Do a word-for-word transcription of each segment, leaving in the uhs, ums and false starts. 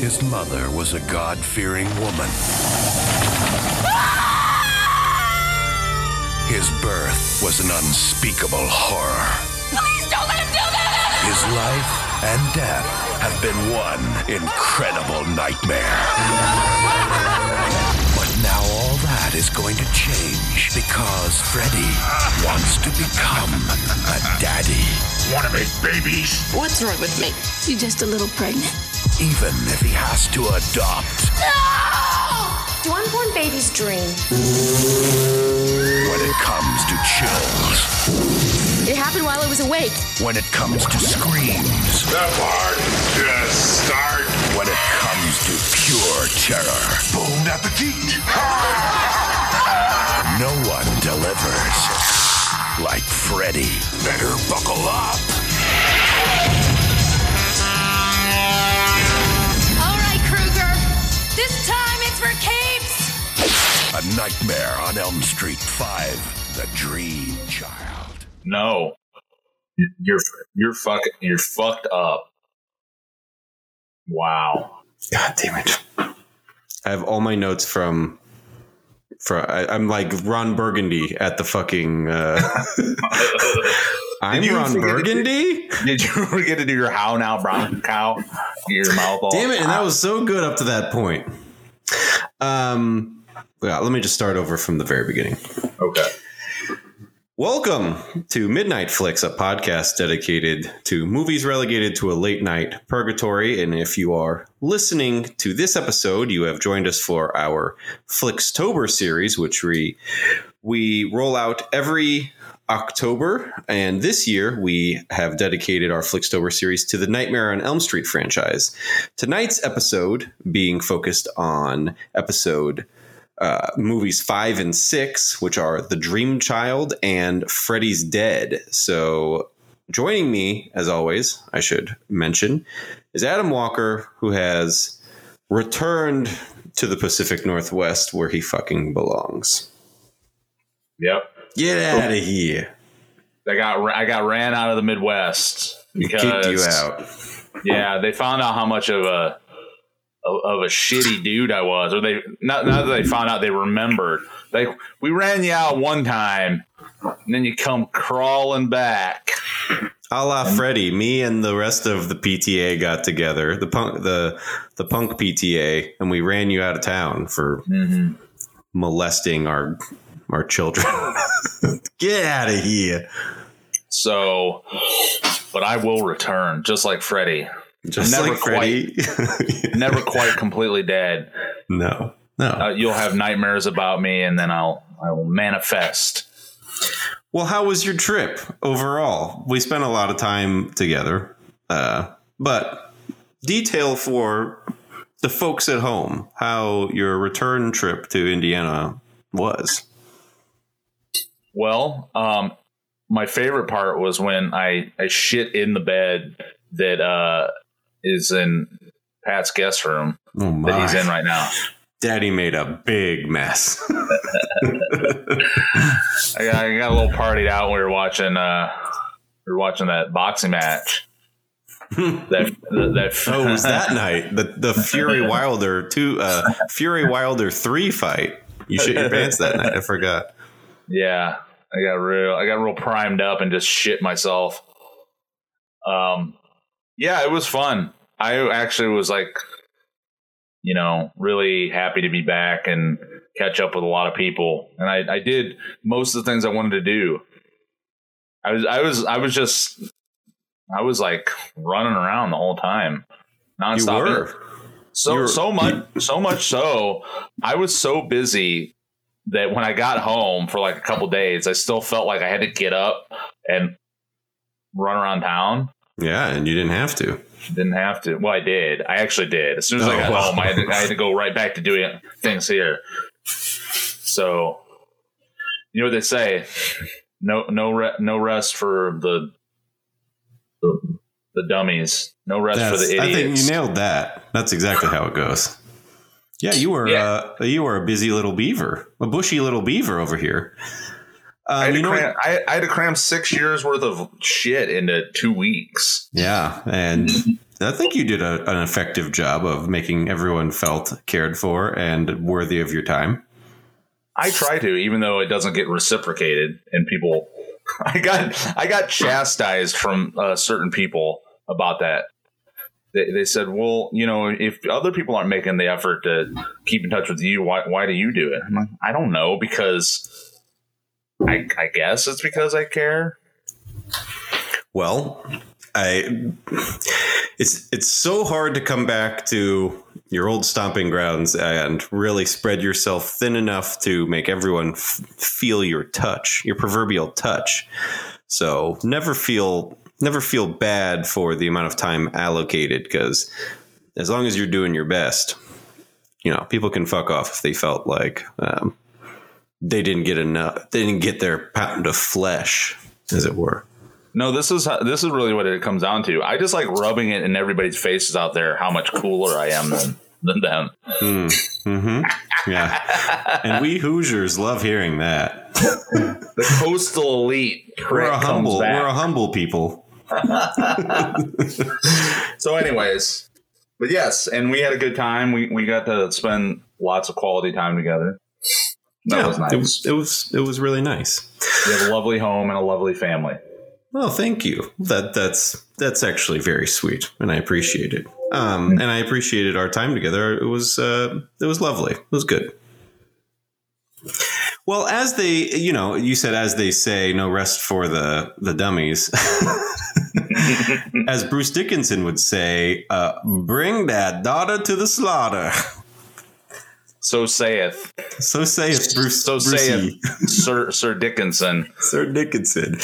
His mother was a God-fearing woman. Ah! His birth was an unspeakable horror. Please don't let him do that! His life and death have been one incredible nightmare. But now all that is going to change because Freddy wants to become a daddy. Wanna make babies? What's wrong with me? You're just a little pregnant. Even if he has to adopt. No! Do unborn babies dream? When it comes to chills. It happened while I was awake. When it comes to screams. The part just start. When it comes to pure terror. Bon appetit! No one delivers like Freddy. Better buckle up. This time it's for capes! A Nightmare on Elm Street five, The Dream Child. No. You're you're fuck you're fucked up. Wow. God damn it. I have all my notes from from I, I'm like Ron Burgundy at the fucking uh I'm Ron Burgundy? To, did you forget to do your how now, brown cow? Your mouth all damn it, and that was so good up to that point. Um, yeah, let me just start over from the very beginning. Okay. Welcome to Midnight Flicks, a podcast dedicated to movies relegated to a late night purgatory. And if you are listening to this episode, you have joined us for our Flixtober series, which we we roll out every October, and this year we have dedicated our Flixtober series to the Nightmare on Elm Street franchise. Tonight's episode being focused on episode uh, movies five and six, which are The Dream Child and Freddy's Dead. So joining me, as always, I should mention, is Adam Walker, who has returned to the Pacific Northwest where he fucking belongs. Yep. Get out of here! I got I got ran out of the Midwest because kicked you out. Yeah, they found out how much of a of a shitty dude I was, or they not not that they found out, they remembered. Like, we ran you out one time, and then you come crawling back. A la Freddy, me and the rest of the P T A got together, the punk the the punk P T A, and we ran you out of town for mm-hmm. molesting our. our children. Get out of here. So, but I will return, just like Freddy. Just never like quite, Freddy. Never quite completely dead. No, no. Uh, you'll have nightmares about me, and then I'll I will manifest. Well, how was your trip overall? We spent a lot of time together, uh, but detail for the folks at home how your return trip to Indiana was. Well, um, my favorite part was when I, I shit in the bed that uh, is in Pat's guest room oh my. that he's in right now. Daddy made a big mess. I, got, I got a little partied out when we were watching uh, we were watching that boxing match. that, that, that oh, it was that night the the Fury Wilder two uh, Fury Wilder three fight. You shit your pants that night. I forgot. Yeah, I got real. I got real primed up and just shit myself. Um, yeah, it was fun. I actually was like, you know, really happy to be back and catch up with a lot of people. And I, I did most of the things I wanted to do. I was, I was, I was just, I was like running around the whole time. Nonstop. You were. So, You're, so much, so much. So I was so busy that when I got home for like a couple days, I still felt like I had to get up and run around town. Yeah. And you didn't have to. Didn't have to. Well, I did. I actually did. As soon as oh, I got wow. home, I had, to, I had to go right back to doing things here. So, you know what they say? No, no, re- no rest for the the, the dummies. No rest That's, for the idiots. I think you nailed that. That's exactly how it goes. Yeah, you were yeah. Uh, you were a busy little beaver, a bushy little beaver over here. Uh, I, had you know cram, I, I had to cram six years worth of shit into two weeks. Yeah. And I think you did a, an effective job of making everyone felt cared for and worthy of your time. I try to, even though it doesn't get reciprocated and people I got I got chastised from uh, certain people about that. They, they said, well, you know, if other people aren't making the effort to keep in touch with you, why, why do you do it? I'm like, I don't know, because I, I guess it's because I care. Well, I it's it's so hard to come back to your old stomping grounds and really spread yourself thin enough to make everyone f- feel your touch, your proverbial touch. So never feel never feel bad for the amount of time allocated, because as long as you're doing your best, you know, people can fuck off if they felt like um, they didn't get enough. They didn't get their pound of flesh, as it were. No, this is how, this is really what it comes down to. I just like rubbing it in everybody's faces out there how much cooler I am than, than them. Mm. Mm-hmm. Yeah. And we Hoosiers love hearing that. The coastal elite. We're a humble. We're a humble people. So anyways, but yes, and we had a good time. We, we got to spend lots of quality time together. That yeah, was nice. It was, it was it was really nice. We have a lovely home and a lovely family. Well, thank you. That that's that's actually very sweet, and I appreciate it. Um, and I appreciated our time together. It was uh, it was lovely. It was good. Well, as they, you know, you said as they say, no rest for the the dummies. As Bruce Dickinson would say, uh, "Bring that daughter to the slaughter." So saith. So saith Bruce. So saith Sir, Sir Dickinson. Sir Dickinson.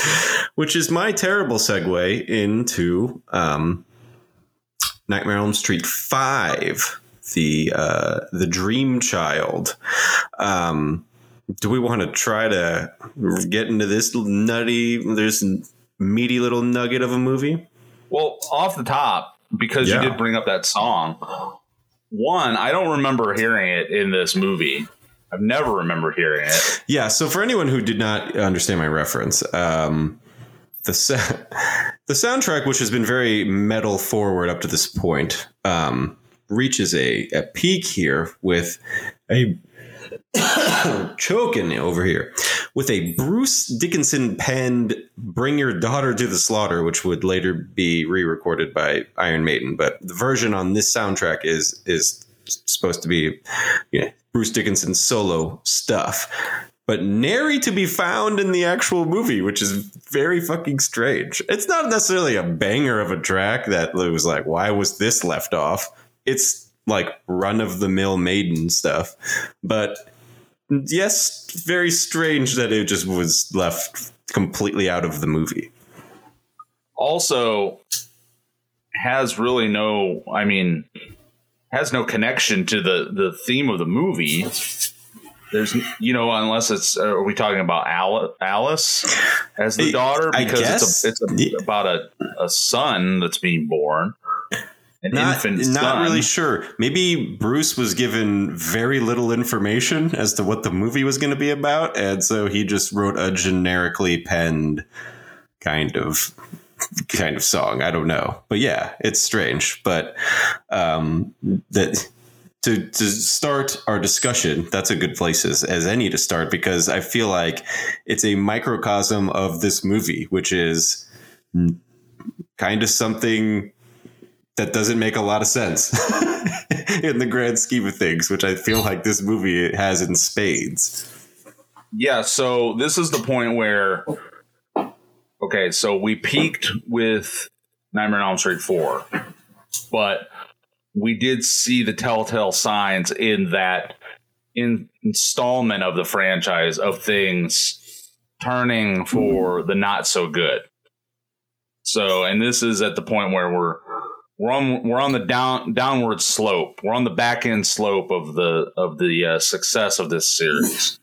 Which is my terrible segue into um, Nightmare on Elm Street five, the uh, the Dream Child. Um, do we want to try to get into this nutty, there's meaty little nugget of a movie? Well, off the top, because yeah. you did bring up that song. One, I don't remember hearing it in this movie. I've never remembered hearing it. Yeah. So for anyone who did not understand my reference, um, the the soundtrack, which has been very metal forward up to this point, um, reaches a, a peak here with a choking over here with a Bruce Dickinson penned "Bring Your Daughter to the Slaughter," which would later be re-recorded by Iron Maiden. But the version on this soundtrack is is supposed to be, you know, Bruce Dickinson's solo stuff, but nary to be found in the actual movie, which is very fucking strange. It's not necessarily a banger of a track that was like, why was this left off? It's like run of the mill Maiden stuff. But yes, very strange that it just was left completely out of the movie. Also has really no, I mean, has no connection to the, the theme of the movie. There's, you know, unless it's, are we talking about Alice as the daughter? Because it's, a, it's a, about a, a son that's being born. Not, not really sure. Maybe Bruce was given very little information as to what the movie was going to be about, and so he just wrote a generically penned kind of kind of song. I don't know, but yeah, it's strange. But um, that to to start our discussion, that's a good place as, as any to start, because I feel like it's a microcosm of this movie, which is kind of something that doesn't make a lot of sense in the grand scheme of things, which I feel like this movie has in spades. Yeah, so this is the point where, okay, so we peaked with Nightmare on Elm Street four, but we did see the telltale signs in that in- installment of the franchise of things turning for the not so good. So, and this is at the point where we're we're on we're on the down downward slope. We're on the back end slope of the of the uh, success of this series.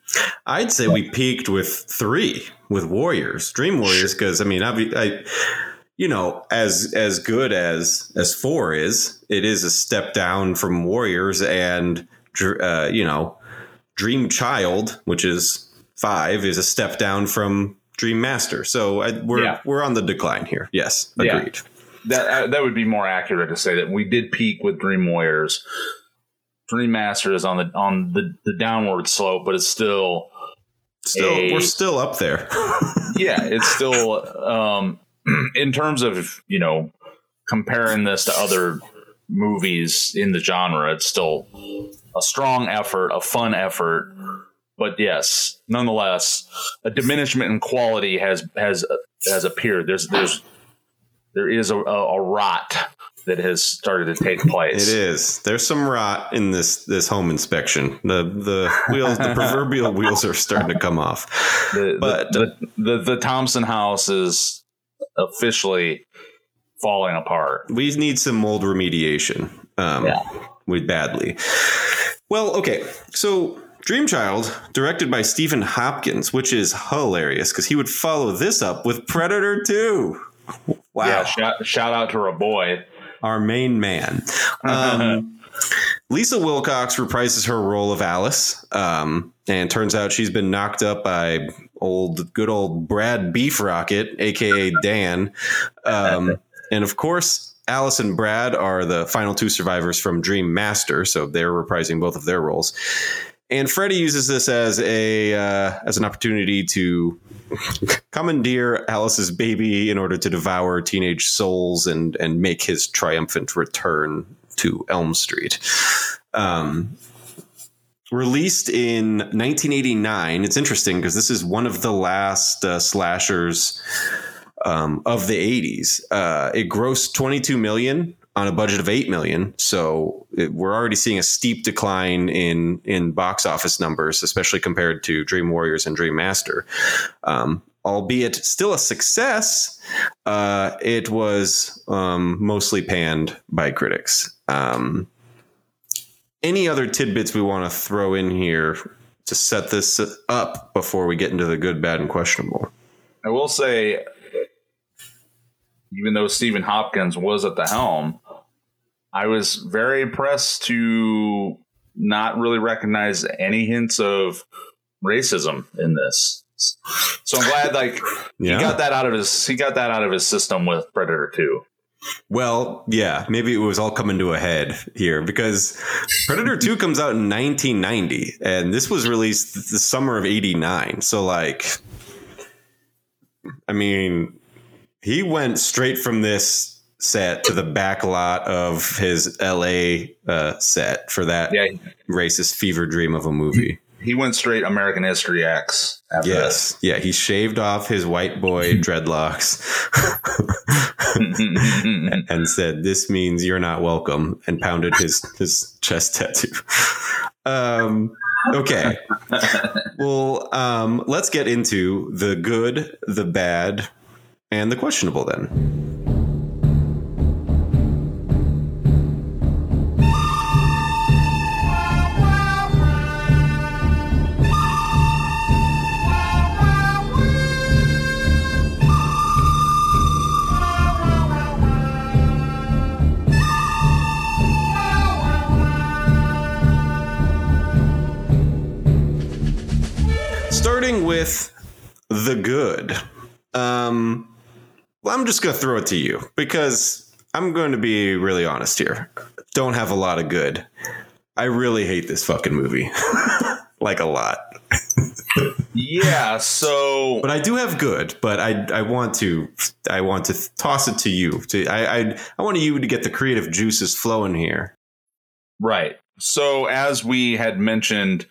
I'd say we peaked with three, with Warriors, Dream Warriors, because I mean, I, I, you know, as as good as as four is, it is a step down from Warriors and uh, you know, Dream Child, which is five, is a step down from Dream Master. So I, we're yeah. we're on the decline here. Yes, agreed. Yeah. That uh, that would be more accurate to say that we did peak with Dream Warriors. Dream Master is on the on the, the downward slope, but it's still still a, we're still up there. Yeah, it's still um, in terms of, you know, comparing this to other movies in the genre, it's still a strong effort, a fun effort. But yes, nonetheless, a diminishment in quality has has has appeared. There's there's there is a, a, a rot that has started to take place. It is. There's some rot in this this home inspection. The the wheels, the proverbial wheels, are starting to come off. The, but the the, the the Thompson house is officially falling apart. We need some mold remediation. Um, yeah, we badly. Well, okay, so. Dream Child, directed by Stephen Hopkins, which is hilarious because he would follow this up with Predator two. Wow. Yeah, shout, shout out to our boy. Our main man. Um, Lisa Wilcox reprises her role of Alice, um, and turns out she's been knocked up by old, good old Brad Beef Rocket, a k a. Dan. Um, and of course, Alice and Brad are the final two survivors from Dream Master, so they're reprising both of their roles. And Freddy uses this as a uh, as an opportunity to commandeer Alice's baby in order to devour teenage souls and and make his triumphant return to Elm Street. Um, released in nineteen eighty-nine. It's interesting because this is one of the last uh, slashers um, of the eighties. Uh, it grossed twenty-two million dollars. On a budget of eight million dollars. So it, we're already seeing a steep decline in, in box office numbers, especially compared to Dream Warriors and Dream Master. Um, albeit still a success, uh, it was um, mostly panned by critics. Um, any other tidbits we want to throw in here to set this up before we get into the good, bad, and questionable? I will say, even though Stephen Hopkins was at the helm, I was very impressed to not really recognize any hints of racism in this. So I'm glad, like, yeah. he got that out of his he got that out of his system with Predator two. Well, yeah, maybe it was all coming to a head here because Predator two comes out in nineteen ninety, and this was released the summer of eighty-nine. So, like, I mean, he went straight from this set to the back lot of his L A uh, set for that yeah. racist fever dream of a movie. He went straight American History X. After yes. That. Yeah. He shaved off his white boy dreadlocks and, and said, "This means you're not welcome," and pounded his, his chest tattoo. Um, okay. Well, um, let's get into the good, the bad, and the questionable then. Starting with the good. Um... I'm just going to throw it to you because I'm going to be really honest here. Don't have a lot of good. I really hate this fucking movie. Like, a lot. Yeah, so but I do have good, but I I want to I want to toss it to you. To I I I want you to get the creative juices flowing here. Right. So as we had mentioned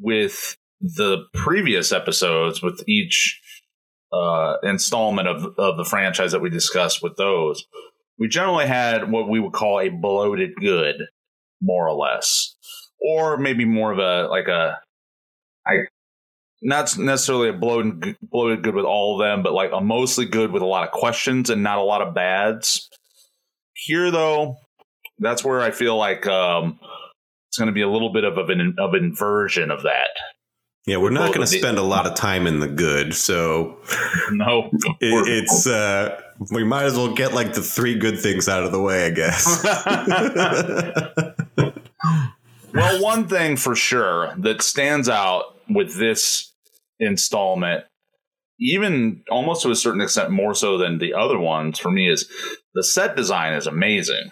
with the previous episodes, with each uh, installment of, of the franchise that we discussed with those, we generally had what we would call a bloated good, more or less, or maybe more of a like a I not necessarily a bloated bloated good with all of them, but like a mostly good with a lot of questions and not a lot of bads. Here, though, that's where I feel like um, it's going to be a little bit of an of inversion of that. Yeah, we're not going to spend a lot of time in the good, so no, it, it's uh, we might as well get like the three good things out of the way, I guess. Well, one thing for sure that stands out with this installment, even almost to a certain extent more so than the other ones for me, is the set design is amazing.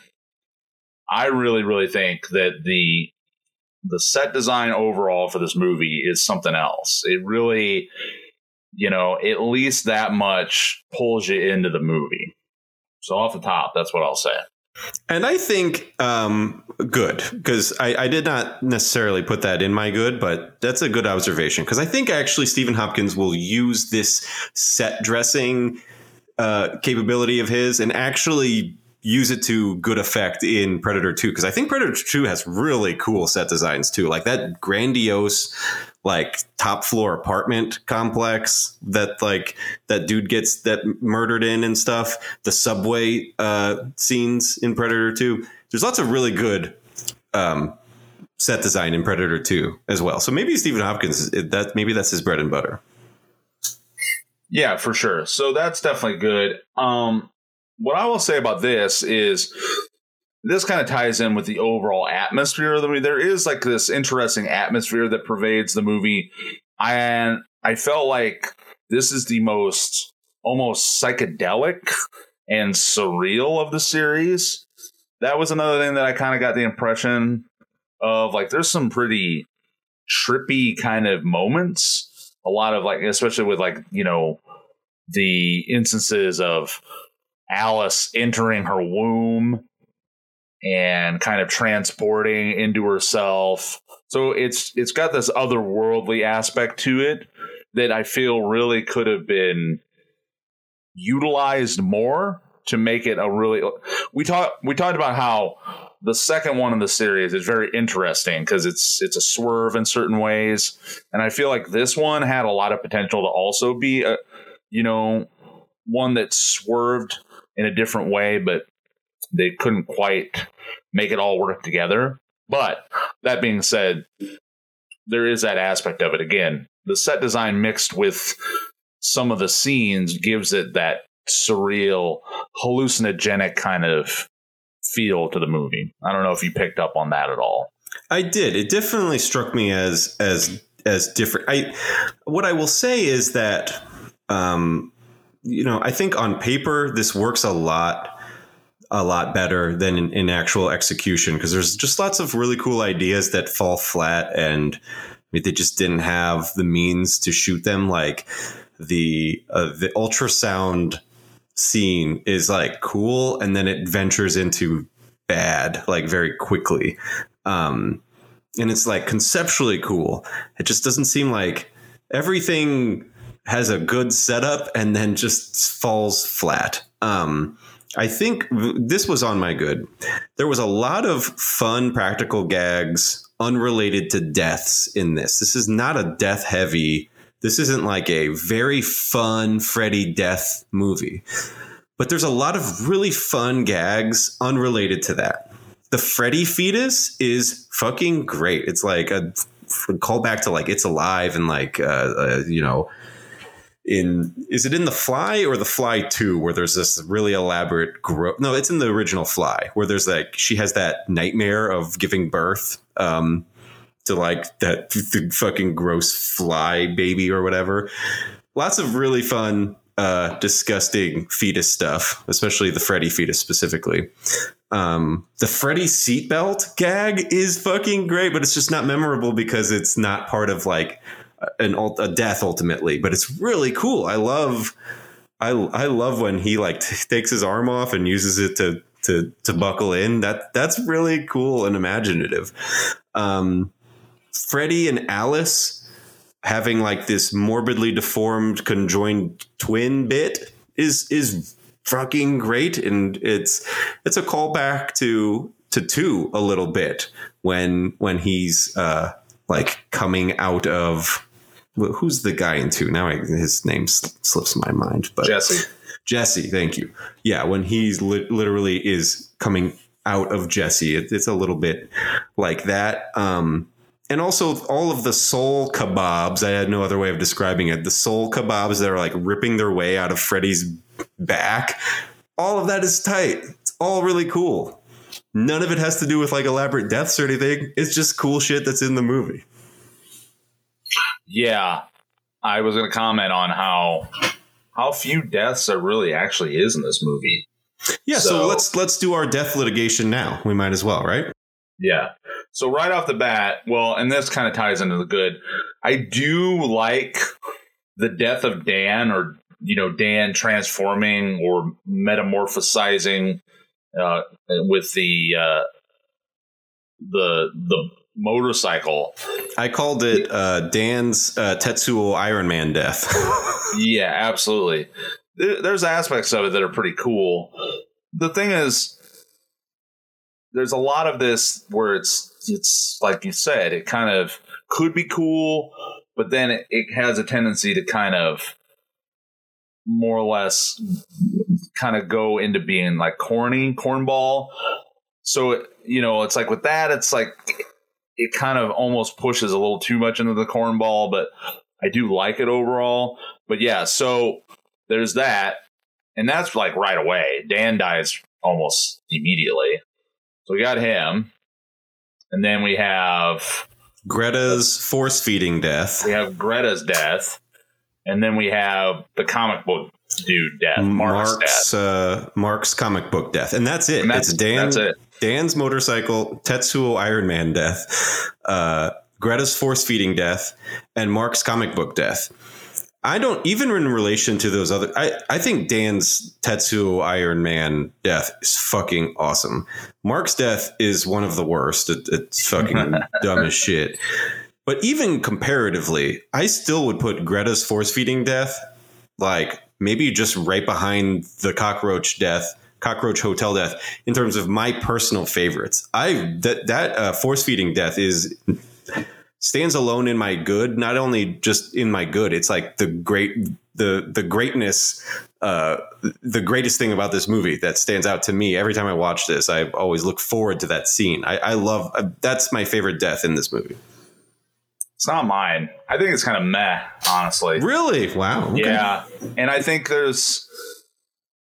I really, really think that the the set design overall for this movie is something else. It really, you know, at least that much pulls you into the movie. So off the top, that's what I'll say. And I think um, good, because I, I did not necessarily put that in my good, but that's a good observation, because I think actually Stephen Hopkins will use this set dressing uh, capability of his and actually use it to good effect in Predator two, because I think Predator two has really cool set designs too, like that grandiose like top floor apartment complex that like that dude gets that murdered in and stuff, the subway uh scenes in Predator two. There's lots of really good um set design in Predator two as well, so maybe Stephen Hopkins, that maybe that's his bread and butter. Yeah, for sure. So that's definitely good. um What I will say about this is this kind of ties in with the overall atmosphere of the movie. There is like this interesting atmosphere that pervades the movie. And I felt like this is the most almost psychedelic and surreal of the series. That was another thing that I kind of got the impression of. Like, there's some pretty trippy kind of moments. A lot of like, especially with like, you know, the instances of Alice entering her womb and kind of transporting into herself. So it's it's got this otherworldly aspect to it that I feel really could have been utilized more to make it a really... We talked we talked about how the second one in the series is very interesting because it's it's a swerve in certain ways. And I feel like this one had a lot of potential to also be a, you know, one that swerved in a different way, but they couldn't quite make it all work together. But that being said, there is that aspect of it. Again, the set design mixed with some of the scenes gives it that surreal, hallucinogenic kind of feel to the movie. I don't know if you picked up on that at all. I did. It definitely struck me as as as different. I what I will say is that um you know, I think on paper, this works a lot, a lot better than in, in actual execution, because there's just lots of really cool ideas that fall flat. And I mean, they just didn't have the means to shoot them. Like the uh, the ultrasound scene is like cool, and then it ventures into bad like very quickly. Um, and it's like conceptually cool. It just doesn't seem like everything has a good setup and then just falls flat. Um, I think this was on my good. There was a lot of fun practical gags unrelated to deaths in this. This is not a death heavy. This isn't like a very fun Freddy death movie, but there's a lot of really fun gags unrelated to that. The Freddy fetus is fucking great. It's like a callback to like It's Alive and like, uh, uh, you know, in is it in The Fly or The Fly two where there's this really elaborate growth? No, it's in the original Fly where there's like she has that nightmare of giving birth um, to like that th- fucking gross fly baby or whatever. Lots of really fun, uh, disgusting fetus stuff, especially the Freddy fetus specifically. Um, the Freddy seatbelt gag is fucking great, but it's just not memorable because it's not part of like an a death ultimately, but it's really cool. I love, I I love when he like t- takes his arm off and uses it to to to buckle in. That that's really cool and imaginative. Um, Freddy and Alice having like this morbidly deformed conjoined twin bit is is fucking great, and it's it's a callback to to two a little bit when when he's uh like coming out of who's the guy in two now I, his name slips my mind, but Jesse Jesse thank you yeah when he's li- literally is coming out of Jesse, it, it's a little bit like that. Um, and also all of the soul kebabs, I had no other way of describing it, the soul kebabs that are like ripping their way out of Freddy's back, all of that is tight. It's all really cool. None of it has to do with like elaborate deaths or anything. It's just cool shit that's in the movie. Yeah, I was going to comment on how how few deaths there really actually is in this movie. Yeah, so, so let's let's do our death litigation now. We might as well, right? Yeah. So right off the bat, well, and this kind of ties into the good. I do like the death of Dan, or you know, Dan transforming or metamorphosizing uh, with the uh, the the. motorcycle. I called it uh Dan's uh Tetsuo Iron Man death. Yeah, absolutely. There's aspects of it that are pretty cool. The thing is, there's a lot of this where it's it's like you said, it kind of could be cool, but then it, it has a tendency to kind of more or less kind of go into being like corny cornball. So it, you know, it's like with that, it's like it kind of almost pushes a little too much into the cornball, but I do like it overall. But yeah, so there's that. And that's like right away. Dan dies almost immediately. So we got him. And then we have Greta's force feeding death. We have Greta's death. And then we have the comic book dude death. Mark's, Mark's, death. Uh, Mark's comic book death. And that's it. And that's, it's Dan. That's it. Dan's motorcycle, Tetsuo Iron Man death, uh, Greta's force feeding death, and Mark's comic book death. I don't even in relation to those other. I, I think Dan's Tetsuo Iron Man death is fucking awesome. Mark's death is one of the worst. It, it's fucking dumb as shit. But even comparatively, I still would put Greta's force feeding death like maybe just right behind the cockroach death. Cockroach Hotel death in terms of my personal favorites. I that that uh, force feeding death is stands alone in my good. Not only just in my good, it's like the great the the greatness, uh, the greatest thing about this movie that stands out to me every time I watch this. I always look forward to that scene. I, I love uh, that's my favorite death in this movie. It's not mine. I think it's kind of meh, honestly. Really? Wow. Okay. Yeah, and I think there's.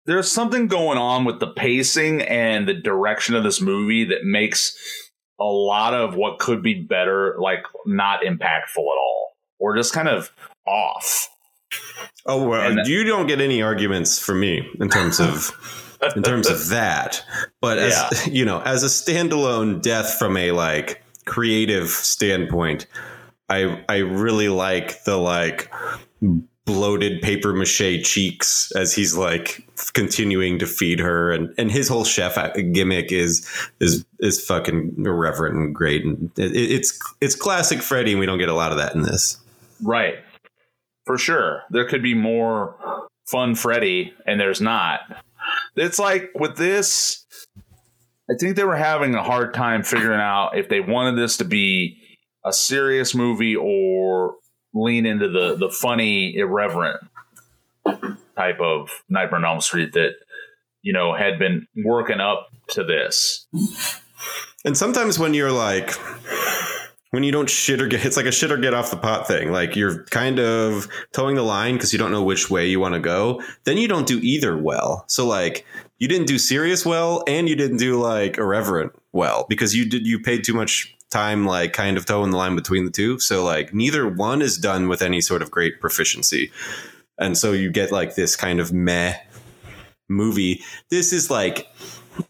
There's something going on with the pacing and the direction of this movie that makes a lot of what could be better, like not impactful at all, or just kind of off. Oh, well, and you don't get any arguments from me in terms of in terms of that. But, as, yeah. you know, as a standalone death from a like creative standpoint, I I really like the like. bloated paper mache cheeks as he's like continuing to feed her, and and his whole chef gimmick is is is fucking irreverent and great, and it, it's it's classic Freddy, and we don't get a lot of that in this. Right, for sure. There could be more fun Freddy, and there's not. It's like with this, I think they were having a hard time figuring out if they wanted this to be a serious movie or lean into the the funny, irreverent type of Nightmare on Elm Street that, you know, had been working up to this. And sometimes when you're like, when you don't shit or get, it's like a shit or get off the pot thing. Like you're kind of towing the line because you don't know which way you want to go. Then you don't do either well. So like you didn't do serious well, and you didn't do like irreverent well, because you did, you paid too much time like kind of toeing the line between the two, so like neither one is done with any sort of great proficiency, and so you get like this kind of meh movie. This is like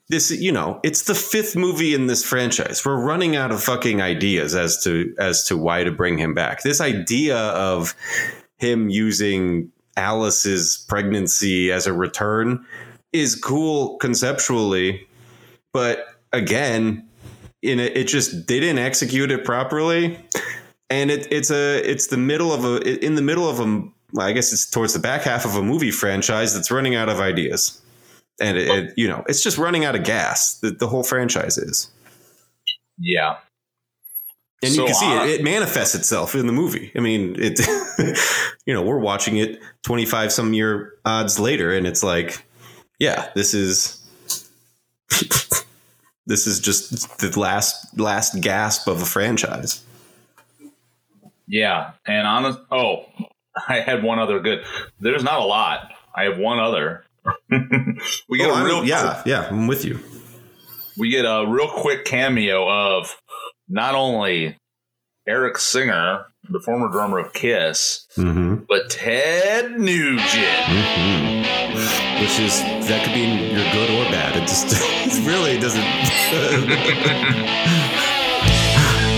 this, you know, it's the fifth movie in this franchise. We're running out of fucking ideas as to as to why to bring him back. This idea of him using Alice's pregnancy as a return is cool conceptually, but again, in a, it just they didn't execute it properly. And it, it's a it's the middle of a in the middle of a I guess it's towards the back half of a movie franchise that's running out of ideas. And, it, it, you know, it's just running out of gas. The, the whole franchise is. Yeah. And so, you can see uh, it, it manifests itself in the movie. I mean, it, you know, we're watching it twenty-five some year odds later. And it's like, yeah, this is this is just the last last gasp of a franchise. Yeah. And honest. Oh, I had one other good. There's not a lot. I have one other. we get oh, a real yeah quick, yeah I'm with you. We get a real quick cameo of not only Eric Singer, the former drummer of Kiss, mm-hmm. but Ted Nugent, mm-hmm. which is that could be your good or bad. It just it really doesn't.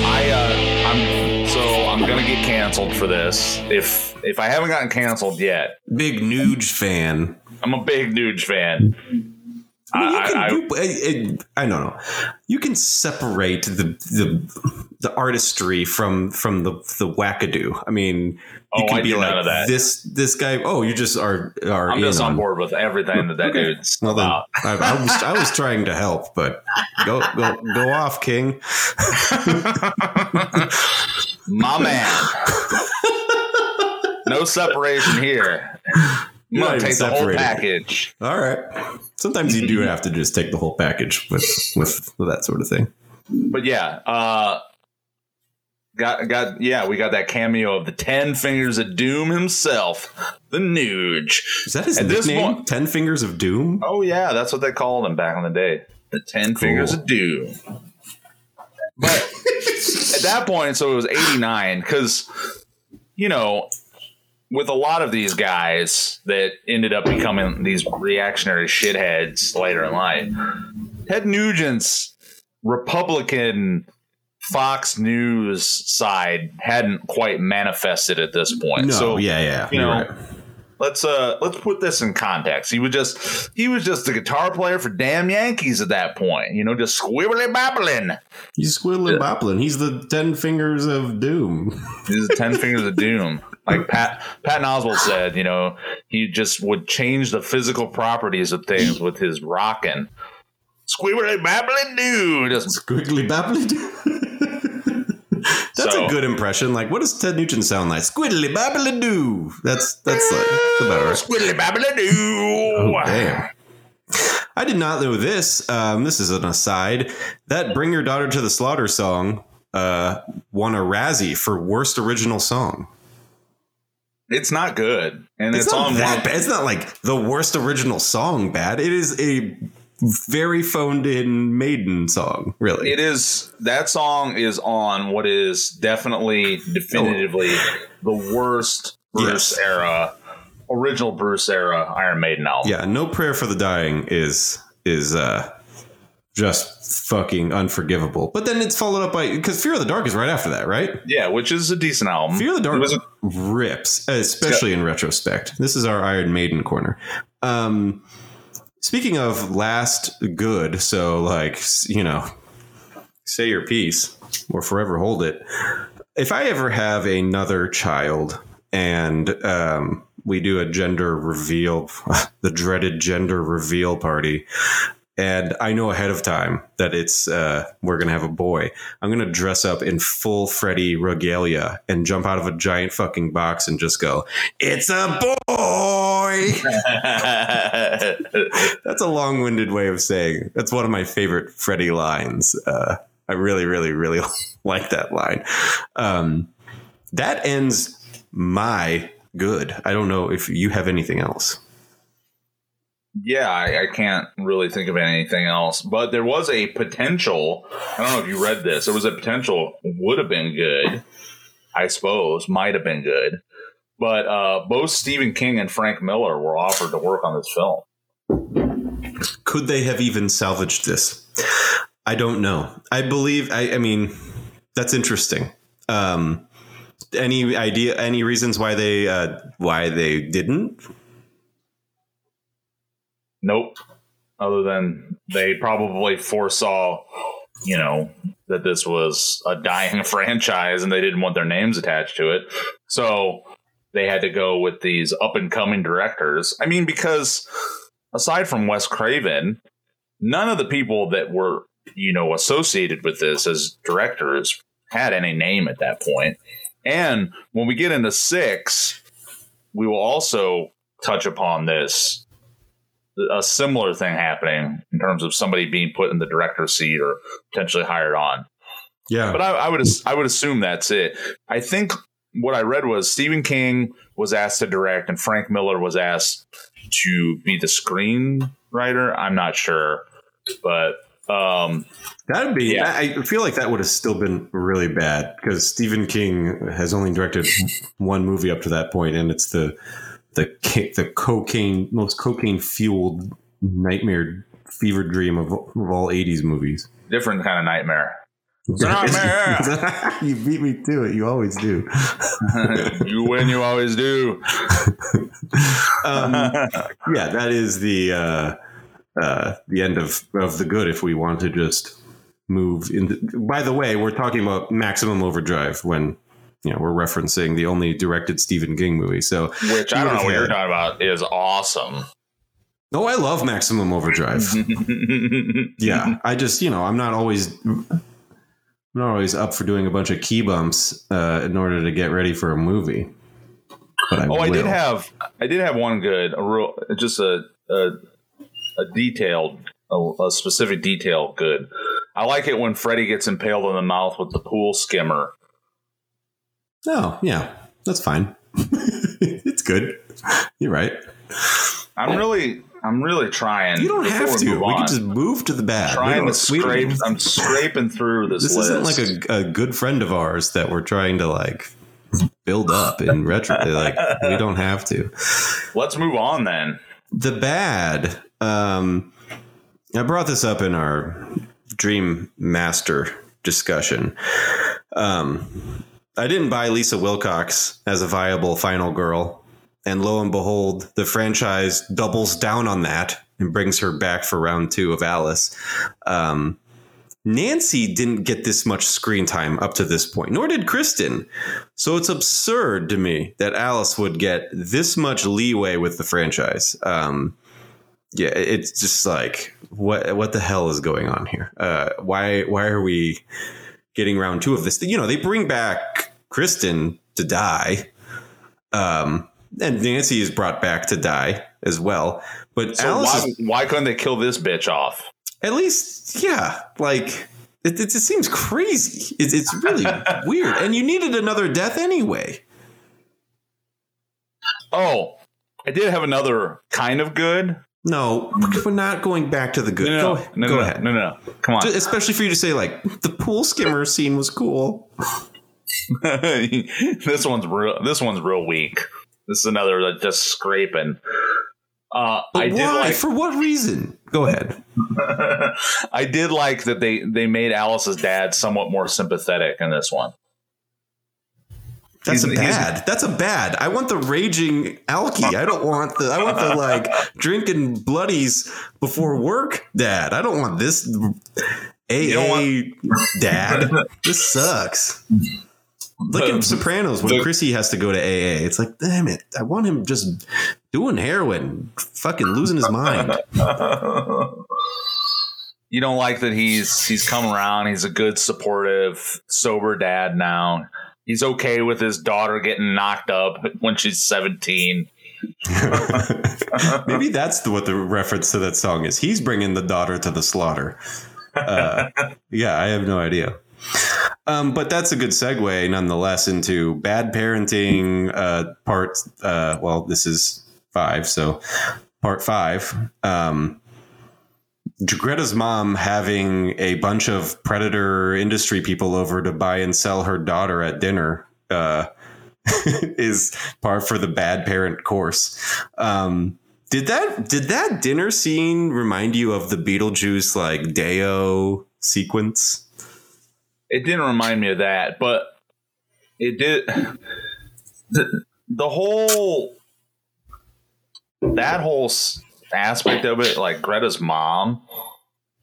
I uh, I'm so I'm gonna get canceled for this if if I haven't gotten canceled yet. Big Nuge fan. I'm a big Nuge fan. I, mean, you can I, do, I, I, I don't know. You can separate the the, the artistry from from the, the wackadoo. I mean, you oh, can I be like this this guy. Oh, you just are. are I'm just on, on board with everything that that okay. dude's well, about. I, I, was, I was trying to help, but go go go off, King. My man. No separation here. You might take the whole package. All right. Sometimes you do have to just take the whole package with with, with that sort of thing. But yeah, uh, got got yeah, we got that cameo of the Ten Fingers of Doom himself, the Nuge. Is that his At nickname? This point, Ten Fingers of Doom? Oh yeah, that's what they called him back in the day. The Ten cool. Fingers of Doom. But at that point, so it was eighty-nine because you know. With a lot of these guys that ended up becoming these reactionary shitheads later in life, Ted Nugent's Republican Fox News side hadn't quite manifested at this point. No, so yeah, yeah, you know, right. let's uh, let's put this in context. He was just he was just the guitar player for Damn Yankees at that point. You know, just squibbly bobbling. He's squibbly bobbling. He's the Ten Fingers of Doom. He's the Ten Fingers of Doom. Like Pat Patton Oswalt said, you know, he just would change the physical properties of things with his rockin'. Squiggly babbling dude. Squiggly babbling dude. That's so, a good impression. Like, what does Ted Nugent sound like? Squiggly babbling dude. That's that's like that's about right. Squiggly babbling dude. Oh, damn. I did not know this. Um, this is an aside. That Bring Your Daughter to the Slaughter song uh, won a Razzie for worst original song. It's not good, and it's, it's not on that bad. It's not like the worst original song bad. It is a very phoned-in Maiden song, really. It is. That song is on what is definitely, definitively the worst Bruce yes. era, original Bruce era Iron Maiden album. Yeah, No Prayer for the Dying is is uh, just fucking unforgivable. But then it's followed up by because Fear of the Dark is right after that, right? Yeah, which is a decent album. Fear of the Dark. Rips, especially in retrospect. This is our Iron Maiden corner. Um, speaking of last good, so like, you know, say your piece or forever hold it. If I ever have another child and um, we do a gender reveal, the dreaded gender reveal party, and I know ahead of time that it's uh, we're going to have a boy. I'm going to dress up in full Freddy regalia and jump out of a giant fucking box and just go, it's a boy. That's a long winded way of saying that's one of my favorite Freddy lines. Uh, I really, really, really like that line. Um, that ends my good. I don't know if you have anything else. Yeah, I, I can't really think of anything else. But there was a potential. I don't know if you read this. There was a potential would have been good. I suppose might have been good. But uh, both Stephen King and Frank Miller were offered to work on this film. Could they have even salvaged this? I don't know. I believe, I, I mean, that's interesting. Um, any idea, any reasons why they, uh, why they didn't? Nope. Other than they probably foresaw, you know, that this was a dying franchise and they didn't want their names attached to it. So they had to go with these up and coming directors. I mean, because aside from Wes Craven, none of the people that were, you know, associated with this as directors had any name at that point. And when we get into six, we will also touch upon this. A similar thing happening in terms of somebody being put in the director's seat or potentially hired on. Yeah. But I, I would, I would assume that's it. I think what I read was Stephen King was asked to direct and Frank Miller was asked to be the screenwriter. I'm not sure, but um, that'd be, yeah. I feel like that would have still been really bad because Stephen King has only directed one movie up to that point. And it's the, The the cocaine most cocaine fueled nightmare fever dream of, of all eighties movies. Different kind of nightmare. Nightmare. You beat me to it. You always do. You win. You always do. um, yeah, that is the uh, uh, the end of, of the good. If we want to just move in. The, by the way, we're talking about Maximum Overdrive when. You know, we're referencing the only directed Stephen King movie. So, which I don't know what you're talking about is awesome. No, oh, I love Maximum Overdrive. Yeah, I just, you know, I'm not always I'm not always up for doing a bunch of key bumps uh, in order to get ready for a movie. But I oh, will. I did have I did have one good, a real, just a a, a detailed, a, a specific detail. Good. I like it when Freddy gets impaled in the mouth with the pool skimmer. Oh, yeah, that's fine. It's good. You're right. I'm really I'm really trying. You don't have to. We can just move to the bad. I'm trying to scrape. I'm scraping through this, this list. This isn't like a, a good friend of ours that we're trying to like build up in retro. Like, we don't have to. Let's move on then. The bad. Um, I brought this up in our Dream Master discussion. Um I didn't buy Lisa Wilcox as a viable final girl. And lo and behold, the franchise doubles down on that and brings her back for round two of Alice. Um, Nancy didn't get this much screen time up to this point, nor did Kristen. So it's absurd to me that Alice would get this much leeway with the franchise. Um, yeah, it's just like, what, what the hell is going on here? Uh, why, why are we getting round two of this? You know, they bring back Kristen to die, um, and Nancy is brought back to die as well. But so Alice, why, why couldn't they kill this bitch off? At least, yeah, like it, it just seems crazy. It, it's really weird, and you needed another death anyway. Oh, I did have another kind of good. No, we're not going back to the good. No, no, go, no, go no, ahead. No, no, no, come on. Just, especially for you to say like the pool skimmer scene was cool. This one's real. This one's real weak. This is another like, just scraping. Uh, but I why? Did like, for what reason? Go ahead. I did like that they they made Alice's dad somewhat more sympathetic in this one. That's he's, a bad. That's a bad. I want the raging alky. I don't want the. I want the like drinking bloodies before work, dad. I don't want this. A A dad. This sucks. Look at Sopranos when Chrissy has to go to A A. It's like, damn it. I want him just doing heroin, fucking losing his mind. You don't like that he's he's come around. He's a good, supportive, sober dad now. He's okay with his daughter getting knocked up when she's seventeen. Maybe that's what the reference to that song is. He's bringing the daughter to the slaughter. Uh, yeah, I have no idea. Um, but that's a good segue, nonetheless, into bad parenting uh, part. Uh, well, this is five, so part five. Um, Greta's mom having a bunch of predator industry people over to buy and sell her daughter at dinner uh, is par for the bad parent course. Um, Did that did that dinner scene remind you of the Beetlejuice like Deo sequence? It didn't remind me of that, but it did. The, the whole that whole aspect of it, like Greta's mom,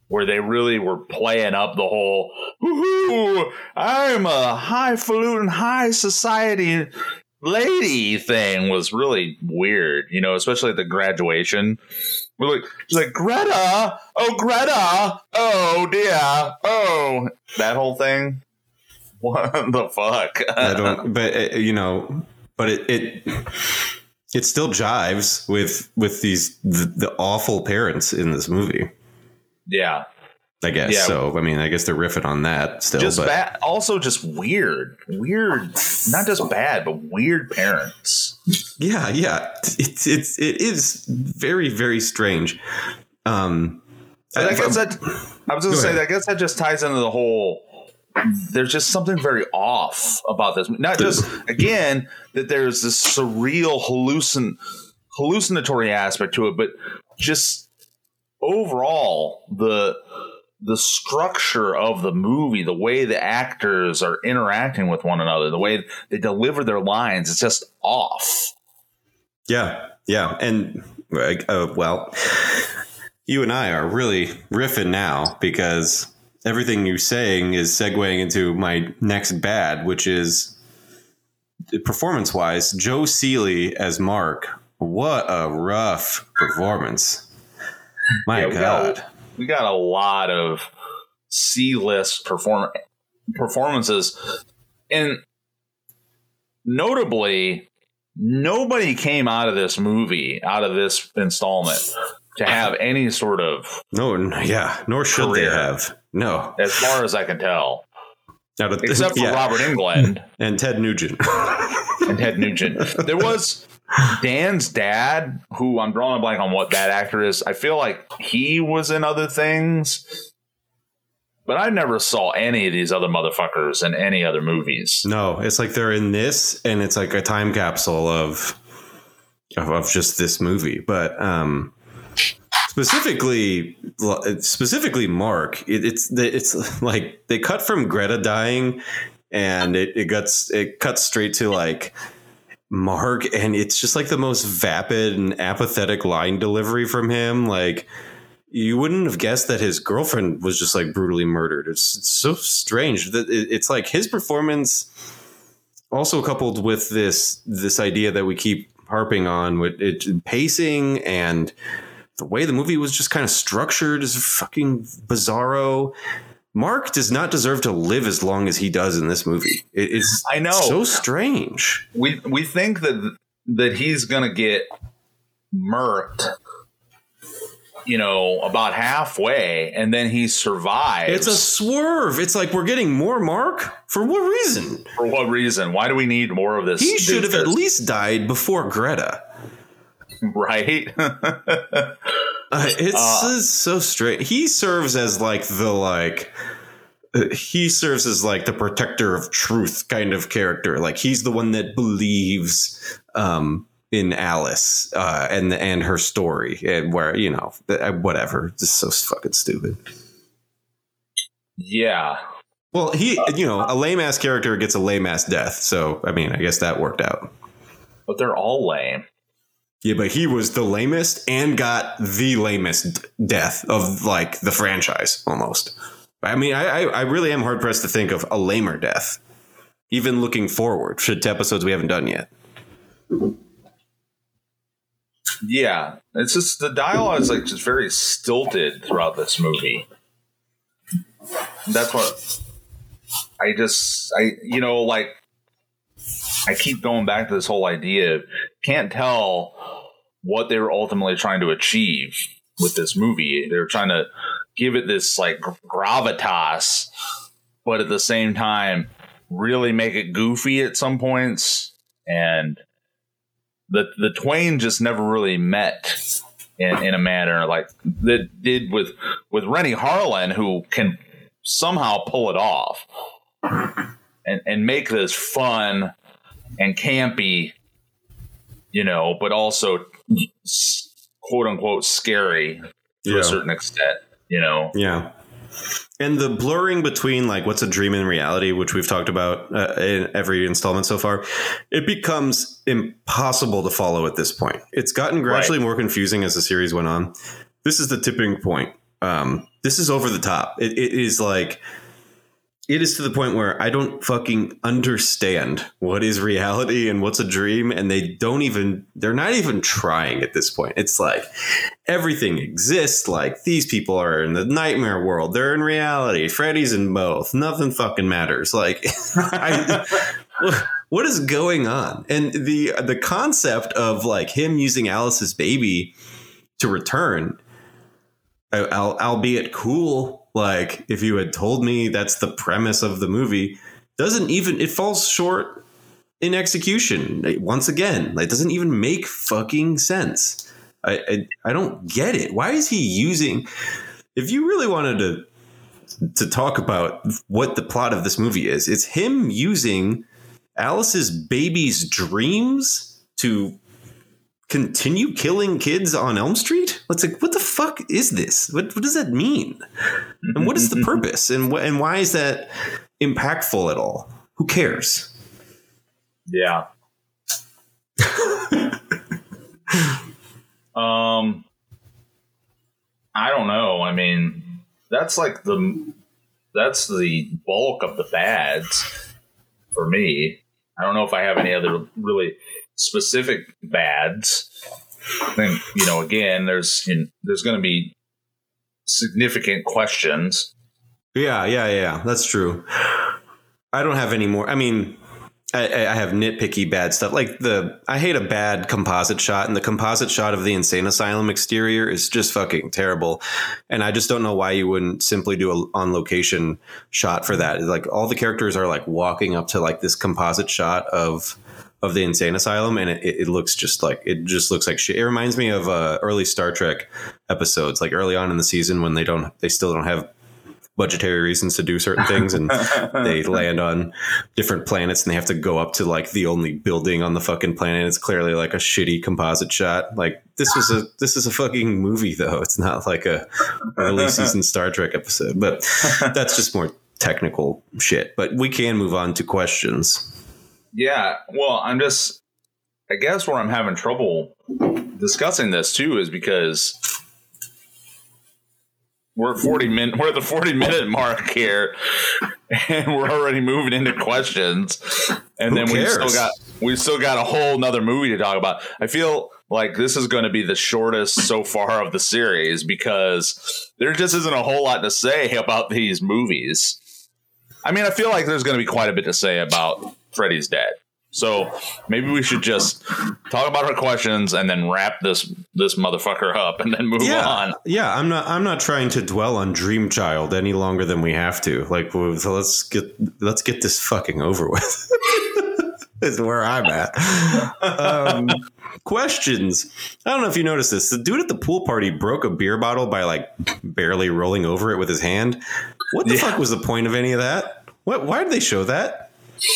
where they really were playing up the whole "Woohoo, I'm a highfalutin, high society lady" thing was really weird, you know, especially at the graduation. We're like, she's like, Greta, oh, Greta, oh, dear, oh, that whole thing. What the fuck? I don't, but, uh, you know, but it, it it still jives with with these the, the awful parents in this movie. Yeah. I guess yeah. so. I mean, I guess they're riffing on that still. Just but. Ba- also just weird, weird, not just bad, but weird parents. Yeah, yeah, it's it's it is very very strange. Um, I, I guess I'm, that I was going to say. Ahead. I guess that just ties into the whole. There's just something very off about this. Not just again that there's this surreal hallucin hallucinatory aspect to it, but just overall the. the structure of the movie, the way the actors are interacting with one another, the way they deliver their lines, it's just off. Yeah. Yeah. And uh, well, you and I are really riffing now because everything you're saying is segueing into my next bad, which is performance wise, Joe Seeley as Mark. What a rough performance. My yeah, God. Well, we got a lot of C-list perform- performances, and notably, nobody came out of this movie, out of this installment, to have any sort of no, yeah, nor should career, they have. No, as far as I can tell, out of th- except for yeah. Robert Englund and Ted Nugent, and Ted Nugent. There was. Dan's dad, who I'm drawing a blank on what that actor is, I feel like he was in other things, but I never saw any of these other motherfuckers in any other movies. No, it's like they're in this, and it's like a time capsule of of, of just this movie. But um, specifically, specifically Mark, it, it's it's like they cut from Greta dying, and it it cuts it cuts straight to like. Mark, and it's just like the most vapid and apathetic line delivery from him. Like, you wouldn't have guessed that his girlfriend was just like brutally murdered. It's, it's so strange that it, it's like his performance also coupled with this this idea that we keep harping on with it, pacing and the way the movie was just kind of structured is fucking bizarro. Mark does not deserve to live as long as he does in this movie. It, it's I know. so strange. We we think that that he's gonna get murked, you know, about halfway, and then he survives. It's a swerve. It's like we're getting more Mark for what reason? For what reason? Why do we need more of this? He should have at least died before Greta, right? Uh, it's, uh, it's so straight. He serves as like the like uh, he serves as like the protector of truth kind of character. Like he's the one that believes um, in Alice uh, and and her story and where, you know, whatever. It's so fucking stupid. Yeah. Well, he uh, you know, a lame ass character gets a lame ass death. So, I mean, I guess that worked out. But they're all lame. Yeah, but he was the lamest and got the lamest death of like the franchise almost. I mean, I, I really am hard pressed to think of a lamer death, even looking forward to episodes we haven't done yet. Yeah, it's just the dialogue is like just very stilted throughout this movie. That's what I just I you know, like. I keep going back to this whole idea. Can't tell what they were ultimately trying to achieve with this movie. They were trying to give it this like gravitas, but at the same time, really make it goofy at some points. And the the twain just never really met in, in a manner like that did with with Renny Harlin, who can somehow pull it off and and make this fun. And campy, you know, but also quote unquote scary to yeah. a certain extent, you know? Yeah. And the blurring between like what's a dream and reality, which we've talked about uh, in every installment so far, it becomes impossible to follow at this point. It's gotten gradually right. more confusing as the series went on. This is the tipping point. Um, this is over the top. It, it is like it is to the point where I don't fucking understand what is reality and what's a dream. And they don't even they're not even trying at this point. It's like everything exists. Like these people are in the nightmare world. They're in reality. Freddy's in both. Nothing fucking matters. Like, I, what is going on? And the the concept of like him using Alice's baby to return, albeit cool, like if you had told me that's the premise of the movie, doesn't even it falls short in execution. Like, once again, it doesn't even make fucking sense. I, I I don't get it. Why is he using? If you really wanted to to talk about what the plot of this movie is, it's him using Alice's baby's dreams to continue killing kids on Elm Street. It's like, what the fuck is this? What, what does that mean? And what is the purpose? And wh- and why is that impactful at all? Who cares? Yeah. um, I don't know. I mean, that's like the that's the bulk of the bads for me. I don't know if I have any other really specific bads. Then, you know, again, there's you know, there's going to be significant questions. Yeah, yeah, yeah. That's true. I don't have any more. I mean, I, I have nitpicky bad stuff. Like the I hate a bad composite shot, and the composite shot of the insane asylum exterior is just fucking terrible. And I just don't know why you wouldn't simply do a on location shot for that. Like all the characters are like walking up to like this composite shot of. of the insane asylum, and it, it looks just like it just looks like shit. It reminds me of uh, early Star Trek episodes, like early on in the season when they don't they still don't have budgetary reasons to do certain things, and they land on different planets and they have to go up to like the only building on the fucking planet. It's clearly like a shitty composite shot. Like this was a this is a fucking movie though. It's not like a early season Star Trek episode, but that's just more technical shit. But we can move on to questions. Yeah, well, I'm just, I guess where I'm having trouble discussing this, too, is because we're forty minutes, we're at the forty minute mark here, and we're already moving into questions. And then we've still got, we've still got a whole nother movie to talk about. I feel like this is going to be the shortest so far of the series because there just isn't a whole lot to say about these movies. I mean, I feel like there's going to be quite a bit to say about Freddy's Dead. So maybe we should just talk about our questions and then wrap this this motherfucker up and then move yeah. on. Yeah, I'm not I'm not trying to dwell on Dream Child any longer than we have to. Like, so let's get let's get this fucking over with. Is where I'm at. Um, questions. I don't know if you noticed this. The dude at the pool party broke a beer bottle by like barely rolling over it with his hand. What the yeah. fuck was the point of any of that? What? Why did they show that?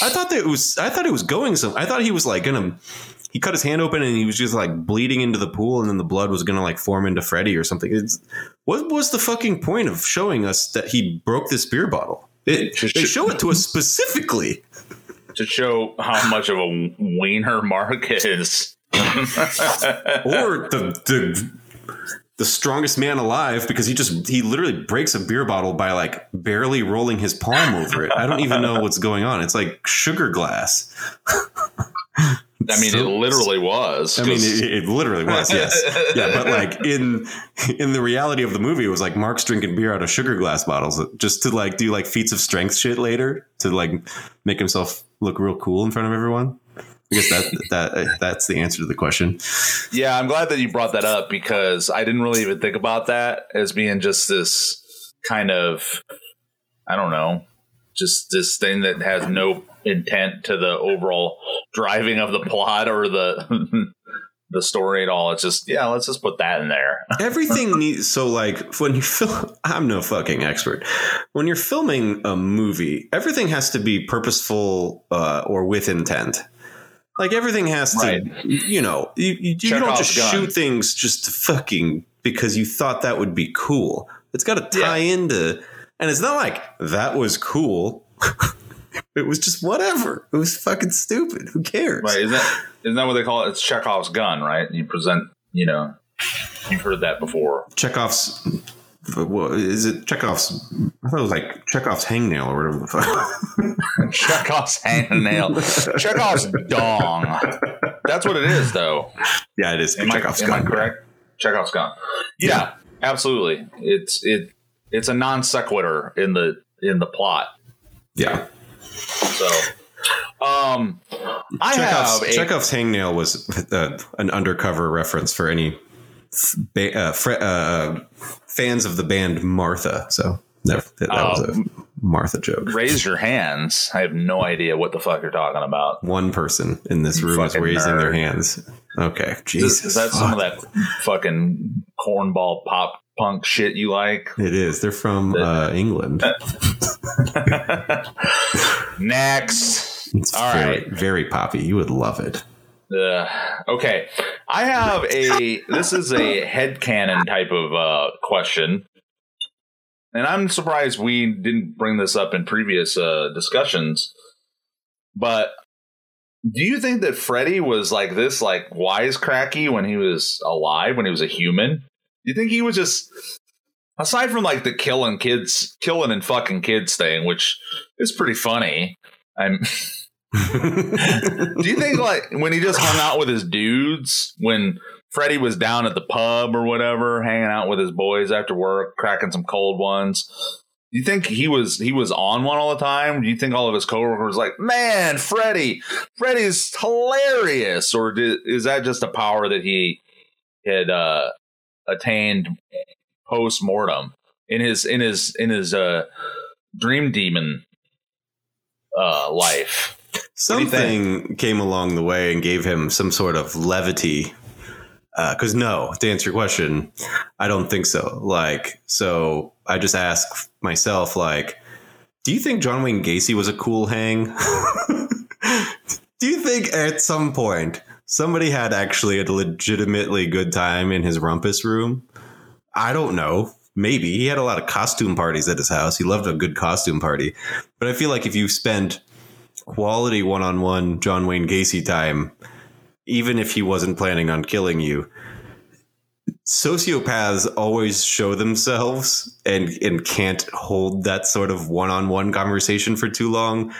I thought that it was I thought it was going some I thought he was like gonna he cut his hand open and he was just like bleeding into the pool and then the blood was gonna like form into Freddy or something. It's, what was the fucking point of showing us that he broke this beer bottle? It, they show it to us specifically to show how much of a wiener Mark is. Or the the the strongest man alive, because he just he literally breaks a beer bottle by like barely rolling his palm over it. I don't even know what's going on. It's like sugar glass. I mean, so, it literally was. I mean, it, it literally was. Yes. Yeah. But like in in the reality of the movie, it was like Mark's drinking beer out of sugar glass bottles just to like do like feats of strength shit later to like make himself look real cool in front of everyone. I guess that that that's the answer to the question. Yeah, I'm glad that you brought that up because I didn't really even think about that as being just this kind of, I don't know, just this thing that has no intent to the overall driving of the plot or the the story at all. It's just, yeah, let's just put that in there. Everything needs, so like when you film, I'm no fucking expert. When you're filming a movie, everything has to be purposeful uh, or with intent. Like, everything has to, right. you know, you, you, you don't just shoot things just to fucking because you thought that would be cool. It's got to tie yeah. into, and it's not like that was cool. It was just whatever. It was fucking stupid. Who cares? Right? Isn't that, isn't that what they call it? It's Chekhov's gun, right? You present, you know, you've heard that before. Chekhov's, what is it? Chekhov's? I thought it was like Chekhov's hangnail or whatever the fuck. Chekhov's hangnail. Chekhov's dong. That's what it is, though. Yeah, it is. Am Chekhov's I, gun. Am I correct? Chekhov's gun. Yeah, yeah, absolutely. It's it. It's a non sequitur in the in the plot. Yeah. So, um, I Chekhov's, have a, Chekhov's hangnail was uh, an undercover reference for any ba- uh, fr- uh, fans of the band Martha. So that, that um, was a Martha joke. Raise your hands. I have no idea what the fuck you're talking about. One person in this room fucking is raising nerd. Their hands. Okay. Jesus. Is that fuck. Some of that fucking cornball pop punk shit you like? It is. They're from the, uh, England. Next. It's all very, right. Very poppy. You would love it. Uh, okay. I have a, this is a headcanon type of uh, question. And I'm surprised we didn't bring this up in previous uh, discussions. But do you think that Freddy was like this, like wisecracky when he was alive, when he was a human? Do you think he was just, aside from like the killing kids, killing and fucking kids thing, which is pretty funny. I'm. Do you think like when he just hung out with his dudes, when Freddy was down at the pub or whatever, hanging out with his boys after work, cracking some cold ones? Do you think he was he was on one all the time? Do you think all of his coworkers were like, man, Freddy, Freddy's hilarious? Or did, is that just a power that he had uh, attained post-mortem in his in his in his uh dream demon uh life? Something came along the way and gave him some sort of levity, uh because no, to answer your question, I don't think so. Like, so I just ask myself, like, do you think John Wayne Gacy was a cool hang? Do you think at some point somebody had actually a legitimately good time in his rumpus room? I don't know. Maybe he had a lot of costume parties at his house. He loved a good costume party. But I feel like if you spend quality one-on-one John Wayne Gacy time, even if he wasn't planning on killing you, sociopaths always show themselves and, and can't hold that sort of one-on-one conversation for too long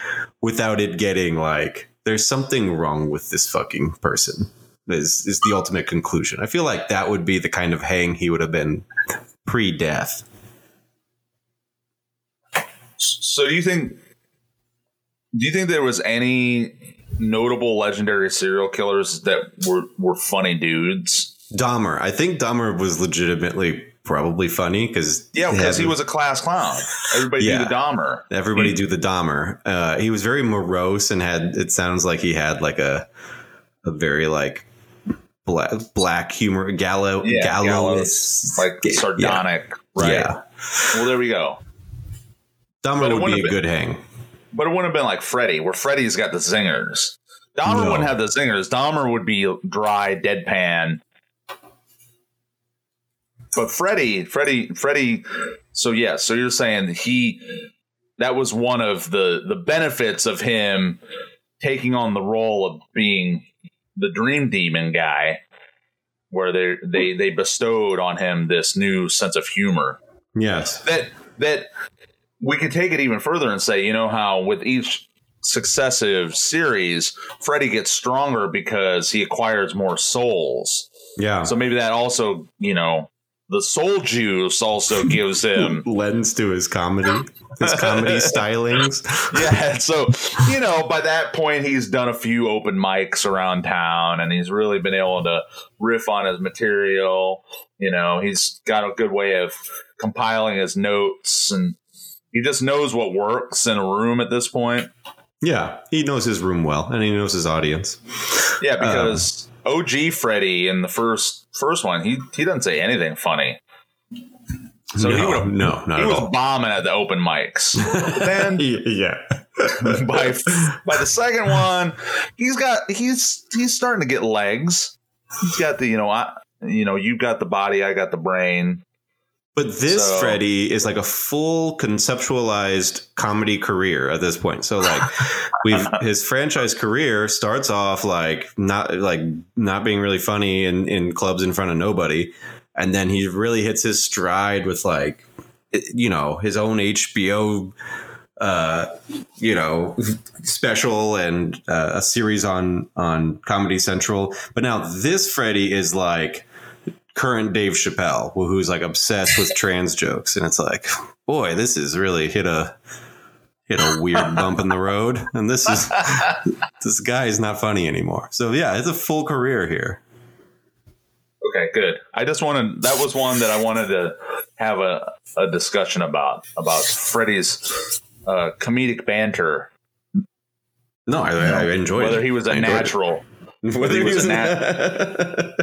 without it getting like, there's something wrong with this fucking person is, is the ultimate conclusion. I feel like that would be the kind of hang he would have been pre-death. So do you think, do you think there was any notable legendary serial killers that were, were funny dudes? Dahmer. I think Dahmer was legitimately probably funny because yeah, because he was a class clown. Everybody yeah, do the Dahmer. Everybody do the Dahmer. Uh, he was very morose and had. It sounds like he had like a a very like black black humor, gallow, yeah, gallows, like sardonic. Yeah. Right. Yeah. Well, there we go. Dahmer would be a been, good hang, but it wouldn't have been like Freddy, where Freddy's got the zingers. Dahmer no. wouldn't have the zingers. Dahmer would be dry, deadpan. But Freddy, Freddy, Freddy. So, yeah. So you're saying he that was one of the, the benefits of him taking on the role of being the dream demon guy, where they they they bestowed on him this new sense of humor. Yes, that that we could take it even further and say, you know, how with each successive series, Freddy gets stronger because he acquires more souls. Yeah. So maybe that also, you know. The soul juice also gives him lens to his comedy, his comedy stylings. Yeah. So, you know, by that point, he's done a few open mics around town and he's really been able to riff on his material. You know, he's got a good way of compiling his notes and he just knows what works in a room at this point. Yeah. He knows his room well and he knows his audience. Yeah. Because. Um, O G Freddy in the first first one, he he doesn't say anything funny. So no, he would no, not he was all. bombing at the open mics. But then, yeah, by by the second one, he's got he's he's starting to get legs. He's got the you know I you know you've got the body, I got the brain. But this so. Freddy is like a full conceptualized comedy career at this point. So like we've his franchise career starts off like not like not being really funny in, in clubs in front of nobody. And then he really hits his stride with like, you know, his own H B O, uh, you know, special and uh, a series on on Comedy Central. But now this Freddy is like current Dave Chappelle, who's like obsessed with trans jokes. And it's like, boy, this is really hit a hit a weird bump in the road. And this is this guy is not funny anymore. So, yeah, it's a full career here. Okay, good. I just wanted that was one that I wanted to have a, a discussion about about Freddy's uh, comedic banter. No, I, I enjoyed whether he was a natural, it. whether he was a natural.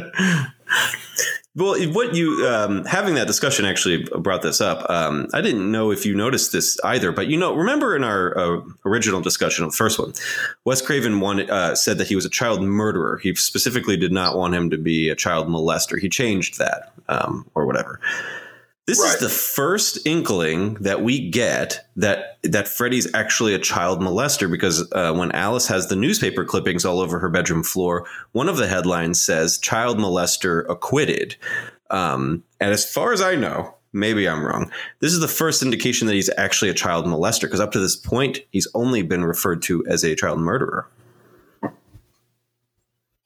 Well, what you um, having that discussion actually brought this up. Um, I didn't know if you noticed this either, but, you know, remember in our uh, original discussion of the first one, Wes Craven wanted, uh, said that he was a child murderer. He specifically did not want him to be a child molester. He changed that um, or whatever. This right. is the first inkling that we get that that Freddy's actually a child molester, because uh, when Alice has the newspaper clippings all over her bedroom floor, one of the headlines says child molester acquitted. Um, and as far as I know, maybe I'm wrong, this is the first indication that he's actually a child molester, because up to this point, he's only been referred to as a child murderer.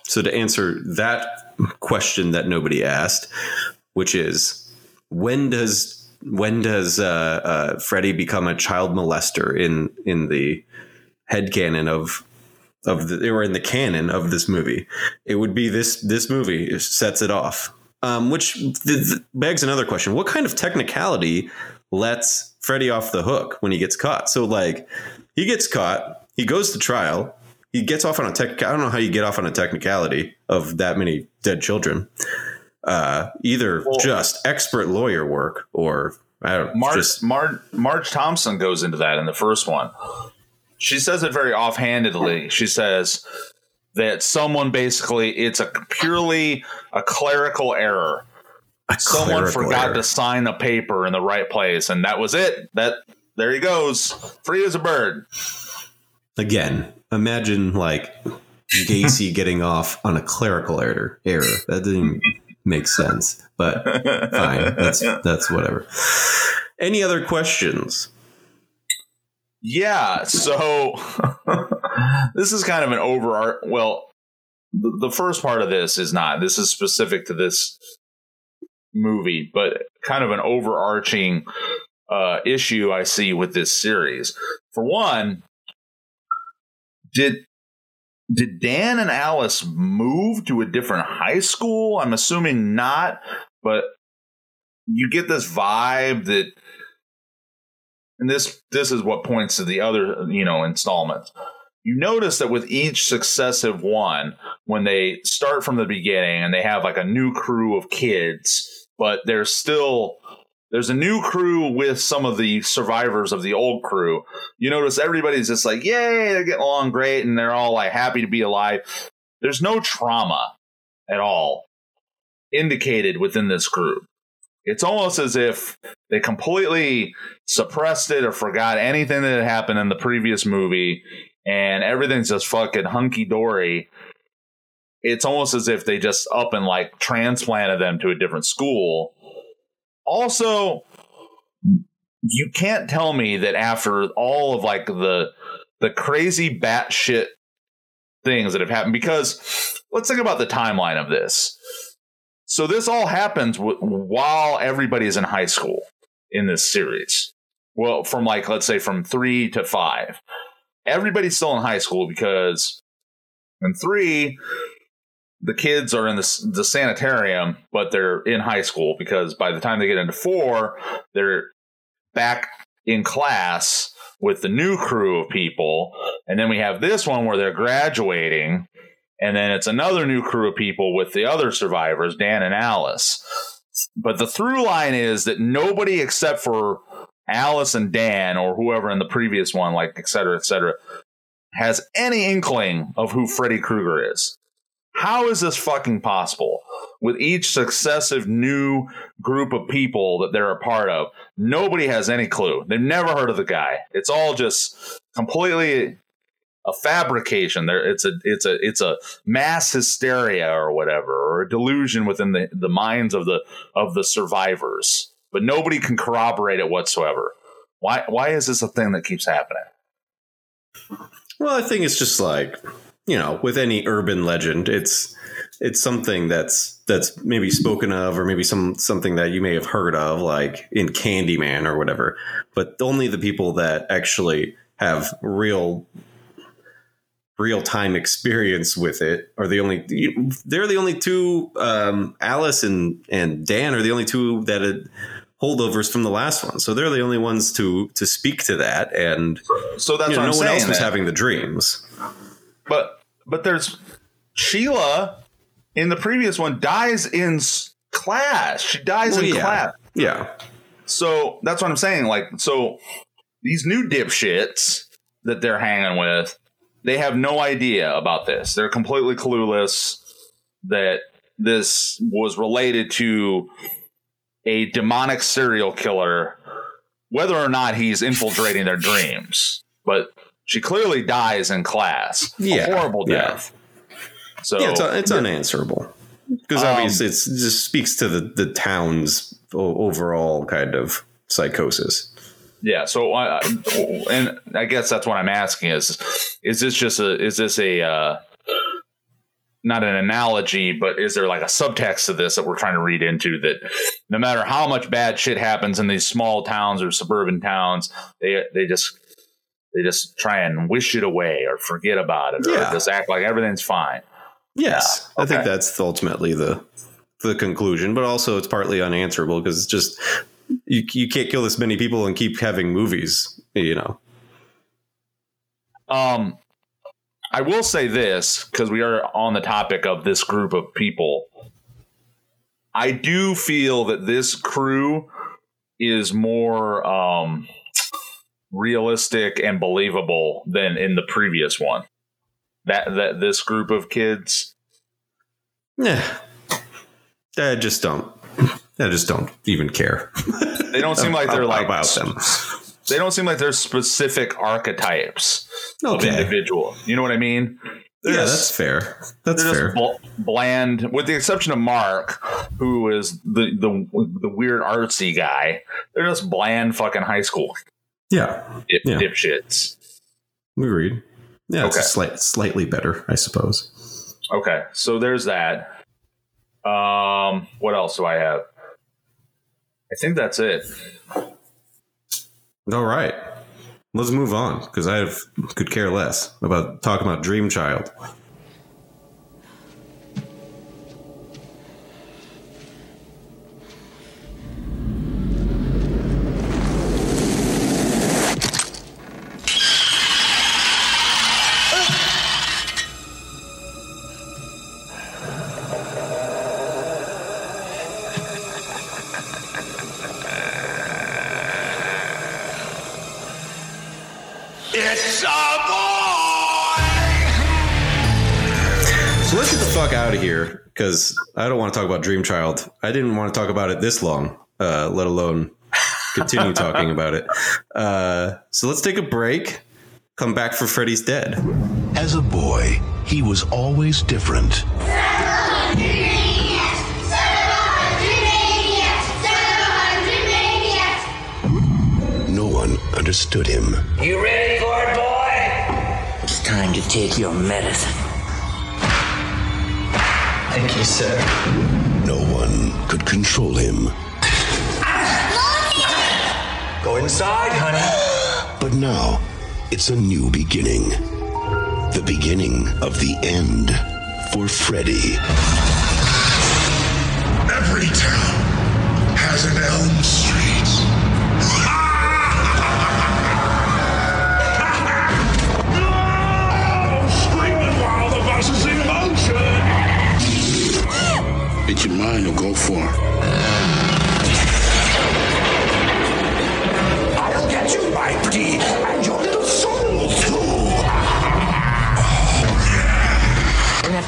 So to answer that question that nobody asked, which is, When does when does uh, uh, Freddy become a child molester in in the headcanon of of the, or in the canon of this movie? It would be this this movie sets it off, um, which th- th- begs another question. What kind of technicality lets Freddy off the hook when he gets caught? So like he gets caught, he goes to trial, he gets off on a tech. I don't know how you get off on a technicality of that many dead children. Uh, either well, just expert lawyer work or I don't know. Marge, just... Marge, Marge Thompson goes into that in the first one. She says it very offhandedly. She says that someone basically it's a purely a clerical error. A someone clerical forgot error. to sign a paper in the right place. And that was it. That there he goes. Free as a bird. Again, imagine like Gacy getting off on a clerical error. error. That didn't makes sense, but fine. That's that's whatever. Any other questions? Yeah. So this is kind of an overarch. Well, the, the first part of this is not. This is specific to this movie, but kind of an overarching uh, issue I see with this series. For one, did. Did Dan and Alice move to a different high school? I'm assuming not, but you get this vibe that, and this this is what points to the other, you know, installments. You notice that with each successive one, when they start from the beginning and they have like a new crew of kids, but there's still there's a new crew with some of the survivors of the old crew. You notice everybody's just like, yay, they're getting along great. And they're all like happy to be alive. There's no trauma at all indicated within this group. It's almost as if they completely suppressed it or forgot anything that had happened in the previous movie. And everything's just fucking hunky dory. It's almost as if they just up and like transplanted them to a different school. Also, you can't tell me that after all of like the the crazy batshit things that have happened, because let's think about the timeline of this. So this all happens w- while everybody is in high school in this series. Well, from like, let's say from three to five, everybody's still in high school, because in three, the kids are in the, the sanitarium, but they're in high school, because by the time they get into four, they're back in class with the new crew of people. And then we have this one where they're graduating, and then it's another new crew of people with the other survivors, Dan and Alice. But the through line is that nobody except for Alice and Dan or whoever in the previous one, like et cetera, et cetera, has any inkling of who Freddy Krueger is. How is this fucking possible? With each successive new group of people that they're a part of, nobody has any clue. They've never heard of the guy. It's all just completely a fabrication. There, it's a it's a it's a mass hysteria or whatever, or a delusion within the, the minds of the of the survivors. But nobody can corroborate it whatsoever. Why why is this a thing that keeps happening? Well, I think it's just like, you know, with any urban legend, it's it's something that's that's maybe spoken of, or maybe some something that you may have heard of, like in Candyman or whatever. But only the people that actually have real real time experience with it are the only. They're the only two. Um, Alice and, and Dan are the only two that had holdovers from the last one, so they're the only ones to to speak to that. And so that's, you know, what I'm no saying, one else that. was having the dreams. But but there's Sheila in the previous one dies in class. She dies well, in yeah. class. Yeah. So that's what I'm saying. Like, so these new dipshits that they're hanging with, they have no idea about this. They're completely clueless that this was related to a demonic serial killer, whether or not he's infiltrating their dreams. But she clearly dies in class. Yeah, a horrible death. Yeah. So yeah, it's, it's unanswerable, because um, obviously it's, it just speaks to the, the town's overall kind of psychosis. Yeah. So, I, and I guess that's what I'm asking is, is this just a, is this a, uh, not an analogy, but is there like a subtext to this that we're trying to read into, that no matter how much bad shit happens in these small towns or suburban towns, they, they just, They just try and wish it away or forget about it, or yeah. just act like everything's fine. Yes, yeah. okay. I think that's ultimately the the conclusion, but also it's partly unanswerable, because it's just you you can't kill this many people and keep having movies, you know. Um, I will say this, because we are on the topic of this group of people. I do feel that this crew is more um. realistic and believable than in the previous one. That that this group of kids, yeah, I just don't. I just don't even care. They don't seem like they're like about them. They don't seem like they're specific archetypes okay. of individual. You know what I mean? They're yeah, just, that's fair. That's fair. Just bland, with the exception of Mark, who is the the the weird artsy guy. They're just bland fucking high school. Yeah. Dip, yeah. Dipshits. Agreed. Yeah, okay. It's a slight, slightly better, I suppose. Okay, so there's that. Um, what else do I have? I think that's it. All right. Let's move on, because I have, could care less about talking about Dream Child. Because I don't want to talk about Dream Child. I didn't want to talk about it this long, uh, let alone continue talking about it. Uh, so let's take a break. Come back for Freddy's Dead. As a boy, he was always different. No one understood him. You ready for it, boy? It's time to take your medicine. Thank you, sir. No one could control him. Go inside, honey. But now, it's a new beginning. The beginning of the end for Freddy. Every town has an Elm Street. Screaming while the bus is in motion. It's your mind to go for.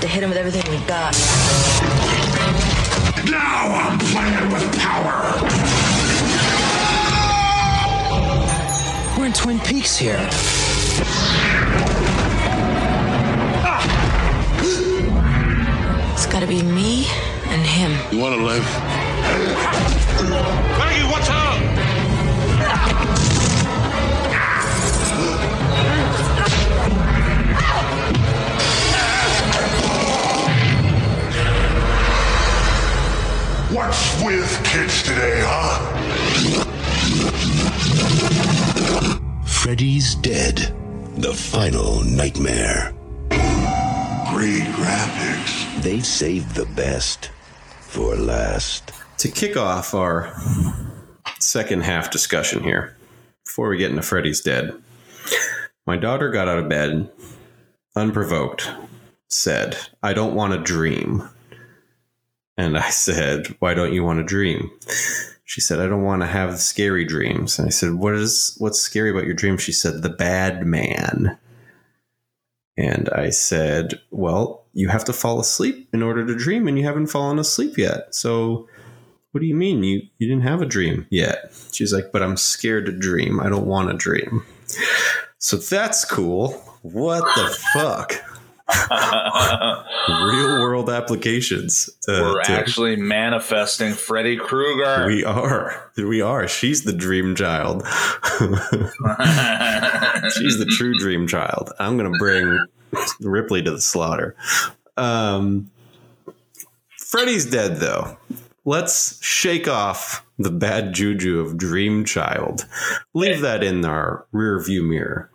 to hit him with everything we got. Now I'm playing with power! We're in Twin Peaks here. Ah. It's gotta be me and him. You wanna live? Maggie, watch out! What's with kids today, huh? Freddy's Dead, the final nightmare. Great graphics. They saved the best for last. To kick off our second half discussion here, before we get into Freddy's Dead, my daughter got out of bed, unprovoked, said, "I don't want to dream." And I said, "Why don't you want to dream?" She said, "I don't want to have scary dreams." And I said, what is, what's scary about your dream? She said, "The bad man." And I said, "Well, you have to fall asleep in order to dream, and you haven't fallen asleep yet. So what do you mean you, you didn't have a dream yet?" She's like, "But I'm scared to dream. I don't want to dream." So that's cool. What the fuck? Real world applications. To, We're to, actually manifesting Freddy Krueger. We are. We are. She's the dream child. She's the true dream child. I'm going to bring Ripley to the slaughter. Um, Freddy's Dead, though. Let's shake off the bad juju of Dream Child. Leave that in our rear view mirror.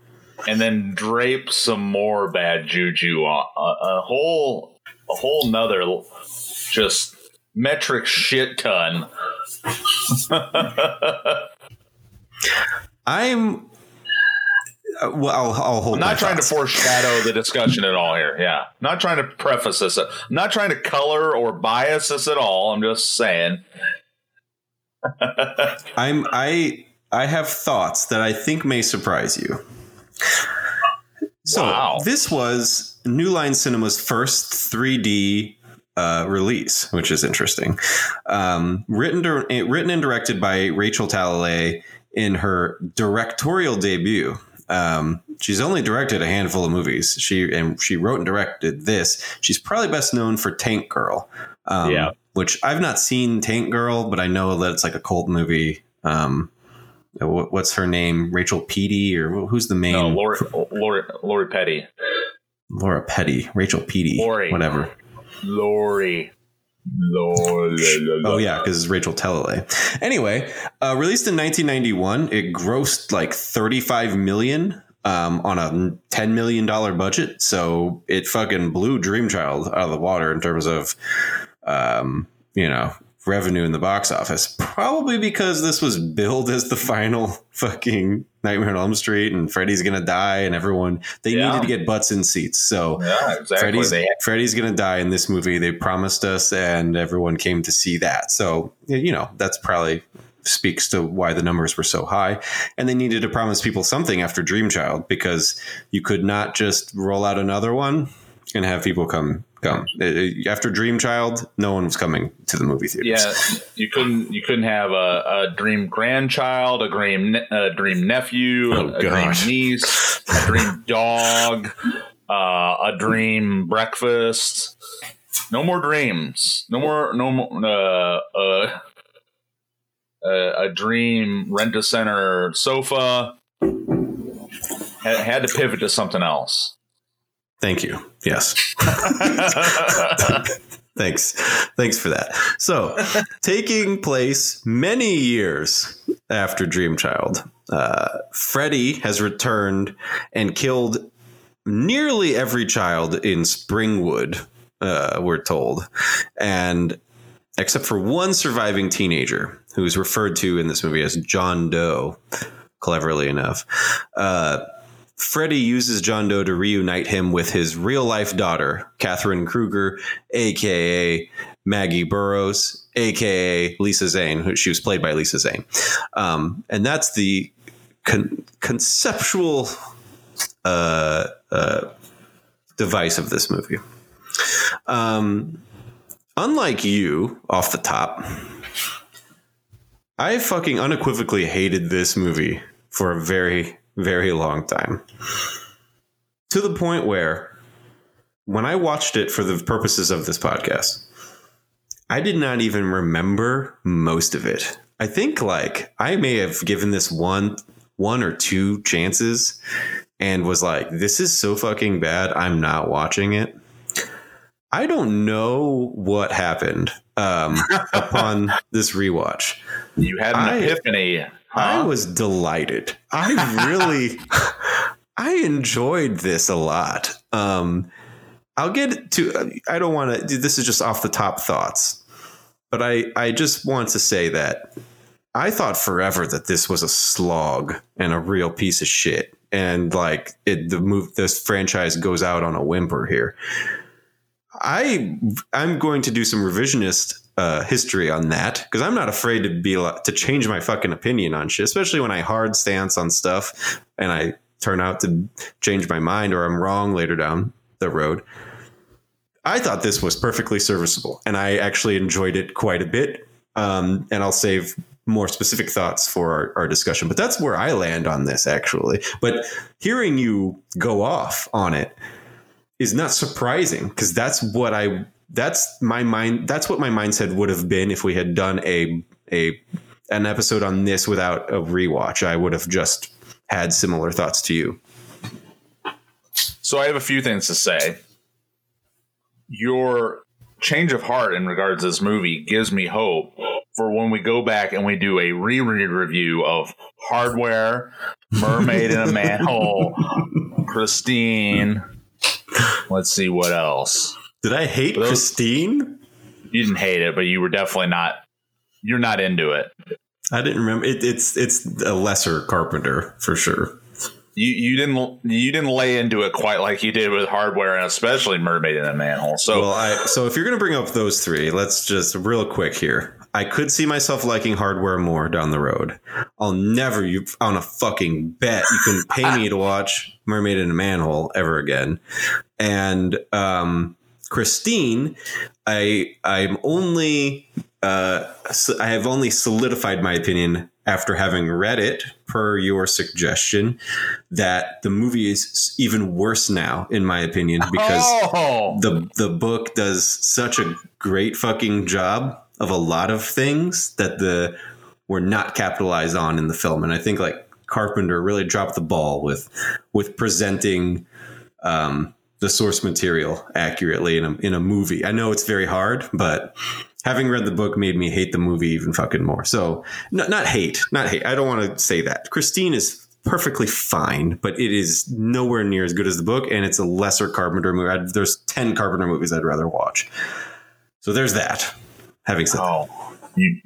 And then drape some more bad juju on a, a whole, a whole nother just metric shit ton. I'm well. I'll, I'll hold. I'm not trying thoughts. to foreshadow the discussion at all here. Yeah, not trying to preface this. I'm not trying to color or bias this at all. I'm just saying. I'm I I have thoughts that I think may surprise you. So wow. This was New Line Cinema's first three D uh, release, which is interesting. Um, written, di- written and directed by Rachel Talalay in her directorial debut. Um, she's only directed a handful of movies. She and she wrote and directed this. She's probably best known for Tank Girl, um, yeah. which I've not seen Tank Girl, but I know that it's like a cult movie. Um, What's her name? Rachel Petty, or who's the main? No, Lori, Lori, Lori Petty. Laura Petty, Rachel Petty, Lori. whatever. Lori. Lori. Oh yeah, because Rachel Talalay. Anyway, uh, released in nineteen ninety-one, it grossed like thirty-five million um, on a ten million dollars budget, so it fucking blew Dream Child out of the water in terms of, um, you know. revenue in the box office, probably because this was billed as the final fucking Nightmare on Elm Street and Freddy's gonna die and everyone they yeah. needed to get butts in seats, so yeah, exactly. Freddy's, Freddy's gonna die in this movie they promised us, and everyone came to see that, so you know that's probably speaks to why the numbers were so high, and they needed to promise people something after Dream Child, because you could not just roll out another one and have people come come after Dream Child. No one was coming to the movie theaters. Yeah, you couldn't. You couldn't have a, a dream grandchild, a dream, a dream nephew, oh, a gosh. dream niece, a dream dog, uh, a dream breakfast. No more dreams. No more. No more. Uh, uh, uh, a dream rent-a-center sofa. Had, had to pivot to something else. Thank you. Yes. Thanks. Thanks for that. So, taking place many years after Dream Child, uh, Freddy has returned and killed nearly every child in Springwood, uh, we're told, and except for one surviving teenager who is referred to in this movie as John Doe, cleverly enough. Uh, Freddy uses John Doe to reunite him with his real-life daughter, Katherine Krueger, a k a. Maggie Burroughs, a k a. Lisa Zane, who she was played by Lisa Zane. Um, and that's the con- conceptual uh, uh, device of this movie. Um, unlike you, off the top, I fucking unequivocally hated this movie for a very, very long time. To the point where, when I watched it for the purposes of this podcast, I did not even remember most of it. I think like I may have given this one, one or two chances and was like, this is so fucking bad, I'm not watching it. I don't know what happened um, upon this rewatch. You had an I, epiphany. Huh? I was delighted. I really, I enjoyed this a lot. Um, I'll get to, I don't want to, this is just off the top thoughts, but I, I just want to say that I thought forever that this was a slog and a real piece of shit. And like it, the move, this franchise goes out on a whimper here. I I'm going to do some revisionist uh, history on that because I'm not afraid to be to change my fucking opinion on shit, especially when I hard stance on stuff and I turn out to change my mind or I'm wrong later down the road. I thought this was perfectly serviceable and I actually enjoyed it quite a bit. Um, and I'll save more specific thoughts for our, our discussion, but that's where I land on this actually. But hearing you go off on it is not surprising because that's what I, that's my mind. That's what my mindset would have been if we had done a, a, an episode on this without a rewatch. I would have just had similar thoughts to you. So I have a few things to say. Your change of heart in regards to this movie gives me hope for when we go back and we do a reread review of Hardware, Mermaid in a Manhole, Christine. Let's see what else. Did I hate Those, Christine? You didn't hate it, but you were definitely not. You're not into it. I didn't remember. It, it's it's a lesser Carpenter for sure. You you didn't you didn't lay into it quite like you did with Hardware and especially Mermaid in a Manhole. So well, I, so if you're gonna bring up those three, let's just real quick here. I could see myself liking Hardware more down the road. I'll never you on a fucking bet you can pay me to watch Mermaid in a Manhole ever again. And um, Christine, I I'm only uh, I have only solidified my opinion after having read it, per your suggestion, that the movie is even worse now, in my opinion, because oh. the the book does such a great fucking job of a lot of things that the were not capitalized on in the film. And I think like Carpenter really dropped the ball with with presenting um, the source material accurately in a, in a movie. I know it's very hard, but having read the book made me hate the movie even fucking more. So not, not hate, not hate. I don't want to say that. Christine is perfectly fine, but it is nowhere near as good as the book. And it's a lesser Carpenter movie. I'd, there's ten Carpenter movies I'd rather watch. So there's that. Having said oh, that. You,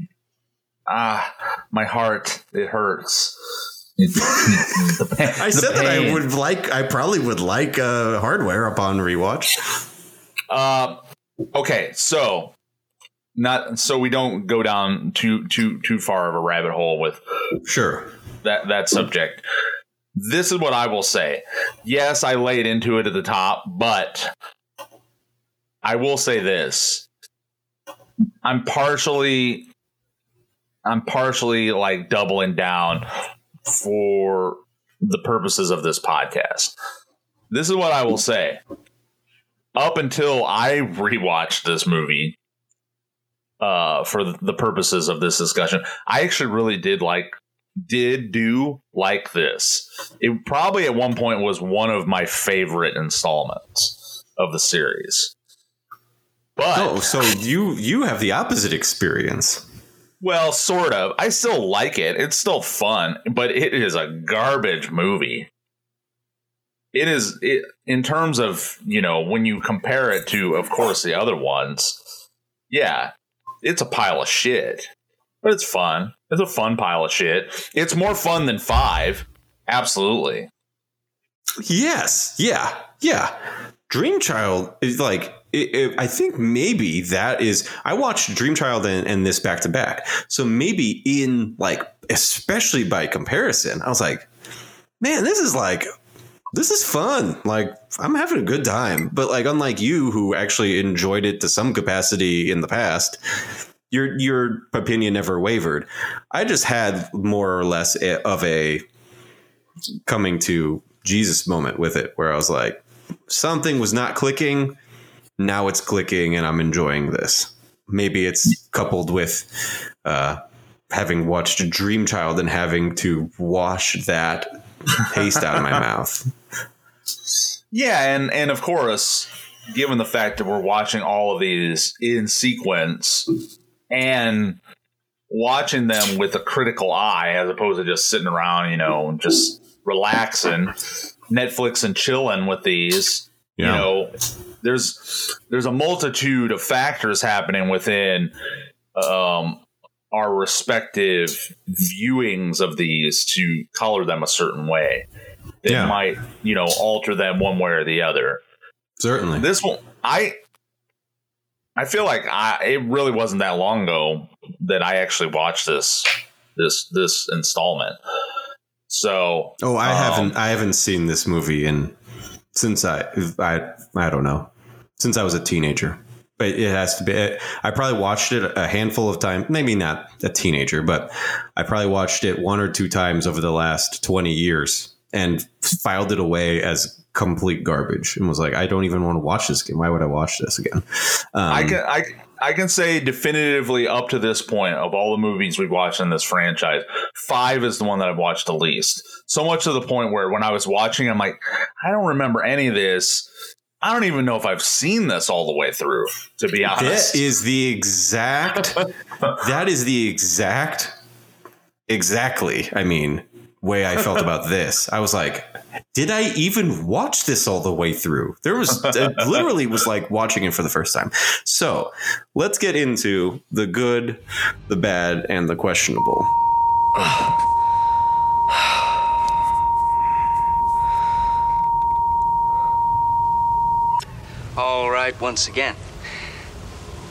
ah, my heart, it hurts. It, the pain, I said that I would like, I probably would like uh, Hardware upon rewatch. Uh, okay, so... Not so we don't go down too too too far of a rabbit hole with sure that that subject. This is what I will say. Yes, I laid into it at the top, but I will say this. I'm partially I'm partially like doubling down for the purposes of this podcast. This is what I will say. Up until I rewatched this movie, Uh, for the purposes of this discussion, I actually really did like, did do like this. It probably at one point was one of my favorite installments of the series. But oh, so you you have the opposite experience. Well, sort of. I still like it. It's still fun, but it is a garbage movie. It is it, in terms of, you know, when you compare it to, of course, the other ones. Yeah. It's a pile of shit, but it's fun. It's a fun pile of shit. It's more fun than five. Absolutely. Yes. Yeah. Yeah. Dream Child is like, it, it, I think maybe that is, I watched Dream Child and, and this back to back. So maybe in like, especially by comparison, I was like, man, this is like this is fun. Like, I'm having a good time. But like, unlike you, who actually enjoyed it to some capacity in the past, your your opinion never wavered. I just had more or less of a coming to Jesus moment with it, where I was like, something was not clicking. Now it's clicking, and I'm enjoying this. Maybe it's coupled with uh, having watched Dream Child and having to wash that taste out of my mouth. Yeah, and, and of course, given the fact that we're watching all of these in sequence and watching them with a critical eye as opposed to just sitting around, you know, just relaxing, Netflix and chilling with these, yeah. you know, there's there's a multitude of factors happening within um, our respective viewings of these to color them a certain way that yeah. might, you know, alter them one way or the other. Certainly. This one, I I feel like I, it really wasn't that long ago that I actually watched this this this installment. So, oh, I um, haven't I haven't seen this movie in since I I I don't know. Since I was a teenager, but it has to be. I probably watched it a handful of times, maybe not a teenager, but I probably watched it one or two times over the last twenty years and filed it away as complete garbage and was like, I don't even want to watch this again. Why would I watch this again? Um, I can I I can say definitively up to this point of all the movies we've watched in this franchise, five is the one that I've watched the least. So much to the point where when I was watching, I'm like, I don't remember any of this. I don't even know if I've seen this all the way through, to be honest. That is the exact, that is the exact, exactly, I mean, way I felt about this. I was like, did I even watch this all the way through? There was, it literally was like watching it for the first time. So let's get into the good, the bad, and the questionable. All right, once again,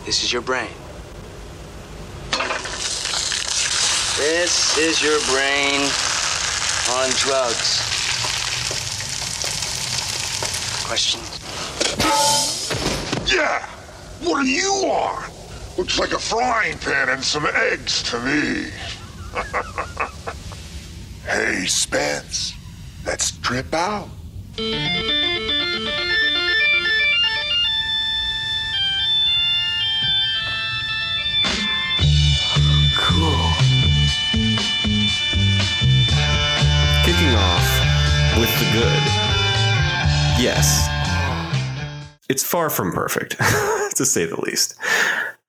this is your brain. This is your brain on drugs. Questions? Yeah! What are you on? Looks like a frying pan and some eggs to me. Hey, Spence, let's trip out. Kicking off with the good. Yes. It's far from perfect, to say the least.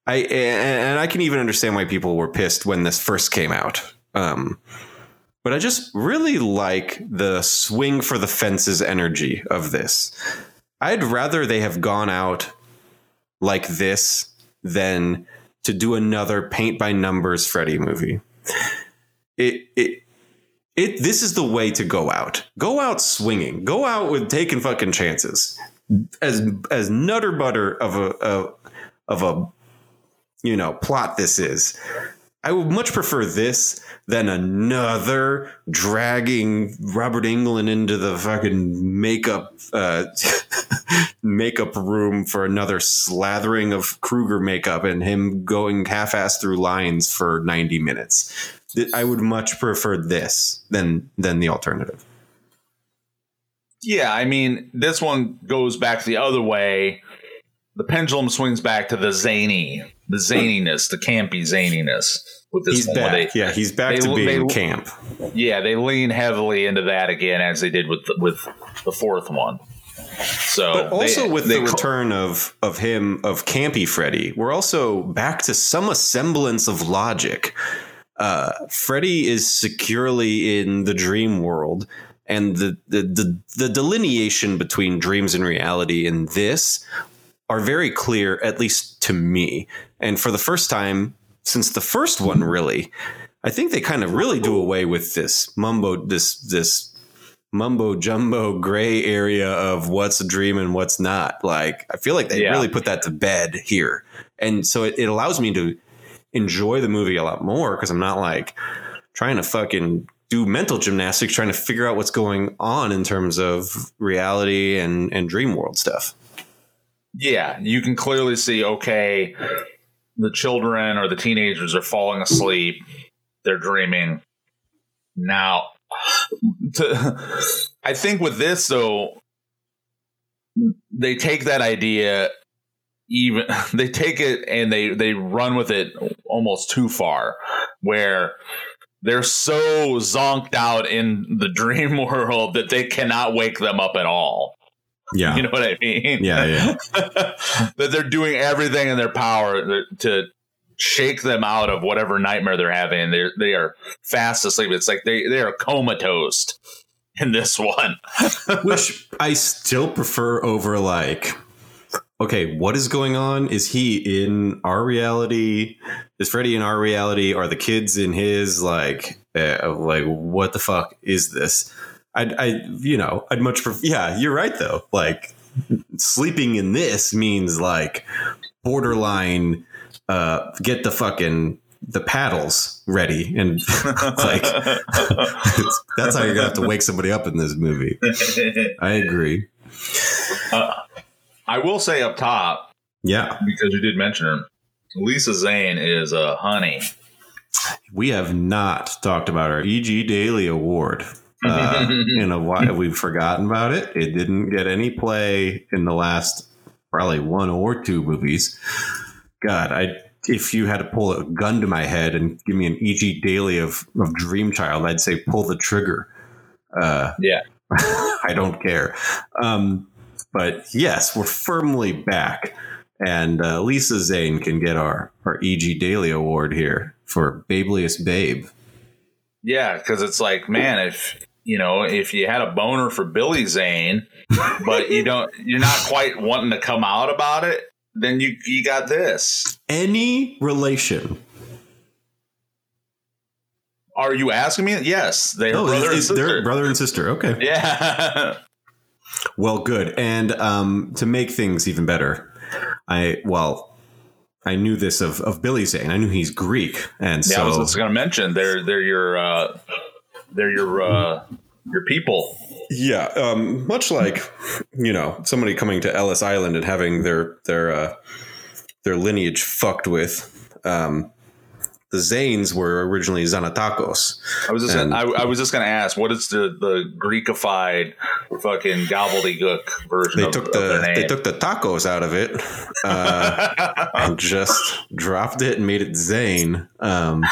I and I can even understand why people were pissed when this first came out. Um, but I just really like the swing for the fences energy of this. I'd rather they have gone out like this than to do another paint by numbers Freddy movie. It it It this is the way to go out. Go out swinging. Go out with taking fucking chances. As as nutter butter of a, a of a you know plot this is. I would much prefer this than another dragging Robert Englund into the fucking makeup uh, makeup room for another slathering of Krueger makeup and him going half-assed through lines for ninety minutes. I would much prefer this than than the alternative. Yeah, I mean, this one goes back the other way. The pendulum swings back to the zany, the zaniness, the campy zaniness with this he's one. Back. Where they, yeah, he's back they, to they, being they, camp. Yeah, they lean heavily into that again, as they did with the, with the fourth one. So, but also they, with they the co- return of of him of campy Freddy, we're also back to some semblance of logic. Uh, Freddy is securely in the dream world, and the, the the the delineation between dreams and reality in this are very clear, at least to me. And for the first time since the first one, really, I think they kind of really do away with this mumbo this this mumbo jumbo gray area of what's a dream and what's not. Like, I feel like they yeah. really put that to bed here, and so it, it allows me to enjoy the movie a lot more because I'm not like trying to fucking do mental gymnastics trying to figure out what's going on in terms of reality and, and dream world stuff. Yeah, you can clearly see, okay, the children or the teenagers are falling asleep. They're dreaming. Now, to, I think with this, though, they take that idea, even they take it and they, they run with it almost too far, where they're so zonked out in the dream world that they cannot wake them up at all. Yeah. You know what I mean? Yeah, yeah. That they're doing everything in their power to shake them out of whatever nightmare they're having. They're, they are fast asleep. It's like they, they are comatose in this one. Which I still prefer over, like, okay, what is going on? Is he in our reality? Is Freddy in our reality? Are the kids in his, like, uh, like, what the fuck is this? I'd, I, you know, I'd much prefer. Yeah, you're right, though. Like, sleeping in this means, like, borderline, uh, get the fucking the paddles ready. And like, that's how you're going to have to wake somebody up in this movie. I agree. Uh, I will say up top, yeah, because you did mention her, Lisa Zane is a honey. We have not talked about our E G Daily Award uh, in a while. We've forgotten about it. It didn't get any play in the last probably one or two movies. God, I if you had to pull a gun to my head and give me an E G Daily of, of Dream Child, I'd say pull the trigger. Uh, yeah, I don't care. Um, But yes, we're firmly back, and uh, Lisa Zane can get our, our E G Daily Award here for Babeliest Babe. Yeah, because it's like, man, if you know, if you had a boner for Billy Zane, but you don't, you're not quite wanting to come out about it, then you you got this. Any relation? Are you asking me? Yes, they're oh, brother is, and sister. They're brother and sister. Okay. Yeah. Well, good. And um, to make things even better, I well, I knew this of, of Billy Zane. I knew he's Greek. And yeah, so I was just going to mention they're they're your uh, they're your uh, your people. Yeah. Um, much like, you know, somebody coming to Ellis Island and having their their uh, their lineage fucked with. Um, the Zanes were originally Xanatakos. I was just and, gonna, I, I was just going to ask, what is the, the Greekified fucking gobbledygook version? They of, took the of their name? They took the tacos out of it uh, and just dropped it and made it Zane. Um,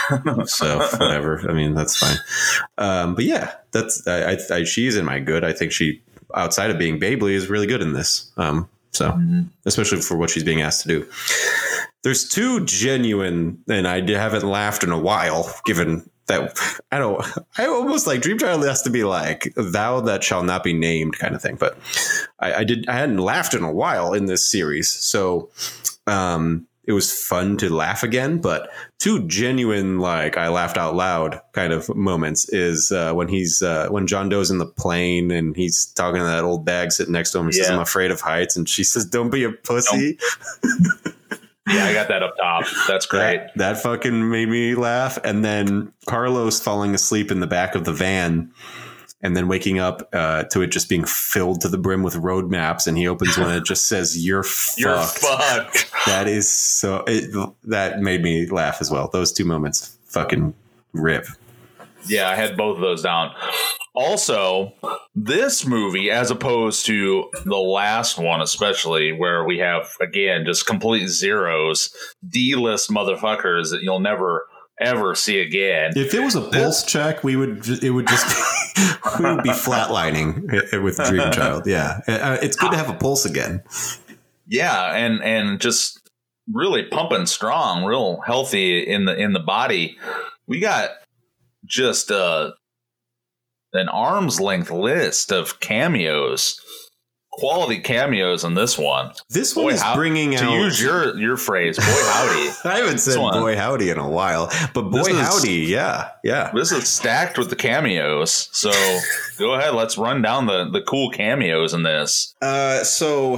so whatever. I mean, that's fine. Um, but yeah, that's I, I, I, she's in my good. I think she, outside of being Babely, is really good in this. Um, so mm-hmm. especially for what she's being asked to do. There's two genuine, and I haven't laughed in a while, given that I don't, I almost like Dream Child has to be like thou that shall not be named kind of thing. But I, I did, I hadn't laughed in a while in this series. So um, it was fun to laugh again. But two genuine, like I laughed out loud kind of moments is uh, when he's, uh, when John Doe's in the plane and he's talking to that old bag sitting next to him. He yeah. says, I'm afraid of heights. And she says, don't be a pussy. Nope. Yeah, I got that up top. That's great. That, that fucking made me laugh. And then Carlos falling asleep in the back of the van and then waking up uh, to it just being filled to the brim with road maps. And he opens one that just says, you're fucked. You're fucked. That is so it, that made me laugh as well. Those two moments fucking rip. Yeah, I had both of those down. Also, this movie, as opposed to the last one, especially where we have, again, just complete zeros, D-list motherfuckers that you'll never, ever see again. If it was a pulse check, we would it would just we would be flatlining with Dream Child. Yeah, it's good to have a pulse again. Yeah, and and just really pumping strong, real healthy in the in the body. We got just uh an arm's length list of cameos, quality cameos in this one. This one boy, is how, bringing to out to use your your phrase, boy howdy. I haven't said boy howdy in a while, but boy howdy, is, yeah, yeah. This is stacked with the cameos. So go ahead, let's run down the the cool cameos in this. Uh, so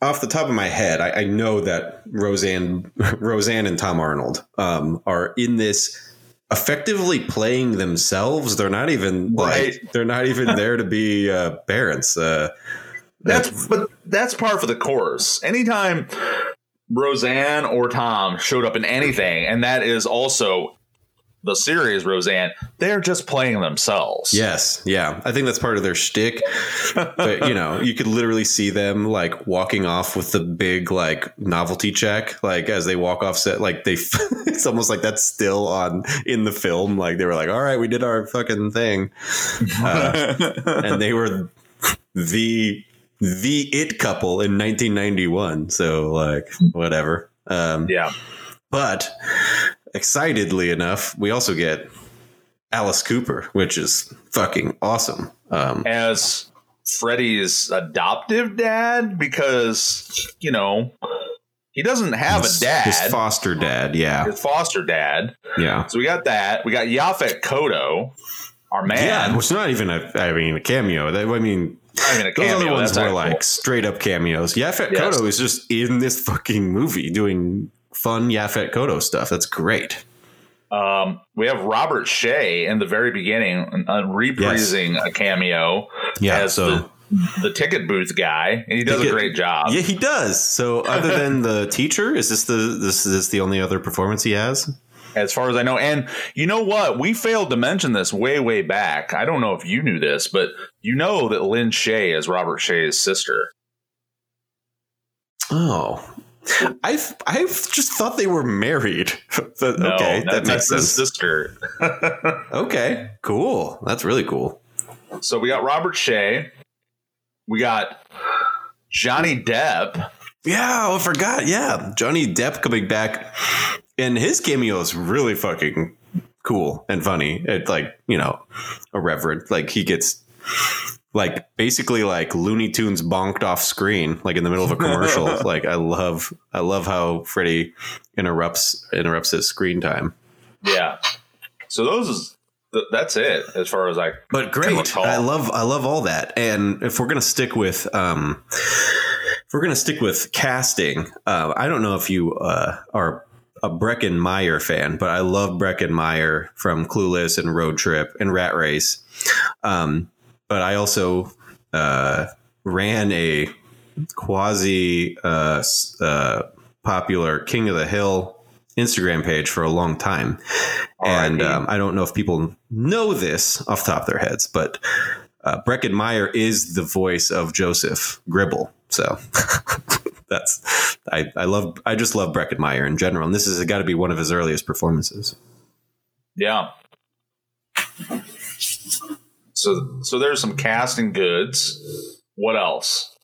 off the top of my head, I, I know that Roseanne, Roseanne and Tom Arnold um, are in this. effectively playing themselves. They're not even right. like they're not even there to be uh, parents. Uh, that's, that's but that's par for the course. Anytime Roseanne or Tom showed up in anything, and that is also the series Roseanne, they're just playing themselves. Yes. Yeah. I think that's part of their shtick. But, you know, you could literally see them like walking off with the big like novelty check, like as they walk off set, like they it's almost like that's still on in the film. Like they were like, all right, we did our fucking thing. Uh, and they were the the it couple in nineteen ninety-one. So like whatever. Um, yeah. But excitedly enough, we also get Alice Cooper, which is fucking awesome. Um, As Freddy's adoptive dad, because, you know, he doesn't have his, a dad. His foster dad, yeah. His foster dad. Yeah. So we got that. We got Yaphet Kotto, our man. Yeah, which is not even a, I mean, a cameo. I mean... I mean, a cameo. Those other ones were like cool. straight up cameos. Yaphet yes. Kotto is just in this fucking movie doing... fun Yaphet Kotto stuff. That's great. Um, we have Robert Shea in the very beginning uh, reprising yes. a cameo yeah, as so. the, the ticket booth guy, and he does ticket, a great job. Yeah, he does. So, other than the teacher, is this the this is this the only other performance he has? As far as I know, and you know what, we failed to mention this way way back. I don't know if you knew this, but you know that Lynn Shea is Robert Shea's sister. Oh. I I just thought they were married. But, no, okay, that makes sense. Sister. Okay, cool. That's really cool. So we got Robert Shea. We got Johnny Depp. Yeah, I forgot. Yeah, Johnny Depp coming back, and his cameo is really fucking cool and funny. It's like, you know, irreverent. Like he gets. Like basically like Looney Tunes bonked off screen, like in the middle of a commercial. Like I love I love how Freddy interrupts interrupts his screen time. Yeah. So those is that's it as far as I But great. I love I love all that. And if we're going to stick with um if we're going to stick with casting, uh, I don't know if you uh, are a Breckin Meyer fan, but I love Breckin Meyer from Clueless and Road Trip and Rat Race. Um But I also uh, ran a quasi uh, uh, popular King of the Hill Instagram page for a long time. R. And um, I don't know if people know this off the top of their heads, but uh, Breckin Meyer is the voice of Joseph Gribble. So that's I, I love. I just love Breckin Meyer in general. And this has got to be one of his earliest performances. Yeah. So, so there's some casting goods. What else?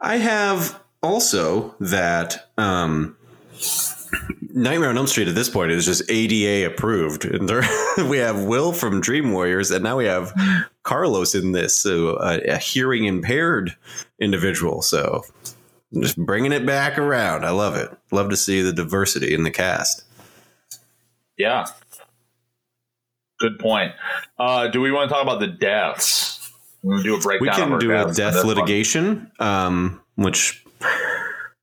I have also that um, Nightmare on Elm Street at this point is just A D A approved. And there, we have Will from Dream Warriors, and now we have Carlos in this, so a, a hearing impaired individual. So I'm just bringing it back around. I love it. Love to see the diversity in the cast. Yeah. Good point. Uh, do we want to talk about the deaths? We're going to do a breakdown. We can do deaths, a death litigation, um, which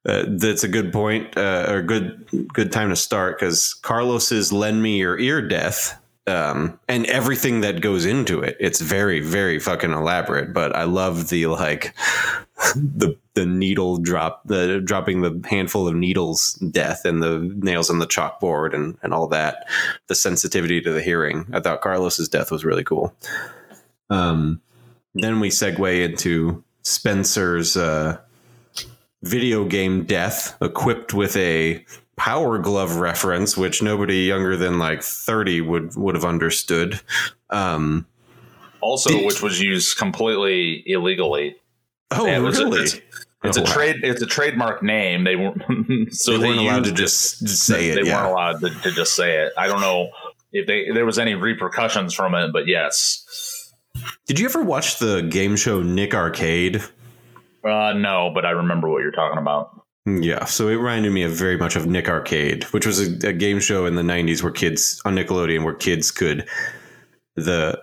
uh, that's a good point uh, or good good time to start, because Carlos's "Lend Me Your Ear" death um, and everything that goes into it. It's very, very fucking elaborate. But I love the like the the needle drop, the dropping the handful of needles death and the nails on the chalkboard and, and all that, the sensitivity to the hearing. I thought Carlos's death was really cool. Um, then we segue into Spencer's uh, video game death, equipped with a Power Glove reference, which nobody younger than like thirty would, would have understood. Um, also, did- which was used completely illegally. Oh, yeah, really? It's, it's oh, a wow. trade. It's a trademark name. They weren't so they weren't they allowed to just, just say it. They yeah. weren't allowed to, to just say it. I don't know if they if there was any repercussions from it, but yes. Did you ever watch the game show Nick Arcade? Uh, no, but I remember what you're talking about. Yeah, so it reminded me of very much of Nick Arcade, which was a, a game show in the nineties where kids on Nickelodeon where kids could the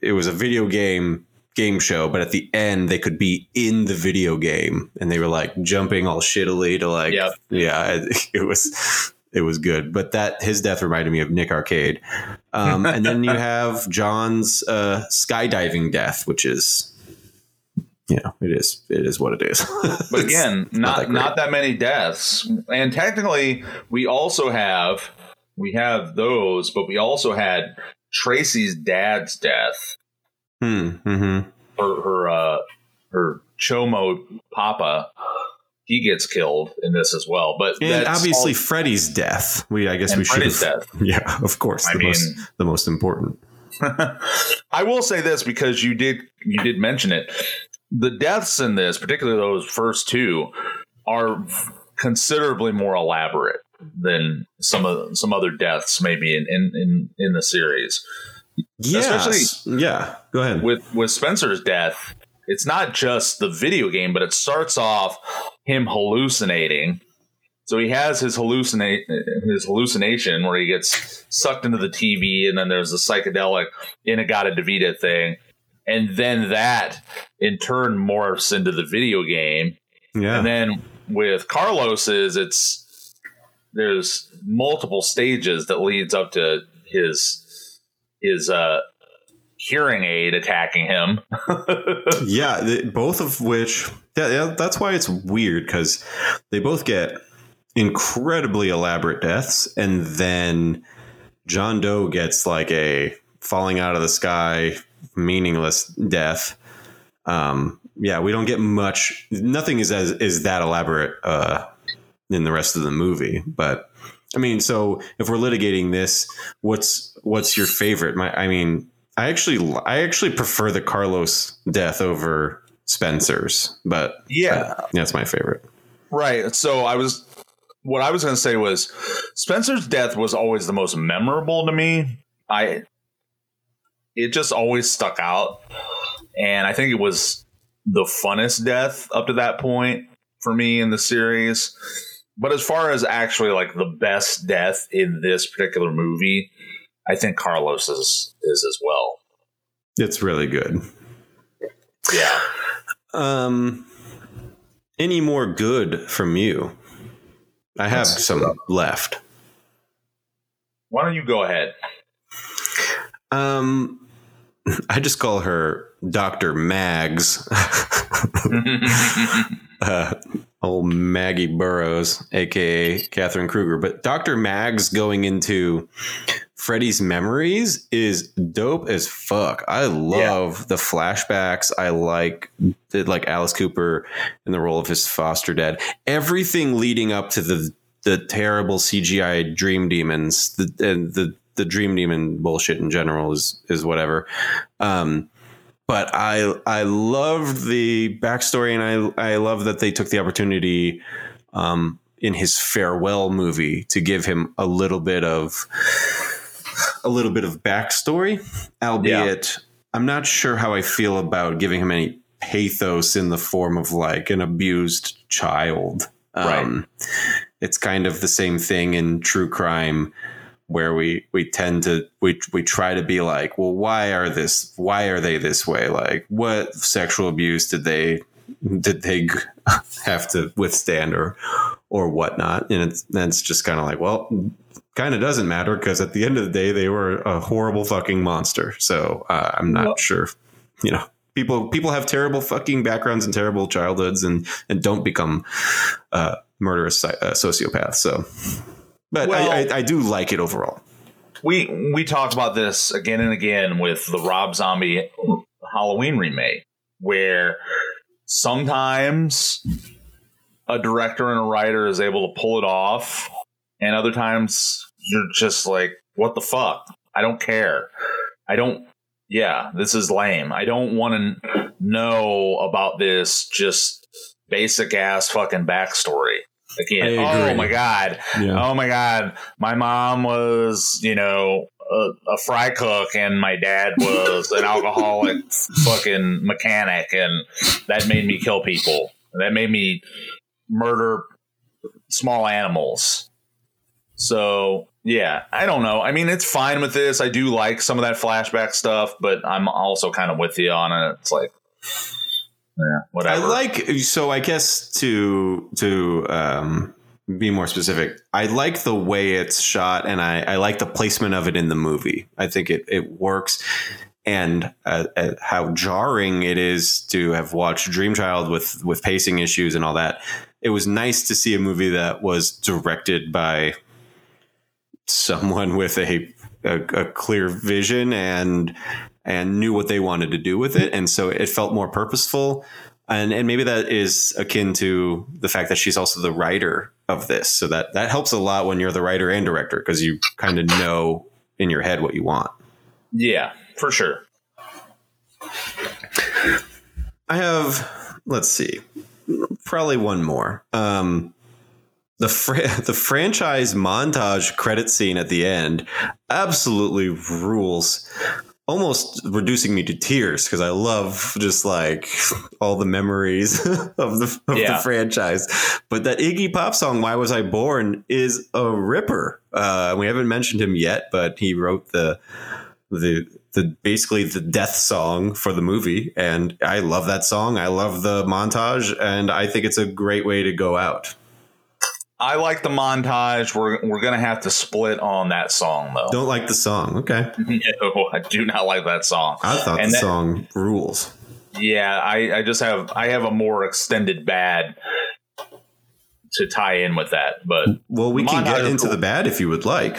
it was a video game. game show, but at the end they could be in the video game and they were like jumping all shittily to like yep. yeah it was it was good. But that his death reminded me of Nick Arcade. Um, and then you have John's uh, skydiving death, which is, you know, it is it is what it is. But again, not not that, not that many deaths. And technically, we also have we have those, but we also had Tracy's dad's death. Hmm. Mm-hmm. Her her uh, her chomo papa. He gets killed in this as well, but and that's obviously all- Freddy's death. We, I guess, and we should. Freddy's death. Yeah, of course. I the mean, most, the most important. I will say this because you did, you did mention it. The deaths in this, particularly those first two, are considerably more elaborate than some of some other deaths, maybe in in in, in the series. Yes. Especially yeah. Go ahead with with Spencer's death. It's not just the video game, but it starts off him hallucinating. So he has his hallucinate his hallucination where he gets sucked into the T V, and then there's the psychedelic Inagata DeVita thing, and then that in turn morphs into the video game. Yeah. And then with Carlos's, it's there's multiple stages that leads up to his his uh. hearing aid attacking him. Yeah, they, both of which yeah, yeah, that's why it's weird, because they both get incredibly elaborate deaths, and then John Doe gets like a falling out of the sky meaningless death. Um, yeah, we don't get much. Nothing is as is that elaborate uh, in the rest of the movie, but I mean, so if we're litigating this, what's what's your favorite? My, I mean. I actually, I actually prefer the Carlos death over Spencer's, but yeah, uh, that's my favorite. Right. So I was, what I was going to say was Spencer's death was always the most memorable to me. I, it just always stuck out, and I think it was the funnest death up to that point for me in the series. But as far as actually like the best death in this particular movie, I think Carlos is, is as well. It's really good. Yeah. Um, any more good from you? I have That's some good. left. Why don't you go ahead? Um, I just call her Doctor Mags. uh, old Maggie Burroughs, a k a. Catherine Krueger. But Doctor Mags going into Freddy's memories is dope as fuck. I love yeah. the flashbacks. I like like Alice Cooper in the role of his foster dad. Everything leading up to the the terrible C G I dream demons, the and the the dream demon bullshit in general is is whatever. Um, but I I love the backstory, and I I love that they took the opportunity um, in his farewell movie to give him a little bit of. a little bit of backstory, albeit yeah. I'm not sure how I feel about giving him any pathos in the form of like an abused child. Right. Um, it's kind of the same thing in true crime where we, we tend to, we, we try to be like, well, why are this, why are they this way? Like what sexual abuse did they, did they have to withstand or, or whatnot? And it's, that's just kind of like, well, kind of doesn't matter, because at the end of the day, they were a horrible fucking monster. So uh, I'm not well, sure, you know, people people have terrible fucking backgrounds and terrible childhoods and, and don't become uh, murderous uh, sociopaths. So but well, I, I, I do like it overall. We we talked about this again and again with the Rob Zombie Halloween remake, where sometimes a director and a writer is able to pull it off. And other times you're just like, what the fuck? I don't care. I don't. Yeah, this is lame. I don't want to know about this just basic ass fucking backstory. Again, oh, my God. Yeah. Oh, my God. My mom was, you know, a, a fry cook, and my dad was an alcoholic fucking mechanic. And that made me kill people. That made me murder small animals. So, yeah, I don't know. I mean, it's fine with this. I do like some of that flashback stuff, but I'm also kind of with you on it. It's like, yeah, whatever. I like. So I guess to to um, be more specific. I like the way it's shot, and I, I like the placement of it in the movie. I think it, it works. And uh, uh, how jarring it is to have watched Dream Child with, with pacing issues and all that. It was nice to see a movie that was directed by someone with a, a, a clear vision and and knew what they wanted to do with it. And so it felt more purposeful. And and maybe that is akin to the fact that she's also the writer of this. So that, that helps a lot when you're the writer and director, because you kind of know in your head what you want. Yeah, for sure. I have, let's see, probably one more. Um, the fra- the franchise montage credit scene at the end absolutely rules. Almost reducing me to tears, because I love just like all the memories of the of yeah. the franchise. But that Iggy Pop song, Why Was I Born, is a ripper. Uh, we haven't mentioned him yet, but he wrote the the the basically the death song for the movie. And I love that song. I love the montage, and I think it's a great way to go out. I like the montage. We're we're going to have to split on that song, though. Don't like the song. Okay. No, I do not like that song. I thought and the that, song rules. Yeah, I, I just have I have a more extended bad to tie in with that. But well, we can get into cool. the bad if you would like.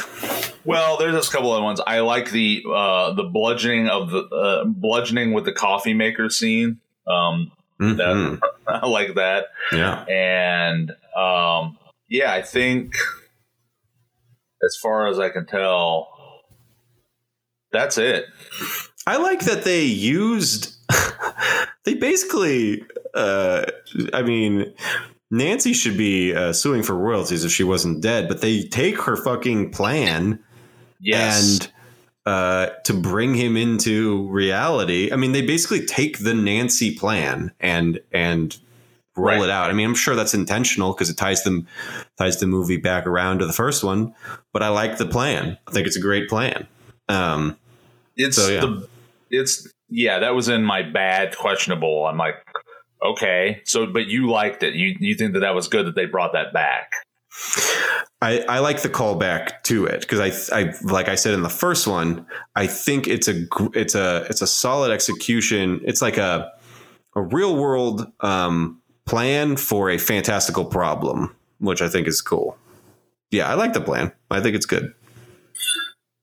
Well, there's just a couple other ones. I like the uh, the bludgeoning of the uh, bludgeoning with the coffee maker scene. Um, mm-hmm. that, I like that. Yeah. And um. Yeah, I think as far as I can tell, that's it. I like that they used they basically uh, I mean, Nancy should be uh, suing for royalties if she wasn't dead, but they take her fucking plan yes. and uh, to bring him into reality. I mean, they basically take the Nancy plan and and roll right. it out. I mean, I'm sure that's intentional because it ties them ties the movie back around to the first one. But I like the plan. I think it's a great plan. Um, it's so, yeah. the it's yeah. That was in my bad questionable. I'm like, okay, so but you liked it. You you think that that was good that they brought that back. I, I like the callback to it because I I like I said in the first one, I think it's a it's a it's a solid execution. It's like a a real world. Um, plan for a fantastical problem, which I think is cool. Yeah, I like the plan. I think it's good.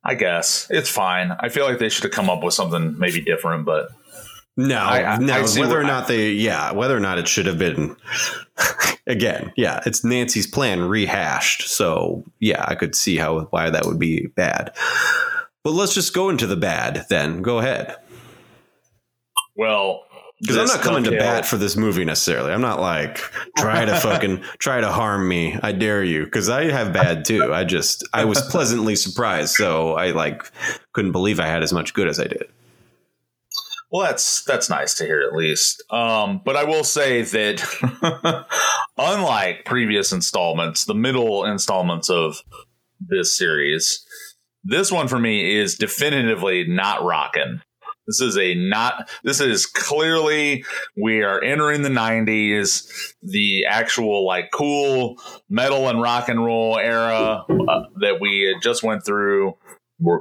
I guess it's fine. I feel like they should have come up with something maybe different, but no, I, I, no. I whether or not I, they, yeah, whether or not it should have been again, yeah, it's Nancy's plan rehashed. So yeah, I could see how why that would be bad. But let's just go into the bad then. Go ahead. Well. Because I'm not coming to bat for this movie necessarily. I'm not like try to fucking try to harm me. I dare you, because I have bad too. I just I was pleasantly surprised, so I like couldn't believe I had as much good as I did. Well, that's that's nice to hear at least. Um, but I will say that unlike previous installments, the middle installments of this series, this one for me is definitively not rockin'. This is a not. This is clearly we are entering the nineties, the actual like cool metal and rock and roll era uh, that we had just went through. We're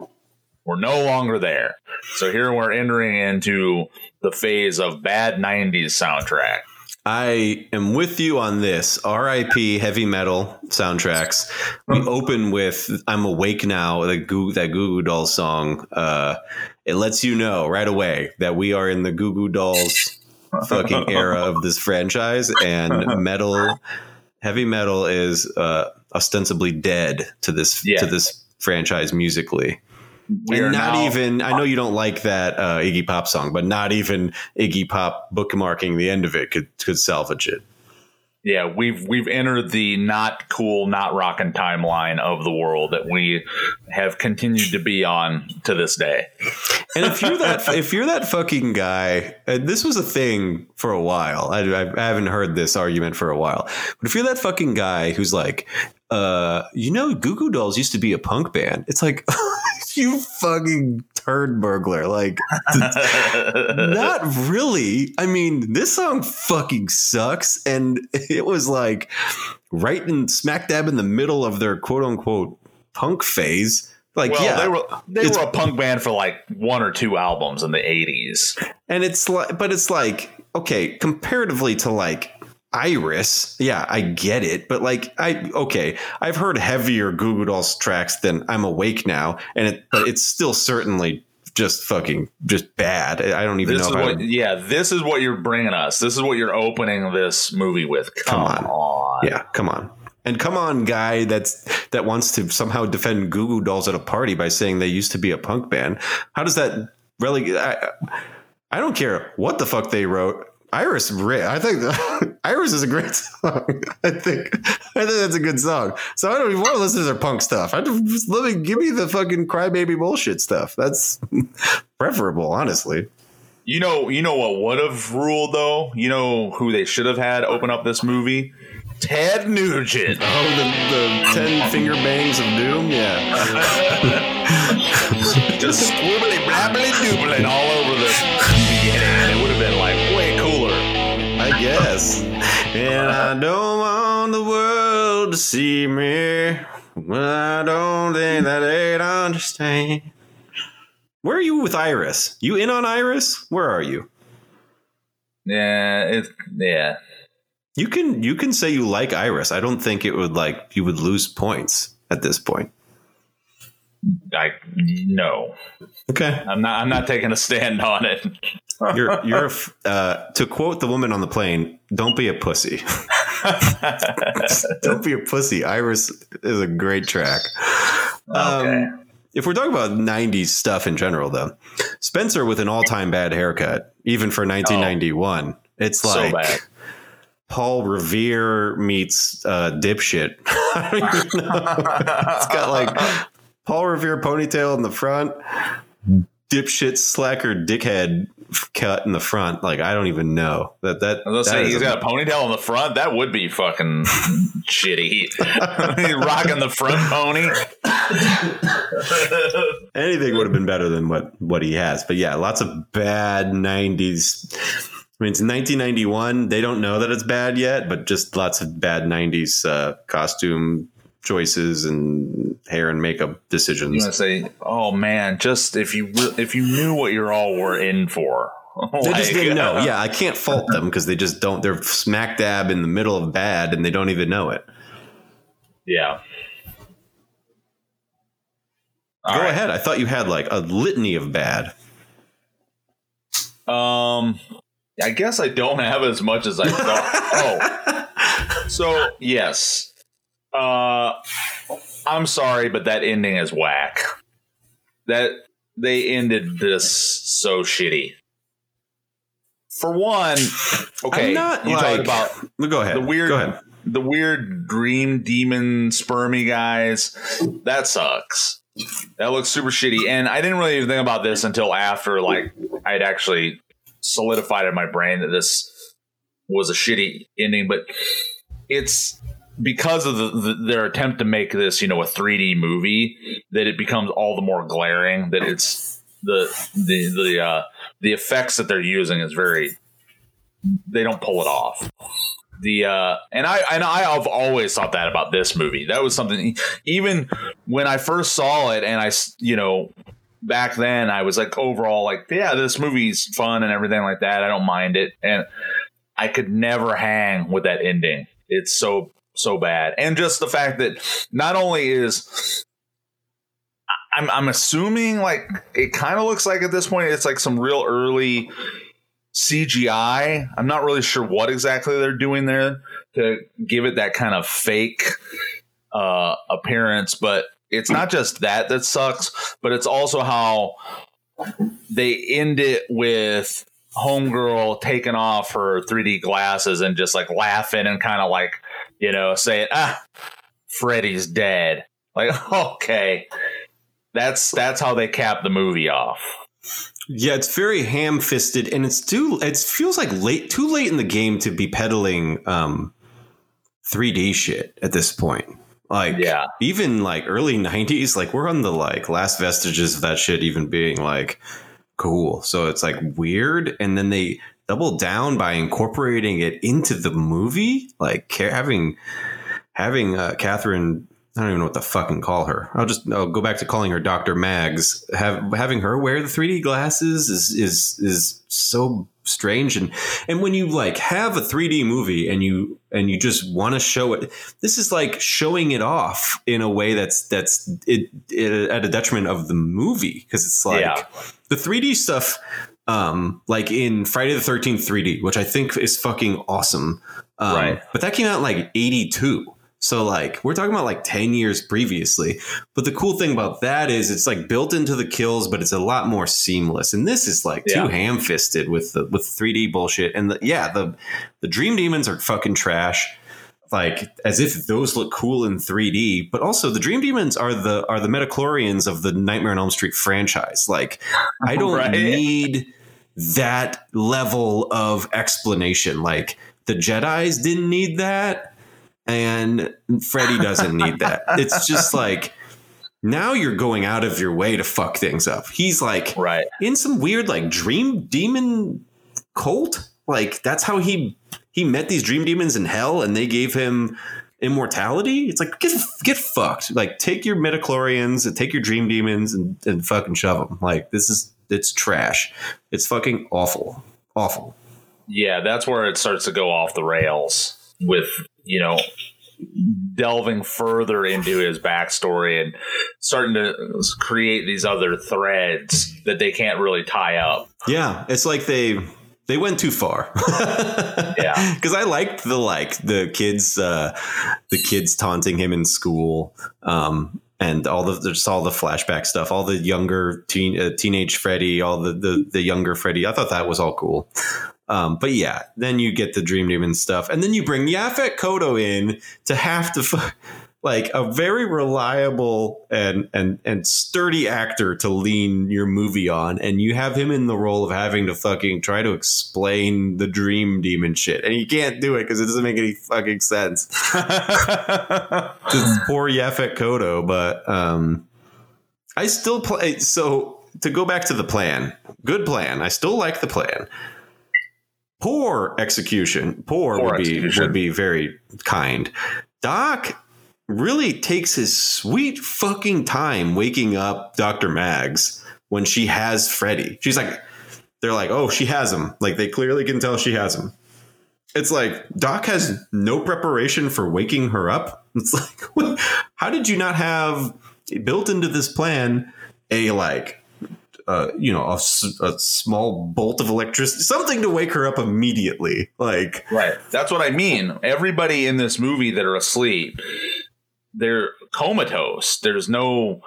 we're no longer there. So here we're entering into the phase of bad nineties soundtrack. I am with you on this. R I P heavy metal soundtracks. We open with "I'm Awake Now," the Goo, that Goo Goo Dolls song. Uh, it lets you know right away that we are in the Goo Goo Dolls fucking era of this franchise, and metal, heavy metal is uh, ostensibly dead to this yeah. to this franchise musically. We and not now, even I know you don't like that uh, Iggy Pop song, but not even Iggy Pop bookmarking the end of it could could salvage it. Yeah, we've we've entered the not cool, not rockin' timeline of the world that we have continued to be on to this day. And if you're that if you're that fucking guy, and this was a thing for a while. I, I haven't heard this argument for a while. But if you're that fucking guy who's like, uh, you know, Goo Goo Dolls used to be a punk band. It's like you fucking turd burglar. Like, not really. I mean, this song fucking sucks. And it was like right in smack dab in the middle of their quote unquote punk phase. Like, well, yeah, they were they were a punk band for like one or two albums in the eighties. And it's like, but it's like, OK, comparatively to like Iris. Yeah, I get it. But like, I OK, I've heard heavier Goo Goo Dolls tracks than I'm Awake Now. And it, but it's still certainly just fucking just bad. I don't even this know. Is what, yeah, this is what you're bringing us. This is what you're opening this movie with. Come, come on. on. Yeah, come on. And come on, guy that's that wants to somehow defend Goo Goo Dolls at a party by saying they used to be a punk band. How does that really? I, I don't care what the fuck they wrote. Iris, I think Iris is a great song. I think I think that's a good song. So I don't even want to listen to their punk stuff. I just let me give me the fucking crybaby bullshit stuff. That's preferable, honestly. You know, you know what would have ruled though. You know who they should have had open up this movie. Ted Nugent. Oh, the, the ten finger bangs of doom? Yeah. Just squibbly, blabbly, doobling all over the beginning. It would have been like way cooler. I guess. And I don't want the world to see me. Well, I don't think that they'd understand. Where are you with Iris? You in on Iris? Where are you? Yeah, it's, yeah. You can you can say you like Iris. I don't think it would like you would lose points at this point. I no. Okay, I'm not I'm not taking a stand on it. You're you're uh, to quote the woman on the plane. Don't be a pussy. Don't be a pussy. Iris is a great track. Okay. Um, if we're talking about nineties stuff in general, though, Spencer with an all time bad haircut, even for nineteen ninety-one, oh, it's like. So bad. Paul Revere meets uh, dipshit. I don't even know. It's got like Paul Revere ponytail in the front, dipshit slacker dickhead cut in the front. Like I don't even know that that. I was gonna say he's got a ponytail in the front. That would be fucking shitty. Rocking the front pony. Anything would have been better than what what he has. But yeah, lots of bad nineties. I mean, it's nineteen ninety-one. They don't know that it's bad yet, but just lots of bad nineties uh, costume choices and hair and makeup decisions. I say, oh man, just if you if you knew what you're all were in for, like, they just didn't know. Yeah, I can't fault them because they just don't. They're smack dab in the middle of bad, and they don't even know it. Yeah. All Go right. ahead. I thought you had like a litany of bad. Um. I guess I don't have as much as I thought. Oh, so yes. Uh, I'm sorry, but that ending is whack. That they ended this so shitty. For one, okay, I'm not you like, talked about go ahead. The weird, go ahead. The weird dream demon spermy guys. That sucks. That looks super shitty. And I didn't really even think about this until after, like, I'd actually. Solidified in my brain that this was a shitty ending, but it's because of the, the, their attempt to make this, you know, a three D movie that it becomes all the more glaring that it's the the the uh, the effects that they're using is very they don't pull it off. The uh, and I and I have always thought that about this movie. That was something even when I first saw it, and I you know. Back then, I was like overall like, yeah, this movie's fun and everything like that. I don't mind it. And I could never hang with that ending. It's so, so bad. And just the fact that not only is I'm, I'm assuming like it kind of looks like at this point, it's like some real early C G I. I'm not really sure what exactly they're doing there to give it that kind of fake uh, appearance. But it's not just that that sucks, but it's also how they end it with Homegirl taking off her three D glasses and just like laughing and kind of like, you know, saying, ah, Freddy's dead. Like, okay, that's that's how they cap the movie off. Yeah, it's very ham fisted and it's too it feels like late too late in the game to be peddling um, three D shit at this point. Like, yeah. Even like early nineties, like we're on the like last vestiges of that shit even being like cool. So it's like weird. And then they double down by incorporating it into the movie, like having having uh, Catherine. I don't even know what to fucking call her. I'll just I'll go back to calling her Doctor Maggs. Have, having her wear the three D glasses is is is so strange. And and when you like have a three D movie and you and you just want to show it, this is like showing it off in a way that's that's it, it at a detriment of the movie, because it's like yeah. the three D stuff, um, like in Friday the thirteenth three D, which I think is fucking awesome. Um, right. But that came out in like eighty-two. So like we're talking about like ten years previously. But the cool thing about that is it's like built into the kills, but it's a lot more seamless. And this is like yeah. too ham fisted with the with three D bullshit. And the, yeah, the the dream demons are fucking trash. Like as if those look cool in three D. But also the dream demons are the are the Metachlorians of the Nightmare on Elm Street franchise. Like I don't right? need that level of explanation. Like the Jedis didn't need that. And Freddy doesn't need that. It's just like, now you're going out of your way to fuck things up. He's like right. in some weird like dream demon cult. Like that's how he he met these dream demons in hell, and they gave him immortality. It's like, get get fucked. Like take your Metachlorians and take your dream demons and, and fucking shove them. Like this is it's trash. It's fucking awful. Awful. Yeah, that's where it starts to go off the rails with, you know, delving further into his backstory and starting to create these other threads that they can't really tie up. Yeah, it's like they they went too far. Yeah, because I liked the like the kids, uh, the kids taunting him in school, um, and all the just all the flashback stuff, all the younger teen, uh, teenage Freddy, all the, the the younger Freddy. I thought that was all cool. Um, but yeah, then you get the Dream Demon stuff, and then you bring Yaphet Kotto in to have to fuck, like a very reliable and, and and sturdy actor to lean your movie on. And you have him in the role of having to fucking try to explain the Dream Demon shit. And you can't do it because it doesn't make any fucking sense. Just poor Yaphet Kotto. But um, I still play. So to go back to the plan, good plan. I still like the plan. Poor execution. Poor, Poor would be execution. would be very kind. Doc really takes his sweet fucking time waking up Doctor Maggs when she has Freddy. She's like, they're like, oh, she has him. Like they clearly can tell she has him. It's like Doc has no preparation for waking her up. It's like, what? How did you not have built into this plan a like? Uh, you know, a, a small bolt of electricity, something to wake her up immediately. Like, right. That's what I mean. Everybody in this movie that are asleep, they're comatose. There's no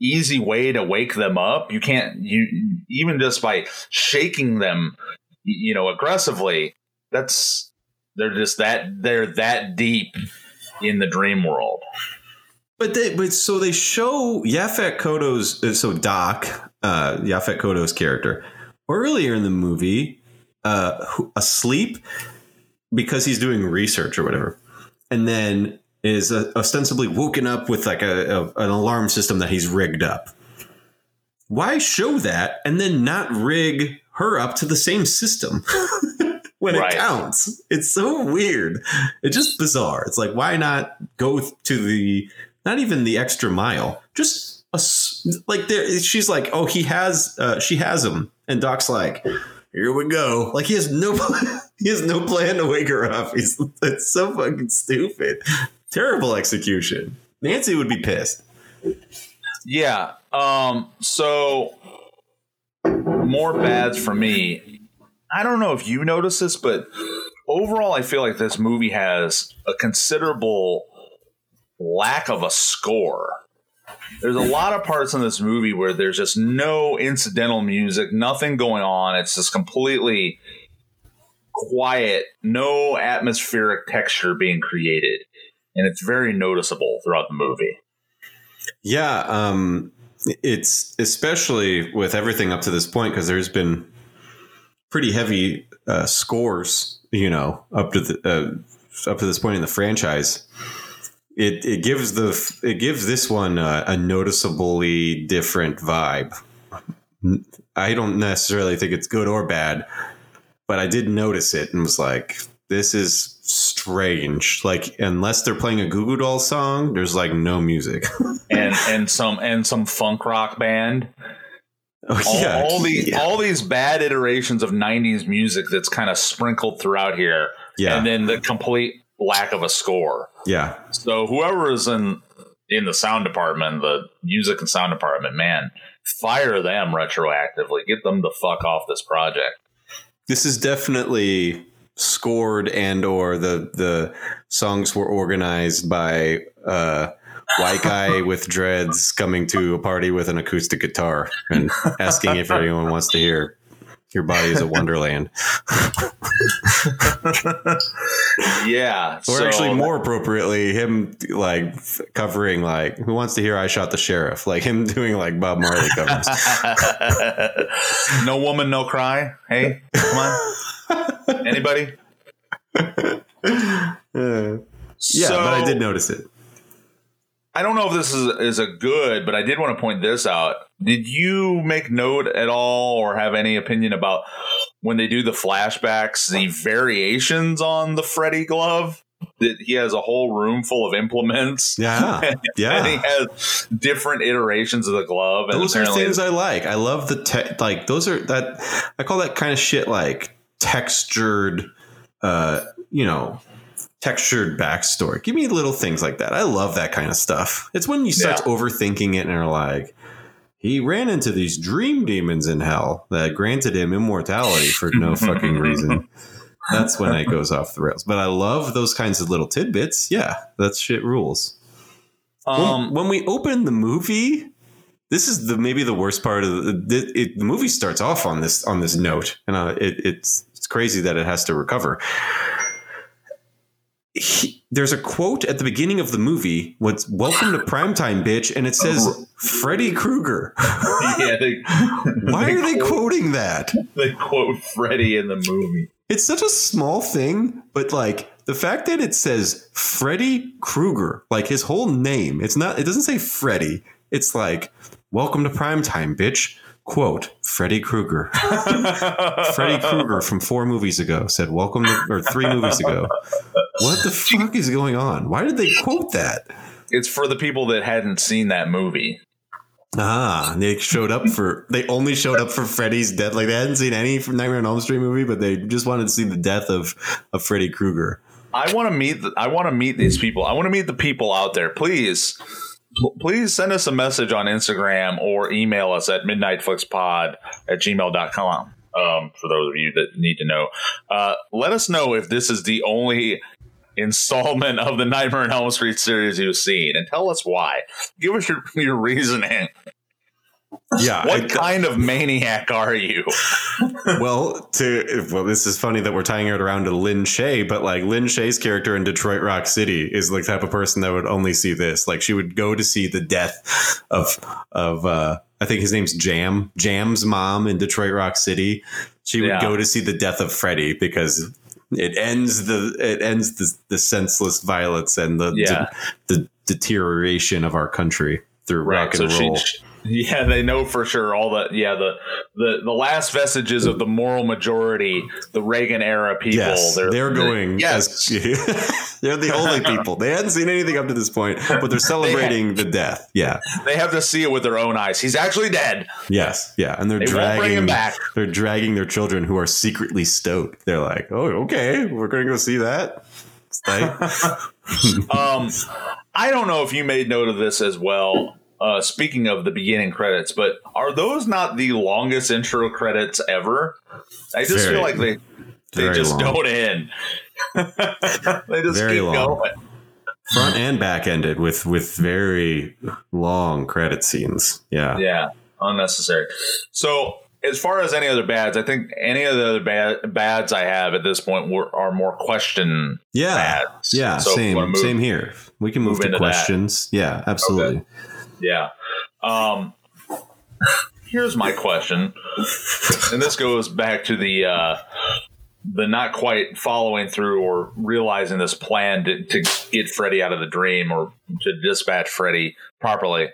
easy way to wake them up. You can't, you even just by shaking them, you know, aggressively, that's, they're just that, they're that deep in the dream world. But they, but so they show Yaphet Kotto's, so Doc, uh, Yaphet Kotto's character earlier in the movie, uh, asleep because he's doing research or whatever, and then is uh, ostensibly woken up with like a, a an alarm system that he's rigged up. Why show that and then not rig her up to the same system when right. it counts? It's so weird. It's just bizarre. It's like, why not go to the not even the extra mile, just a, like there. She's like, oh, he has uh, she has him. And Doc's like, here we go. Like he has no he has no plan to wake her up. He's it's so fucking stupid. Terrible execution. Nancy would be pissed. Yeah. Um. So more bads for me. I don't know if you noticed this, but overall, I feel like this movie has a considerable lack of a score. There's a lot of parts in this movie where there's just no incidental music, nothing going on. It's just completely quiet, no atmospheric texture being created, and it's very noticeable throughout the movie. Yeah, um, it's especially with everything up to this point, because there's been pretty heavy uh, scores, you know, up to the uh, up to this point in the franchise. it it gives the it gives this one a, a noticeably different vibe. I don't necessarily think it's good or bad, but I did notice it and was like, this is strange. Like, unless they're playing a Goo Goo Dolls song, there's like no music. and and some and some funk rock band. Oh, all, yeah. all these yeah. all these bad iterations of nineties music that's kind of sprinkled throughout here. Yeah. And then the complete lack of a score. Yeah. So whoever is in in the sound department, the music and sound department, man, fire them retroactively. Get them the fuck off this project. This is definitely scored, and or the the songs were organized by uh white guy with dreads coming to a party with an acoustic guitar and asking if anyone wants to hear "Your Body Is a Wonderland." Yeah. Or so, actually more appropriately, him like covering like "Who Wants to Hear I Shot the Sheriff?" Like him doing like Bob Marley covers. No woman, no cry. Hey, come on. Anybody? uh, yeah, so, but I did notice it. I don't know if this is, is a good, but I did want to point this out. Did you make note at all or have any opinion about when they do the flashbacks, the variations on the Freddy glove? That he has a whole room full of implements. Yeah. And, yeah. And he has different iterations of the glove. And those are things I like. I love the tech. Like those are that I call that kind of shit like textured, uh, you know, textured backstory. Give me little things like that. I love that kind of stuff. It's when you start yeah. overthinking it and are like, he ran into these dream demons in hell that granted him immortality for no fucking reason. That's when it goes off the rails. But I love those kinds of little tidbits. Yeah, that shit rules. Um, when, when we open the movie, this is the maybe the worst part of the, the, it, the movie starts off on this on this note, and uh, it, it's it's crazy that it has to recover. He, there's a quote at the beginning of the movie. What's "Welcome to Primetime, bitch," and it says Freddy Krueger. Yeah, they, why they are they quote, quoting that? They quote Freddy in the movie. It's such a small thing, but like the fact that it says Freddy Krueger, like his whole name, it's not, it doesn't say Freddy. It's like, "Welcome to Primetime, bitch," quote, Freddy Krueger. Freddy Krueger from four movies ago said, "Welcome to," or three movies ago. What the fuck is going on? Why did they quote that? It's for the people that hadn't seen that movie. Ah, they showed up for they only showed up for Freddy's death. Like they hadn't seen any Nightmare on Elm Street movie, but they just wanted to see the death of, of Freddy Krueger. I want to meet. I want to meet these people. I want to meet the people out there. Please, please send us a message on Instagram or email us at midnightflixpod at gmail dot com. Um, for those of you that need to know, uh, let us know if this is the only installment of the Nightmare on Elm Street series you've seen, and tell us why. Give us your, your reasoning. Yeah, what I, kind of maniac are you? Well, to well, this is funny that we're tying it around to Lin Shaye, but like Lin Shaye's character in Detroit Rock City is like the type of person that would only see this. Like she would go to see the death of of uh, I think his name's Jam Jam's mom in Detroit Rock City. She would yeah. go to see the death of Freddy because it ends the it ends the, the senseless violence and the yeah. de, the deterioration of our country through right. rock and so roll. She, Yeah, they know for sure all the yeah the, the the last vestiges of the moral majority, the Reagan era people. Yes, they're, they're going. They're, yes, as, they're the only people. They hadn't seen anything up to this point, but they're celebrating they have, the death. Yeah, they have to see it with their own eyes. He's actually dead. Yes, yeah, and they're they dragging bring him back. They're dragging their children who are secretly stoked. They're like, oh, okay, we're going to go see that. It's like, um, I don't know if you made note of this as well. Uh, speaking of the beginning credits, but are those not the longest intro credits ever? I just very, feel like they they just long. don't end. They just very keep long. going. Front and back ended with with very long credit scenes. Yeah, yeah, unnecessary. So as far as any other bads, I think any of the other bad, bads I have at this point were, are more question. Yeah, bads. yeah, so same, move, same here. We can move, move to questions. That. Yeah, absolutely. Okay. Yeah. Um, here's my question. And this goes back to the uh, the not quite following through or realizing this plan to, to get Freddy out of the dream or to dispatch Freddy properly.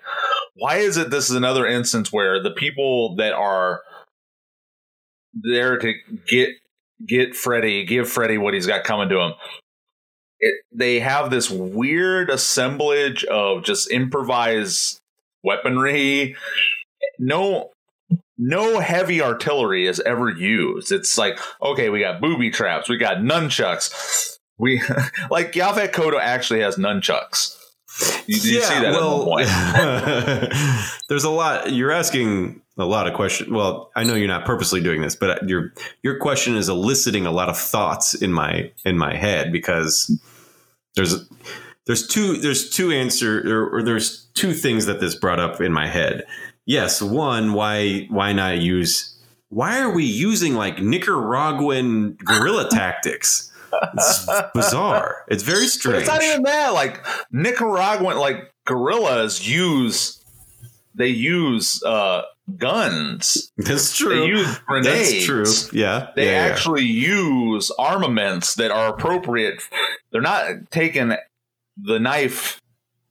Why is it this is another instance where the people that are there to get get Freddy, give Freddy what he's got coming to him, it, they have this weird assemblage of just improvised weaponry. No... No heavy artillery is ever used. It's like, okay, we got booby traps, we got nunchucks. We like Yaphet Kotto actually has nunchucks. You, you yeah, see that well, at one point. There's a lot. You're asking a lot of questions. Well, I know you're not purposely doing this, but your your question is eliciting a lot of thoughts in my in my head because there's there's two there's two answer or, or there's two things that this brought up in my head. Yes, one, why why not use why are we using like Nicaraguan guerrilla tactics? It's bizarre. It's very strange. It's not even that. Like Nicaraguan like guerrillas use they use uh, guns. That's true. They use grenades. That's true. Yeah. They yeah, actually yeah. use armaments that are appropriate. They're not taking the knife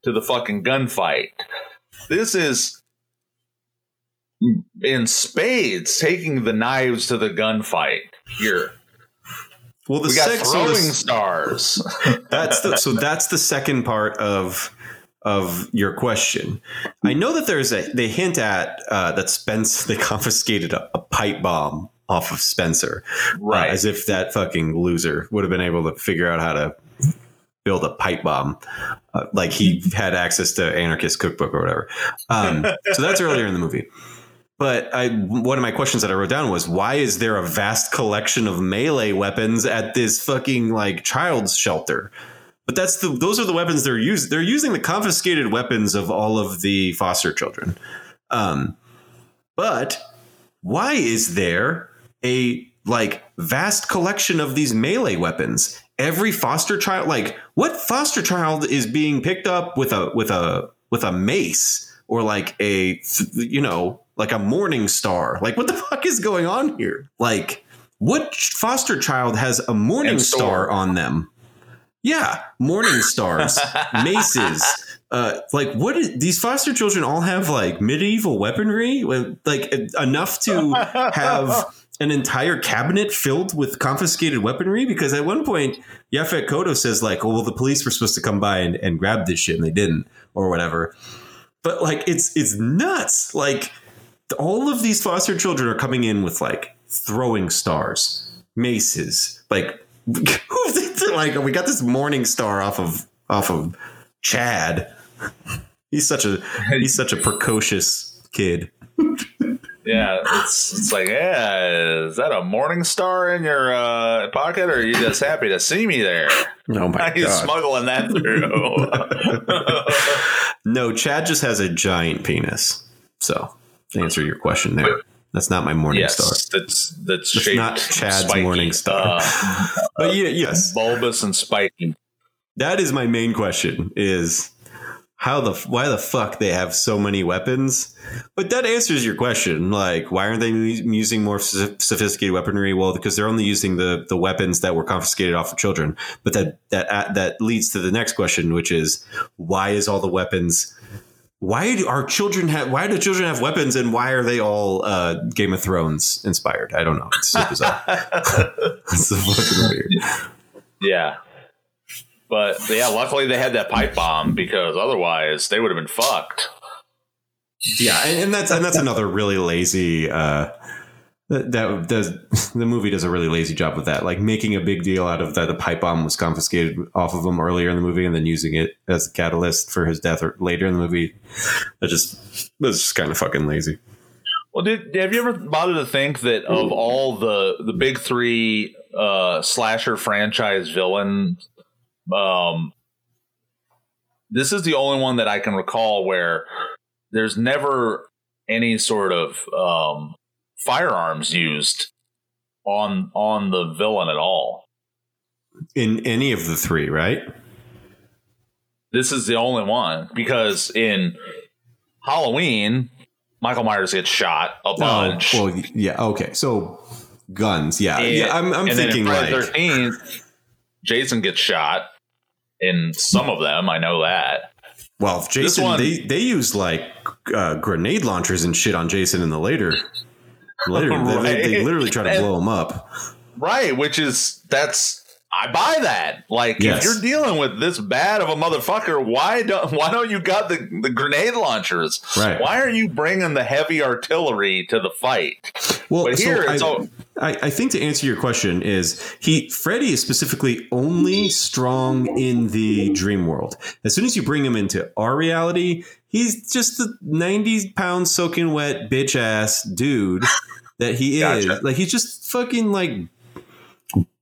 to the fucking gunfight. This is in spades, taking the knives to the gunfight here. Well, the we got sex throwing the, stars. That's the, so. That's the second part of of your question. I know that there's a they hint at uh, that Spence they confiscated a, a pipe bomb off of Spencer, right? Uh, as if that fucking loser would have been able to figure out how to build a pipe bomb, uh, like he had access to Anarchist Cookbook or whatever. Um, so that's earlier in the movie. But I, one of my questions that I wrote down was, why is there a vast collection of melee weapons at this fucking like child's shelter? But that's the those are the weapons they're using. They're using the confiscated weapons of all of the foster children. Um, but why is there a like vast collection of these melee weapons? Every foster child, like what foster child is being picked up with a with a with a mace or like a, you know, like a morning star. Like, what the fuck is going on here? Like, what foster child has a morning star on them? Yeah. Morning stars, maces. Uh, like, what is, these foster children all have like medieval weaponry, like enough to have an entire cabinet filled with confiscated weaponry. Because at one point, Yaphet Kotto says like, oh, well, the police were supposed to come by and, and grab this shit and they didn't or whatever. But like, it's, it's nuts. Like, all of these foster children are coming in with like throwing stars, maces, like like we got this morning star off of off of Chad. He's such a he's such a precocious kid. Yeah, it's it's like, yeah, is that a morning star in your uh, pocket, or are you just happy to see me there? Oh my god, he's smuggling that through. No, Chad just has a giant penis, so. To answer your question there. That's not my morning yes, star. That's that's, that's not Chad's spiky, morning star. Uh, but yeah, yes. Bulbous and spiky. That is my main question is how the why the fuck they have so many weapons. But that answers your question. Like, why aren't they using more sophisticated weaponry? Well, because they're only using the, the weapons that were confiscated off of children. But that that that leads to the next question, which is why is all the weapons Why do our children have? Why do children have weapons, and why are they all uh, Game of Thrones inspired? I don't know. It's so bizarre. It's so fucking weird. Yeah, but yeah, luckily they had that pipe bomb because otherwise they would have been fucked. Yeah, and, and that's and that's another really lazy. Uh, that does the movie does a really lazy job with that, like making a big deal out of that the pipe bomb was confiscated off of him earlier in the movie and then using it as a catalyst for his death or later in the movie. That just that's just kind of fucking lazy. Well, did have you ever bothered to think that of all the the big three uh, slasher franchise villains, um, this is the only one that I can recall where there's never any sort of um, firearms used on on the villain at all in any of the three, right? This is the only one because in Halloween, Michael Myers gets shot a bunch. Oh, well, yeah, okay. So guns. Yeah, and, yeah. I'm, I'm thinking like thirteenth, Jason gets shot in some of them. I know that. Well, Jason, one, they they use like uh, grenade launchers and shit on Jason in the later later. Right? they, they literally try to and, blow him up. Right, which is that's. I buy that. Like, yes. If you're dealing with this bad of a motherfucker, why don't why don't you got the, the grenade launchers? Right. Why are you bringing the heavy artillery to the fight? Well, but here so it's I, all. I, I think to answer your question is he Freddy is specifically only strong in the dream world. As soon as you bring him into our reality, he's just the ninety pound soaking wet bitch ass dude that he is. Gotcha. Like he's just fucking like.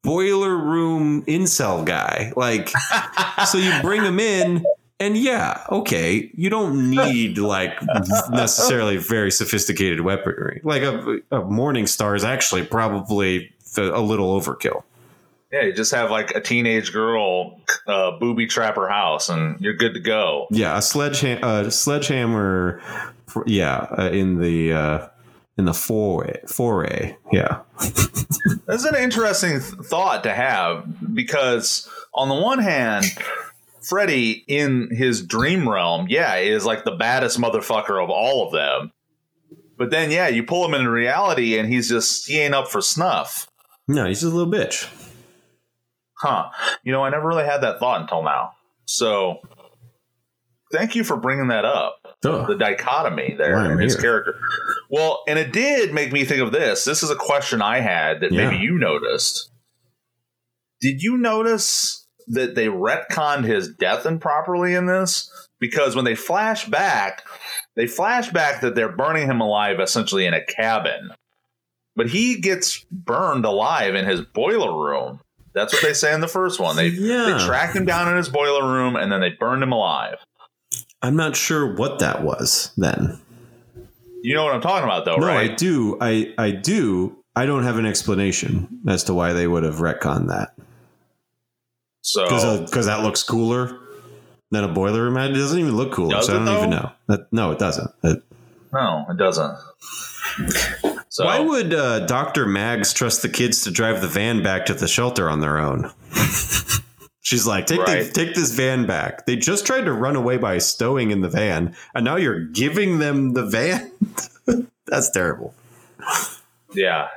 Boiler room incel guy, like so you bring him in and yeah, okay, you don't need like necessarily very sophisticated weaponry. Like a, a Morningstar is actually probably a little overkill. Yeah, you just have like a teenage girl uh, booby trap her house and you're good to go. Yeah, a sledgehammer, uh, sledgehammer, yeah, uh, in the. Uh, In the foray, foray, yeah. That's an interesting th- thought to have because on the one hand, Freddy in his dream realm, yeah, is like the baddest motherfucker of all of them. But then, yeah, you pull him into reality and he's just, he ain't up for snuff. No, he's just a little bitch. Huh. You know, I never really had that thought until now. So thank you for bringing that up. Oh, the dichotomy there in his here. Character. Well, and it did make me think of this. This is a question I had that yeah. maybe you noticed. Did you notice that they retconned his death improperly in this? Because when they flash back, they flash back that they're burning him alive essentially in a cabin. But he gets burned alive in his boiler room. That's what they say in the first one. They, yeah. they track him down in his boiler room and then they burned him alive. I'm not sure what that was then. You know what I'm talking about, though, no, right? No, I do. I, I do. I don't have an explanation as to why they would have retconned that. So, because that looks cooler than a boiler room. It doesn't even look cooler, so I don't though? even know. That, no, it doesn't. It, no, it doesn't. So, why would uh, Doctor Maggs trust the kids to drive the van back to the shelter on their own? She's like, take right. the, take this van back. They just tried to run away by stowing in the van, and now you're giving them the van? That's terrible. Yeah.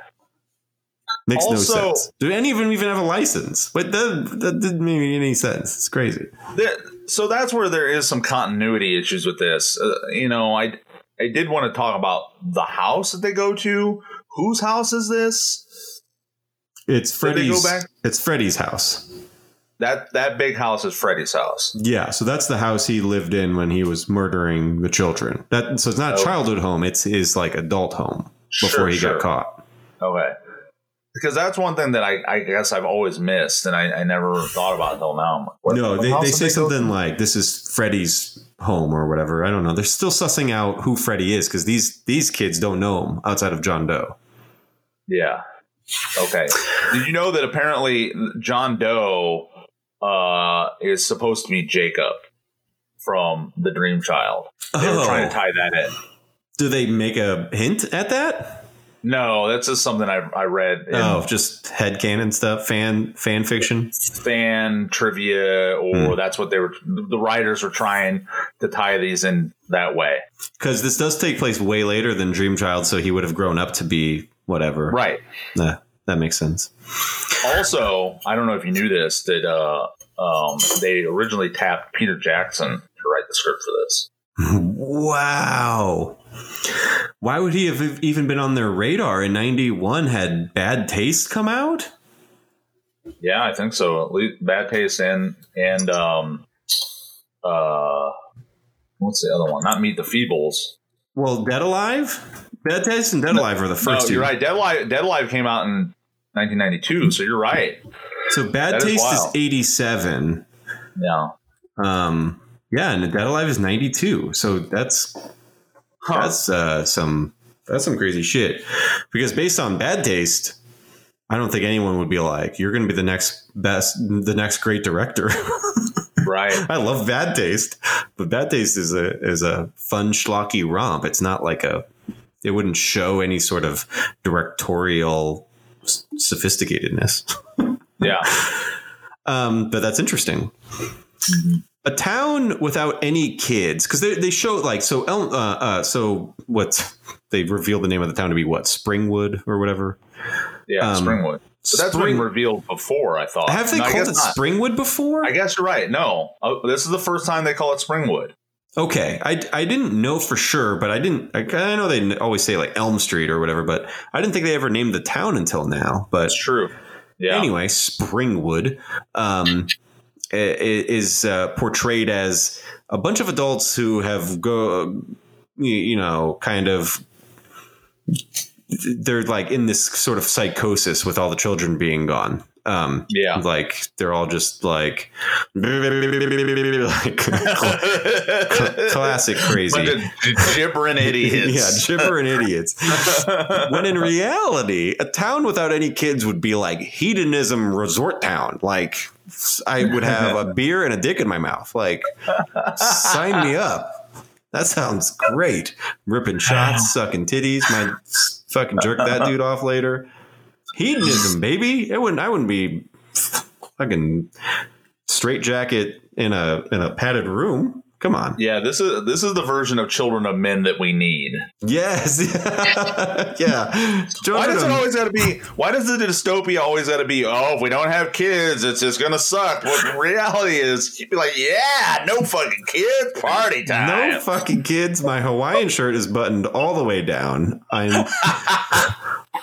Makes also, no sense. Do any of them even have a license? But that, that didn't make any sense. It's crazy. There, so that's where there is some continuity issues with this. Uh, you know, I, I did want to talk about the house that they go to. Whose house is this? It's Freddy's. It's Freddy's house. That that big house is Freddy's house. Yeah, so that's the house he lived in when he was murdering the children. That so it's not a okay. childhood home; it's his like adult home before sure, he sure. got caught. Okay, because that's one thing that I, I guess I've always missed, and I, I never thought about until now. What, no, they, they say they something like this is Freddy's home or whatever. I don't know. They're still sussing out who Freddy is because these these kids don't know him outside of John Doe. Yeah. Okay. Did you know that apparently John Doe? Uh, is supposed to be Jacob from the Dream Child. They were oh. trying to tie that in. Do they make a hint at that? No, that's just something I I read. In oh, just headcanon stuff, fan fan fiction, fan trivia, or mm. that's what they were. The writers were trying to tie these in that way because this does take place way later than Dream Child, so he would have grown up to be whatever, right? Uh, that makes sense. Also, I don't know if you knew this, that uh, um, they originally tapped Peter Jackson to write the script for this. Wow. Why would he have even been on their radar in ninety-one had Bad Taste come out? Yeah, I think so. At least Bad Taste and, and um, uh, what's the other one? Not Meet the Feebles. Well, Dead Alive? Bad Taste and Dead Alive are the first no, two. You're right. Dead Alive, Dead Alive came out in nineteen ninety-two, so you're right. So Bad that Taste is, is eighty-seven. Yeah. Um. Yeah, and Dead Alive is ninety-two. So that's huh. that's uh, some that's some crazy shit. Because based on Bad Taste, I don't think anyone would be like, "You're going to be the next best, the next great director." Right. I love Bad Taste, but Bad Taste is a is a fun schlocky romp. It's not like a It wouldn't show any sort of directorial sophisticatedness. Yeah. Um, but that's interesting. Mm-hmm. A town without any kids, because they, they show like so. Uh, uh, so what's they reveal the name of the town to be what? Springwood or whatever. Yeah, um, Springwood. So that's Spring- been revealed before, I thought. Have they no, called it not. Springwood before? I guess you're right. No, uh, this is the first time they call it Springwood. Okay, I, I didn't know for sure, but I didn't. I, I know they always say like Elm Street or whatever, but I didn't think they ever named the town until now. But it's true. Yeah. Anyway, Springwood um, is uh, portrayed as a bunch of adults who have go, you know, kind of. They're like in this sort of psychosis with all the children being gone. Um, yeah, like they're all just like, like classic crazy gibbering idiots. Yeah, gibbering idiots. When in reality, a town without any kids would be like hedonism resort town. Like I would have a beer and a dick in my mouth. Like sign me up. That sounds great. Ripping shots, sucking titties. Might fucking jerk that dude off later. Hedonism, baby. It wouldn't. I wouldn't be fucking straitjacket in a in a padded room. Come on. Yeah, this is this is the version of Children of Men that we need. Yes. Yeah. Children why does it always gotta be? Why does the dystopia always gotta be? Oh, if we don't have kids, it's just gonna suck. What the reality is, you'd be like, yeah, no fucking kids, party time. No fucking kids. My Hawaiian shirt is buttoned all the way down. I'm.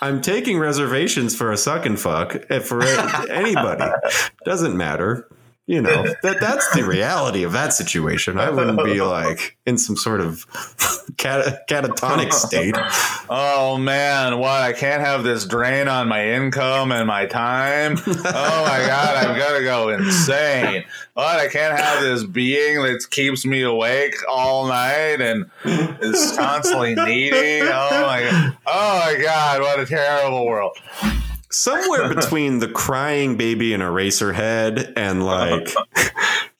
I'm taking reservations for a suck and fuck for anybody. Doesn't matter. You know, that that's the reality of that situation. I wouldn't be like in some sort of cat- catatonic state. Oh, man. What? I can't have this drain on my income and my time. Oh, my God. I've got to go insane. But I can't have this being that keeps me awake all night and is constantly needing. Oh, my God. Oh, my God. What a terrible world. Somewhere between the crying baby in Eraserhead and like,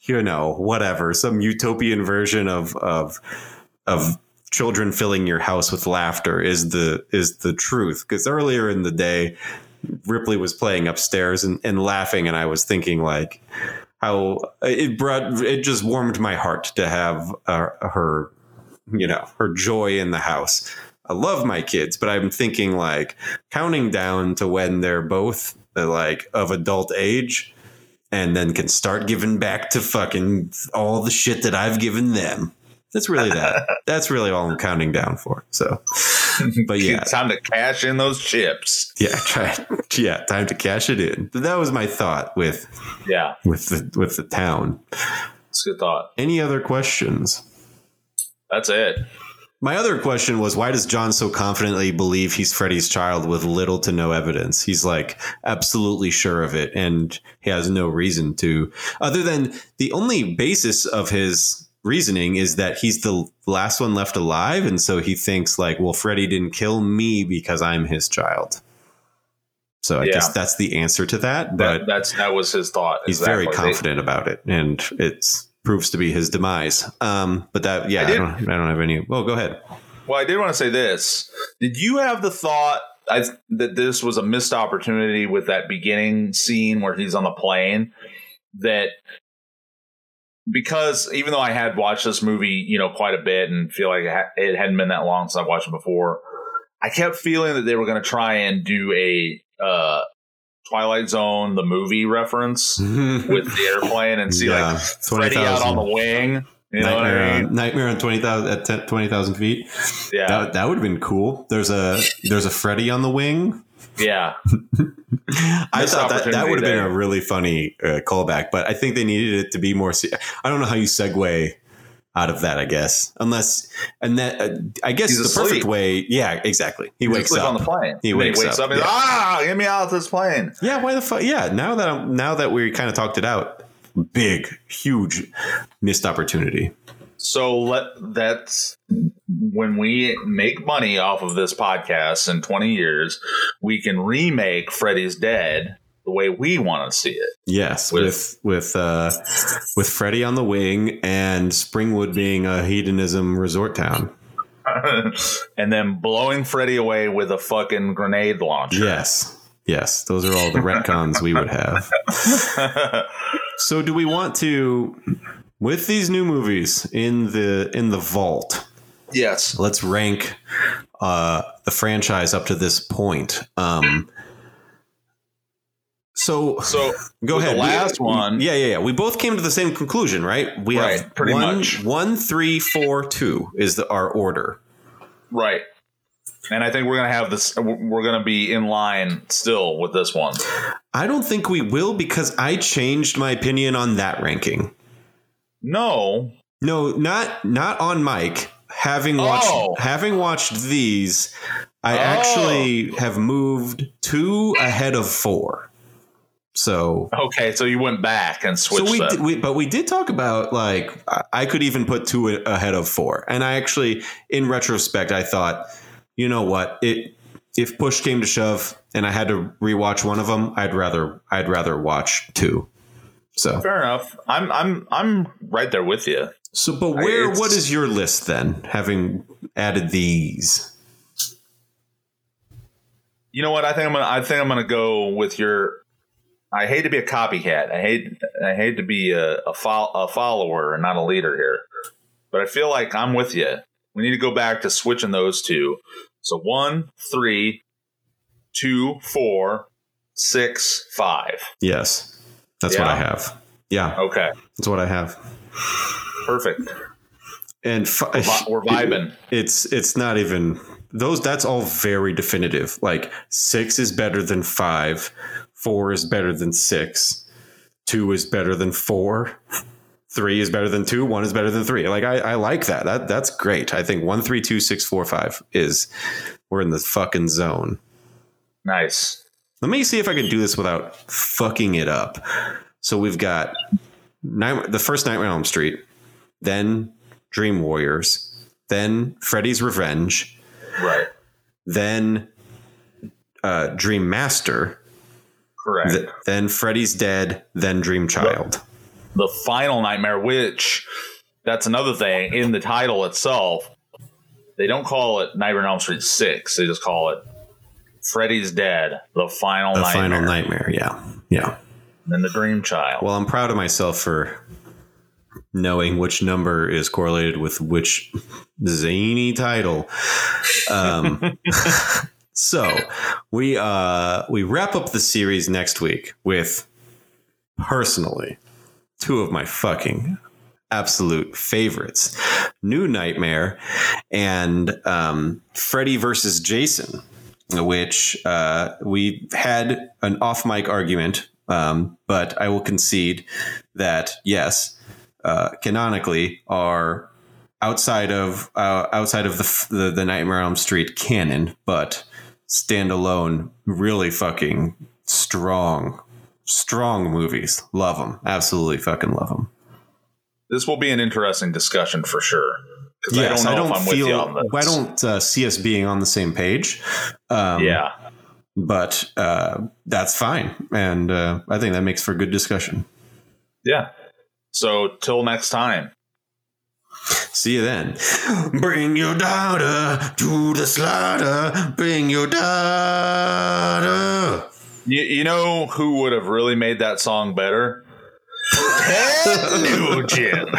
you know, whatever, some utopian version of of of children filling your house with laughter is the is the truth. Because earlier in the day, Ripley was playing upstairs and, and laughing. And I was thinking like how it brought it just warmed my heart to have uh, her, you know, her joy in the house. I love my kids, but I'm thinking like counting down to when they're both like of adult age and then can start giving back to fucking all the shit that I've given them. That's really that. That's really all I'm counting down for. So, but yeah, time to cash in those chips. Yeah. Try, yeah. Time to cash it in. That was my thought with, yeah, with the, with the town. That's a good thought. Any other questions? That's it. My other question was, why does John so confidently believe he's Freddy's child with little to no evidence? He's like absolutely sure of it, and he has no reason to. Other than the only basis of his reasoning is that he's the last one left alive. And so he thinks like, well, Freddy didn't kill me because I'm his child. So I yeah. guess that's the answer to that. But that, that's that was his thought. He's exactly. very confident they- about it. And it's. Proves to be his demise. Um, but that, yeah, I, did, I, don't, I don't have any. Well, go ahead. Well, I did want to say this. Did you have the thought I, that this was a missed opportunity with that beginning scene where he's on the plane? That because even though I had watched this movie, you know, quite a bit and feel like it hadn't been that long since I watched it before, I kept feeling that they were going to try and do a, uh, Twilight Zone, the movie reference with the airplane and see yeah, like Freddy out on the wing. You know what I mean? On, Nightmare on twenty thousand at twenty thousand feet. Yeah, that, that would have been cool. There's a there's a Freddy on the wing. Yeah, I this thought that, that would have been a really funny uh, callback, but I think they needed it to be more. Se- I don't know how you segue out of that. I guess unless and that uh, I guess He's the asleep. perfect way. Yeah, exactly. He He's wakes up on the plane. He wakes, he wakes up. up and yeah. Ah, get me out of this plane. Yeah. Why the fuck? Yeah. Now that I'm, now that we kind of talked it out, big, huge missed opportunity. So let that's when we make money off of this podcast in twenty years, we can remake Freddy's Dead the way we want to see it. Yes, with with with, uh, with Freddy on the wing and Springwood being a hedonism resort town, and then blowing Freddy away with a fucking grenade launcher. Yes, Yes, those are all the retcons we would have. So do we want to, with these new movies in the in the vault? Yes. Let's rank uh, the franchise up to this point. Um, so so go ahead. The last we, one. Yeah, yeah, yeah. We both came to the same conclusion, right? We right, have pretty one, much. One, three, four, two is the, our order. Right. And I think we're going to have this. We're going to be in line still with this one. I don't think we will, because I changed my opinion on that ranking. No, no, not not on Mike. Having watched oh. having watched these, I oh. actually have moved two ahead of four. So, OK, so you went back and switched. So we, did, we but we did talk about, like, I could even put two ahead of four. And I actually, in retrospect, I thought, you know what, it if push came to shove and I had to rewatch one of them, I'd rather I'd rather watch two. So fair enough. I'm I'm I'm right there with you. So but where I, what is your list then, having added these? You know what? I think I'm gonna I think I'm gonna go with your. I hate to be a copycat. I hate I hate to be a a, fo- a follower and not a leader here. But I feel like I'm with you. We need to go back to switching those two. So one, three, two, four, six, five. Yes, that's yeah. what I have. Yeah. Okay. That's what I have. Perfect. And fi- we're vibing. It, it's it's not even those. That's all very definitive. Like six is better than five. Four is better than six. Two is better than four. Three is better than two. One is better than three. Like, I, I like that. That that's great. I think one, three, two, six, four, five is we're in the fucking zone. Nice. Let me see if I can do this without fucking it up. So we've got night, the first Nightmare on Elm Street, then Dream Warriors, then Freddy's Revenge, right? Then uh, Dream Master, correct? Th- then Freddy's Dead, then Dream Child. Right. The final Nightmare, which that's another thing in the title itself. They don't call it Nightmare on Elm Street six. They just call it Freddy's Dead, the final the nightmare. The final nightmare. Yeah. Yeah. And the Dream Child. Well, I'm proud of myself for knowing which number is correlated with which zany title. Um, so we, uh, we wrap up the series next week with, personally, two of my fucking absolute favorites, New Nightmare and um, Freddy versus Jason, which uh, we had an off mic argument, um, but I will concede that, yes, uh, canonically are outside of uh, outside of the, the, the Nightmare on Elm Street canon, but standalone, really fucking strong. Strong movies. Love them. Absolutely fucking love them. This will be an interesting discussion for sure. Yes, I don't, know I don't if feel I don't uh, see us being on the same page. Um, yeah, but uh, that's fine. And uh, I think that makes for good discussion. Yeah. So till next time. See you then. Bring your daughter to the slaughter. Bring your daughter. You, you know who would have really made that song better? Ted Nugent.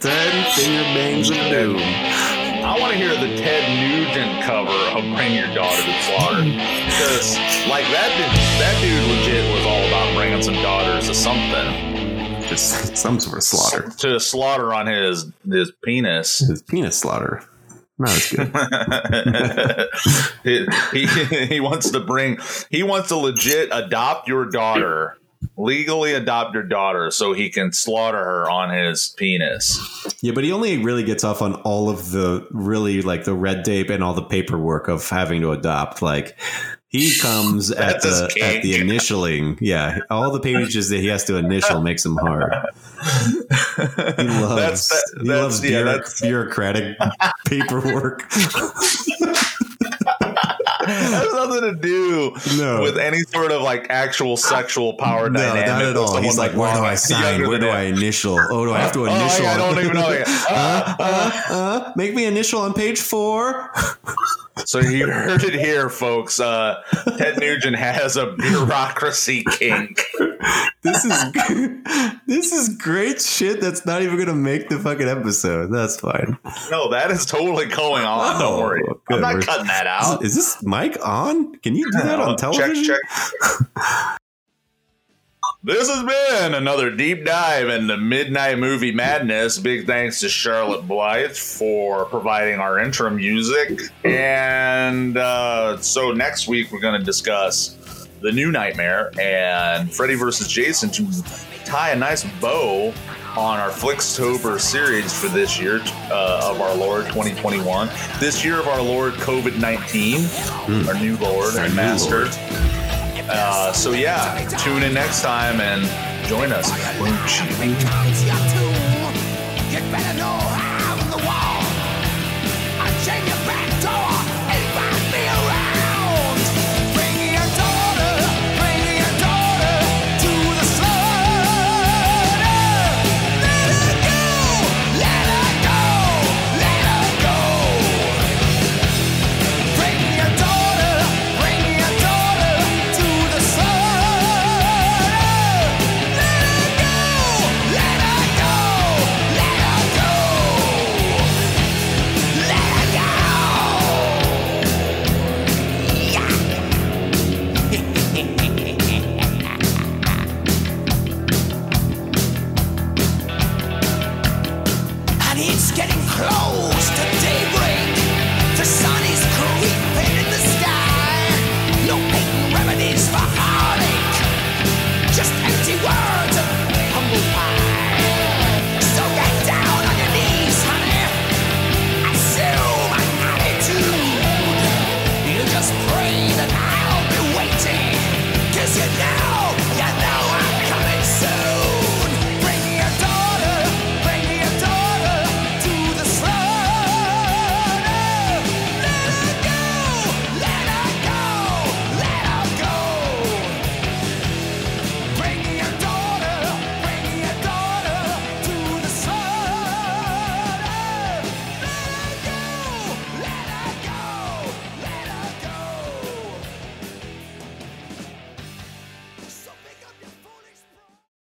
Ted Finger Bangs of Doom. I want to hear the Ted Nugent cover of Bring Your Daughter to Slaughter. Because, like, that dude, that dude legit was all about bringing some daughters to something. Just some sort of slaughter. To slaughter on his, his penis. His penis slaughter. No, it's good. he, he, he wants to bring, he wants to legit adopt your daughter, legally adopt your daughter so he can slaughter her on his penis. Yeah, but he only really gets off on all of the really like the red tape and all the paperwork of having to adopt. Like he comes at the at the initialing. Yeah, all the pages that he has to initial makes him hard. He loves, that's, that, he that's, loves yeah, bureauc- bureaucratic paperwork. That has nothing to do no. with any sort of like actual sexual power no, dynamic. Not at all. He's like, like where do I sign? Where do I initial? Oh, do I have to initial? Oh, I, I don't even know. uh, uh, uh, make me initial on page four. So you heard it here, folks. Uh, Ted Nugent has a bureaucracy kink. This is this is great shit. That's not even gonna make the fucking episode. That's fine. No, that is totally going on. Oh, don't worry, good. I'm not We're, cutting that out. Is, is this mic on? Can you do that on television? Check, check. This has been another deep dive into Midnight Movie Madness. Big thanks to Charlotte Blythe for providing our intro music. And uh, so next week we're going to discuss The New Nightmare and Freddy versus. Jason to tie a nice bow on our Flixtober series for this year uh, of our Lord twenty twenty-one. This year of our Lord COVID nineteen, mm. our new Lord our and new Master. Lord. Uh, so yeah, tune in next time and join us. It's getting close.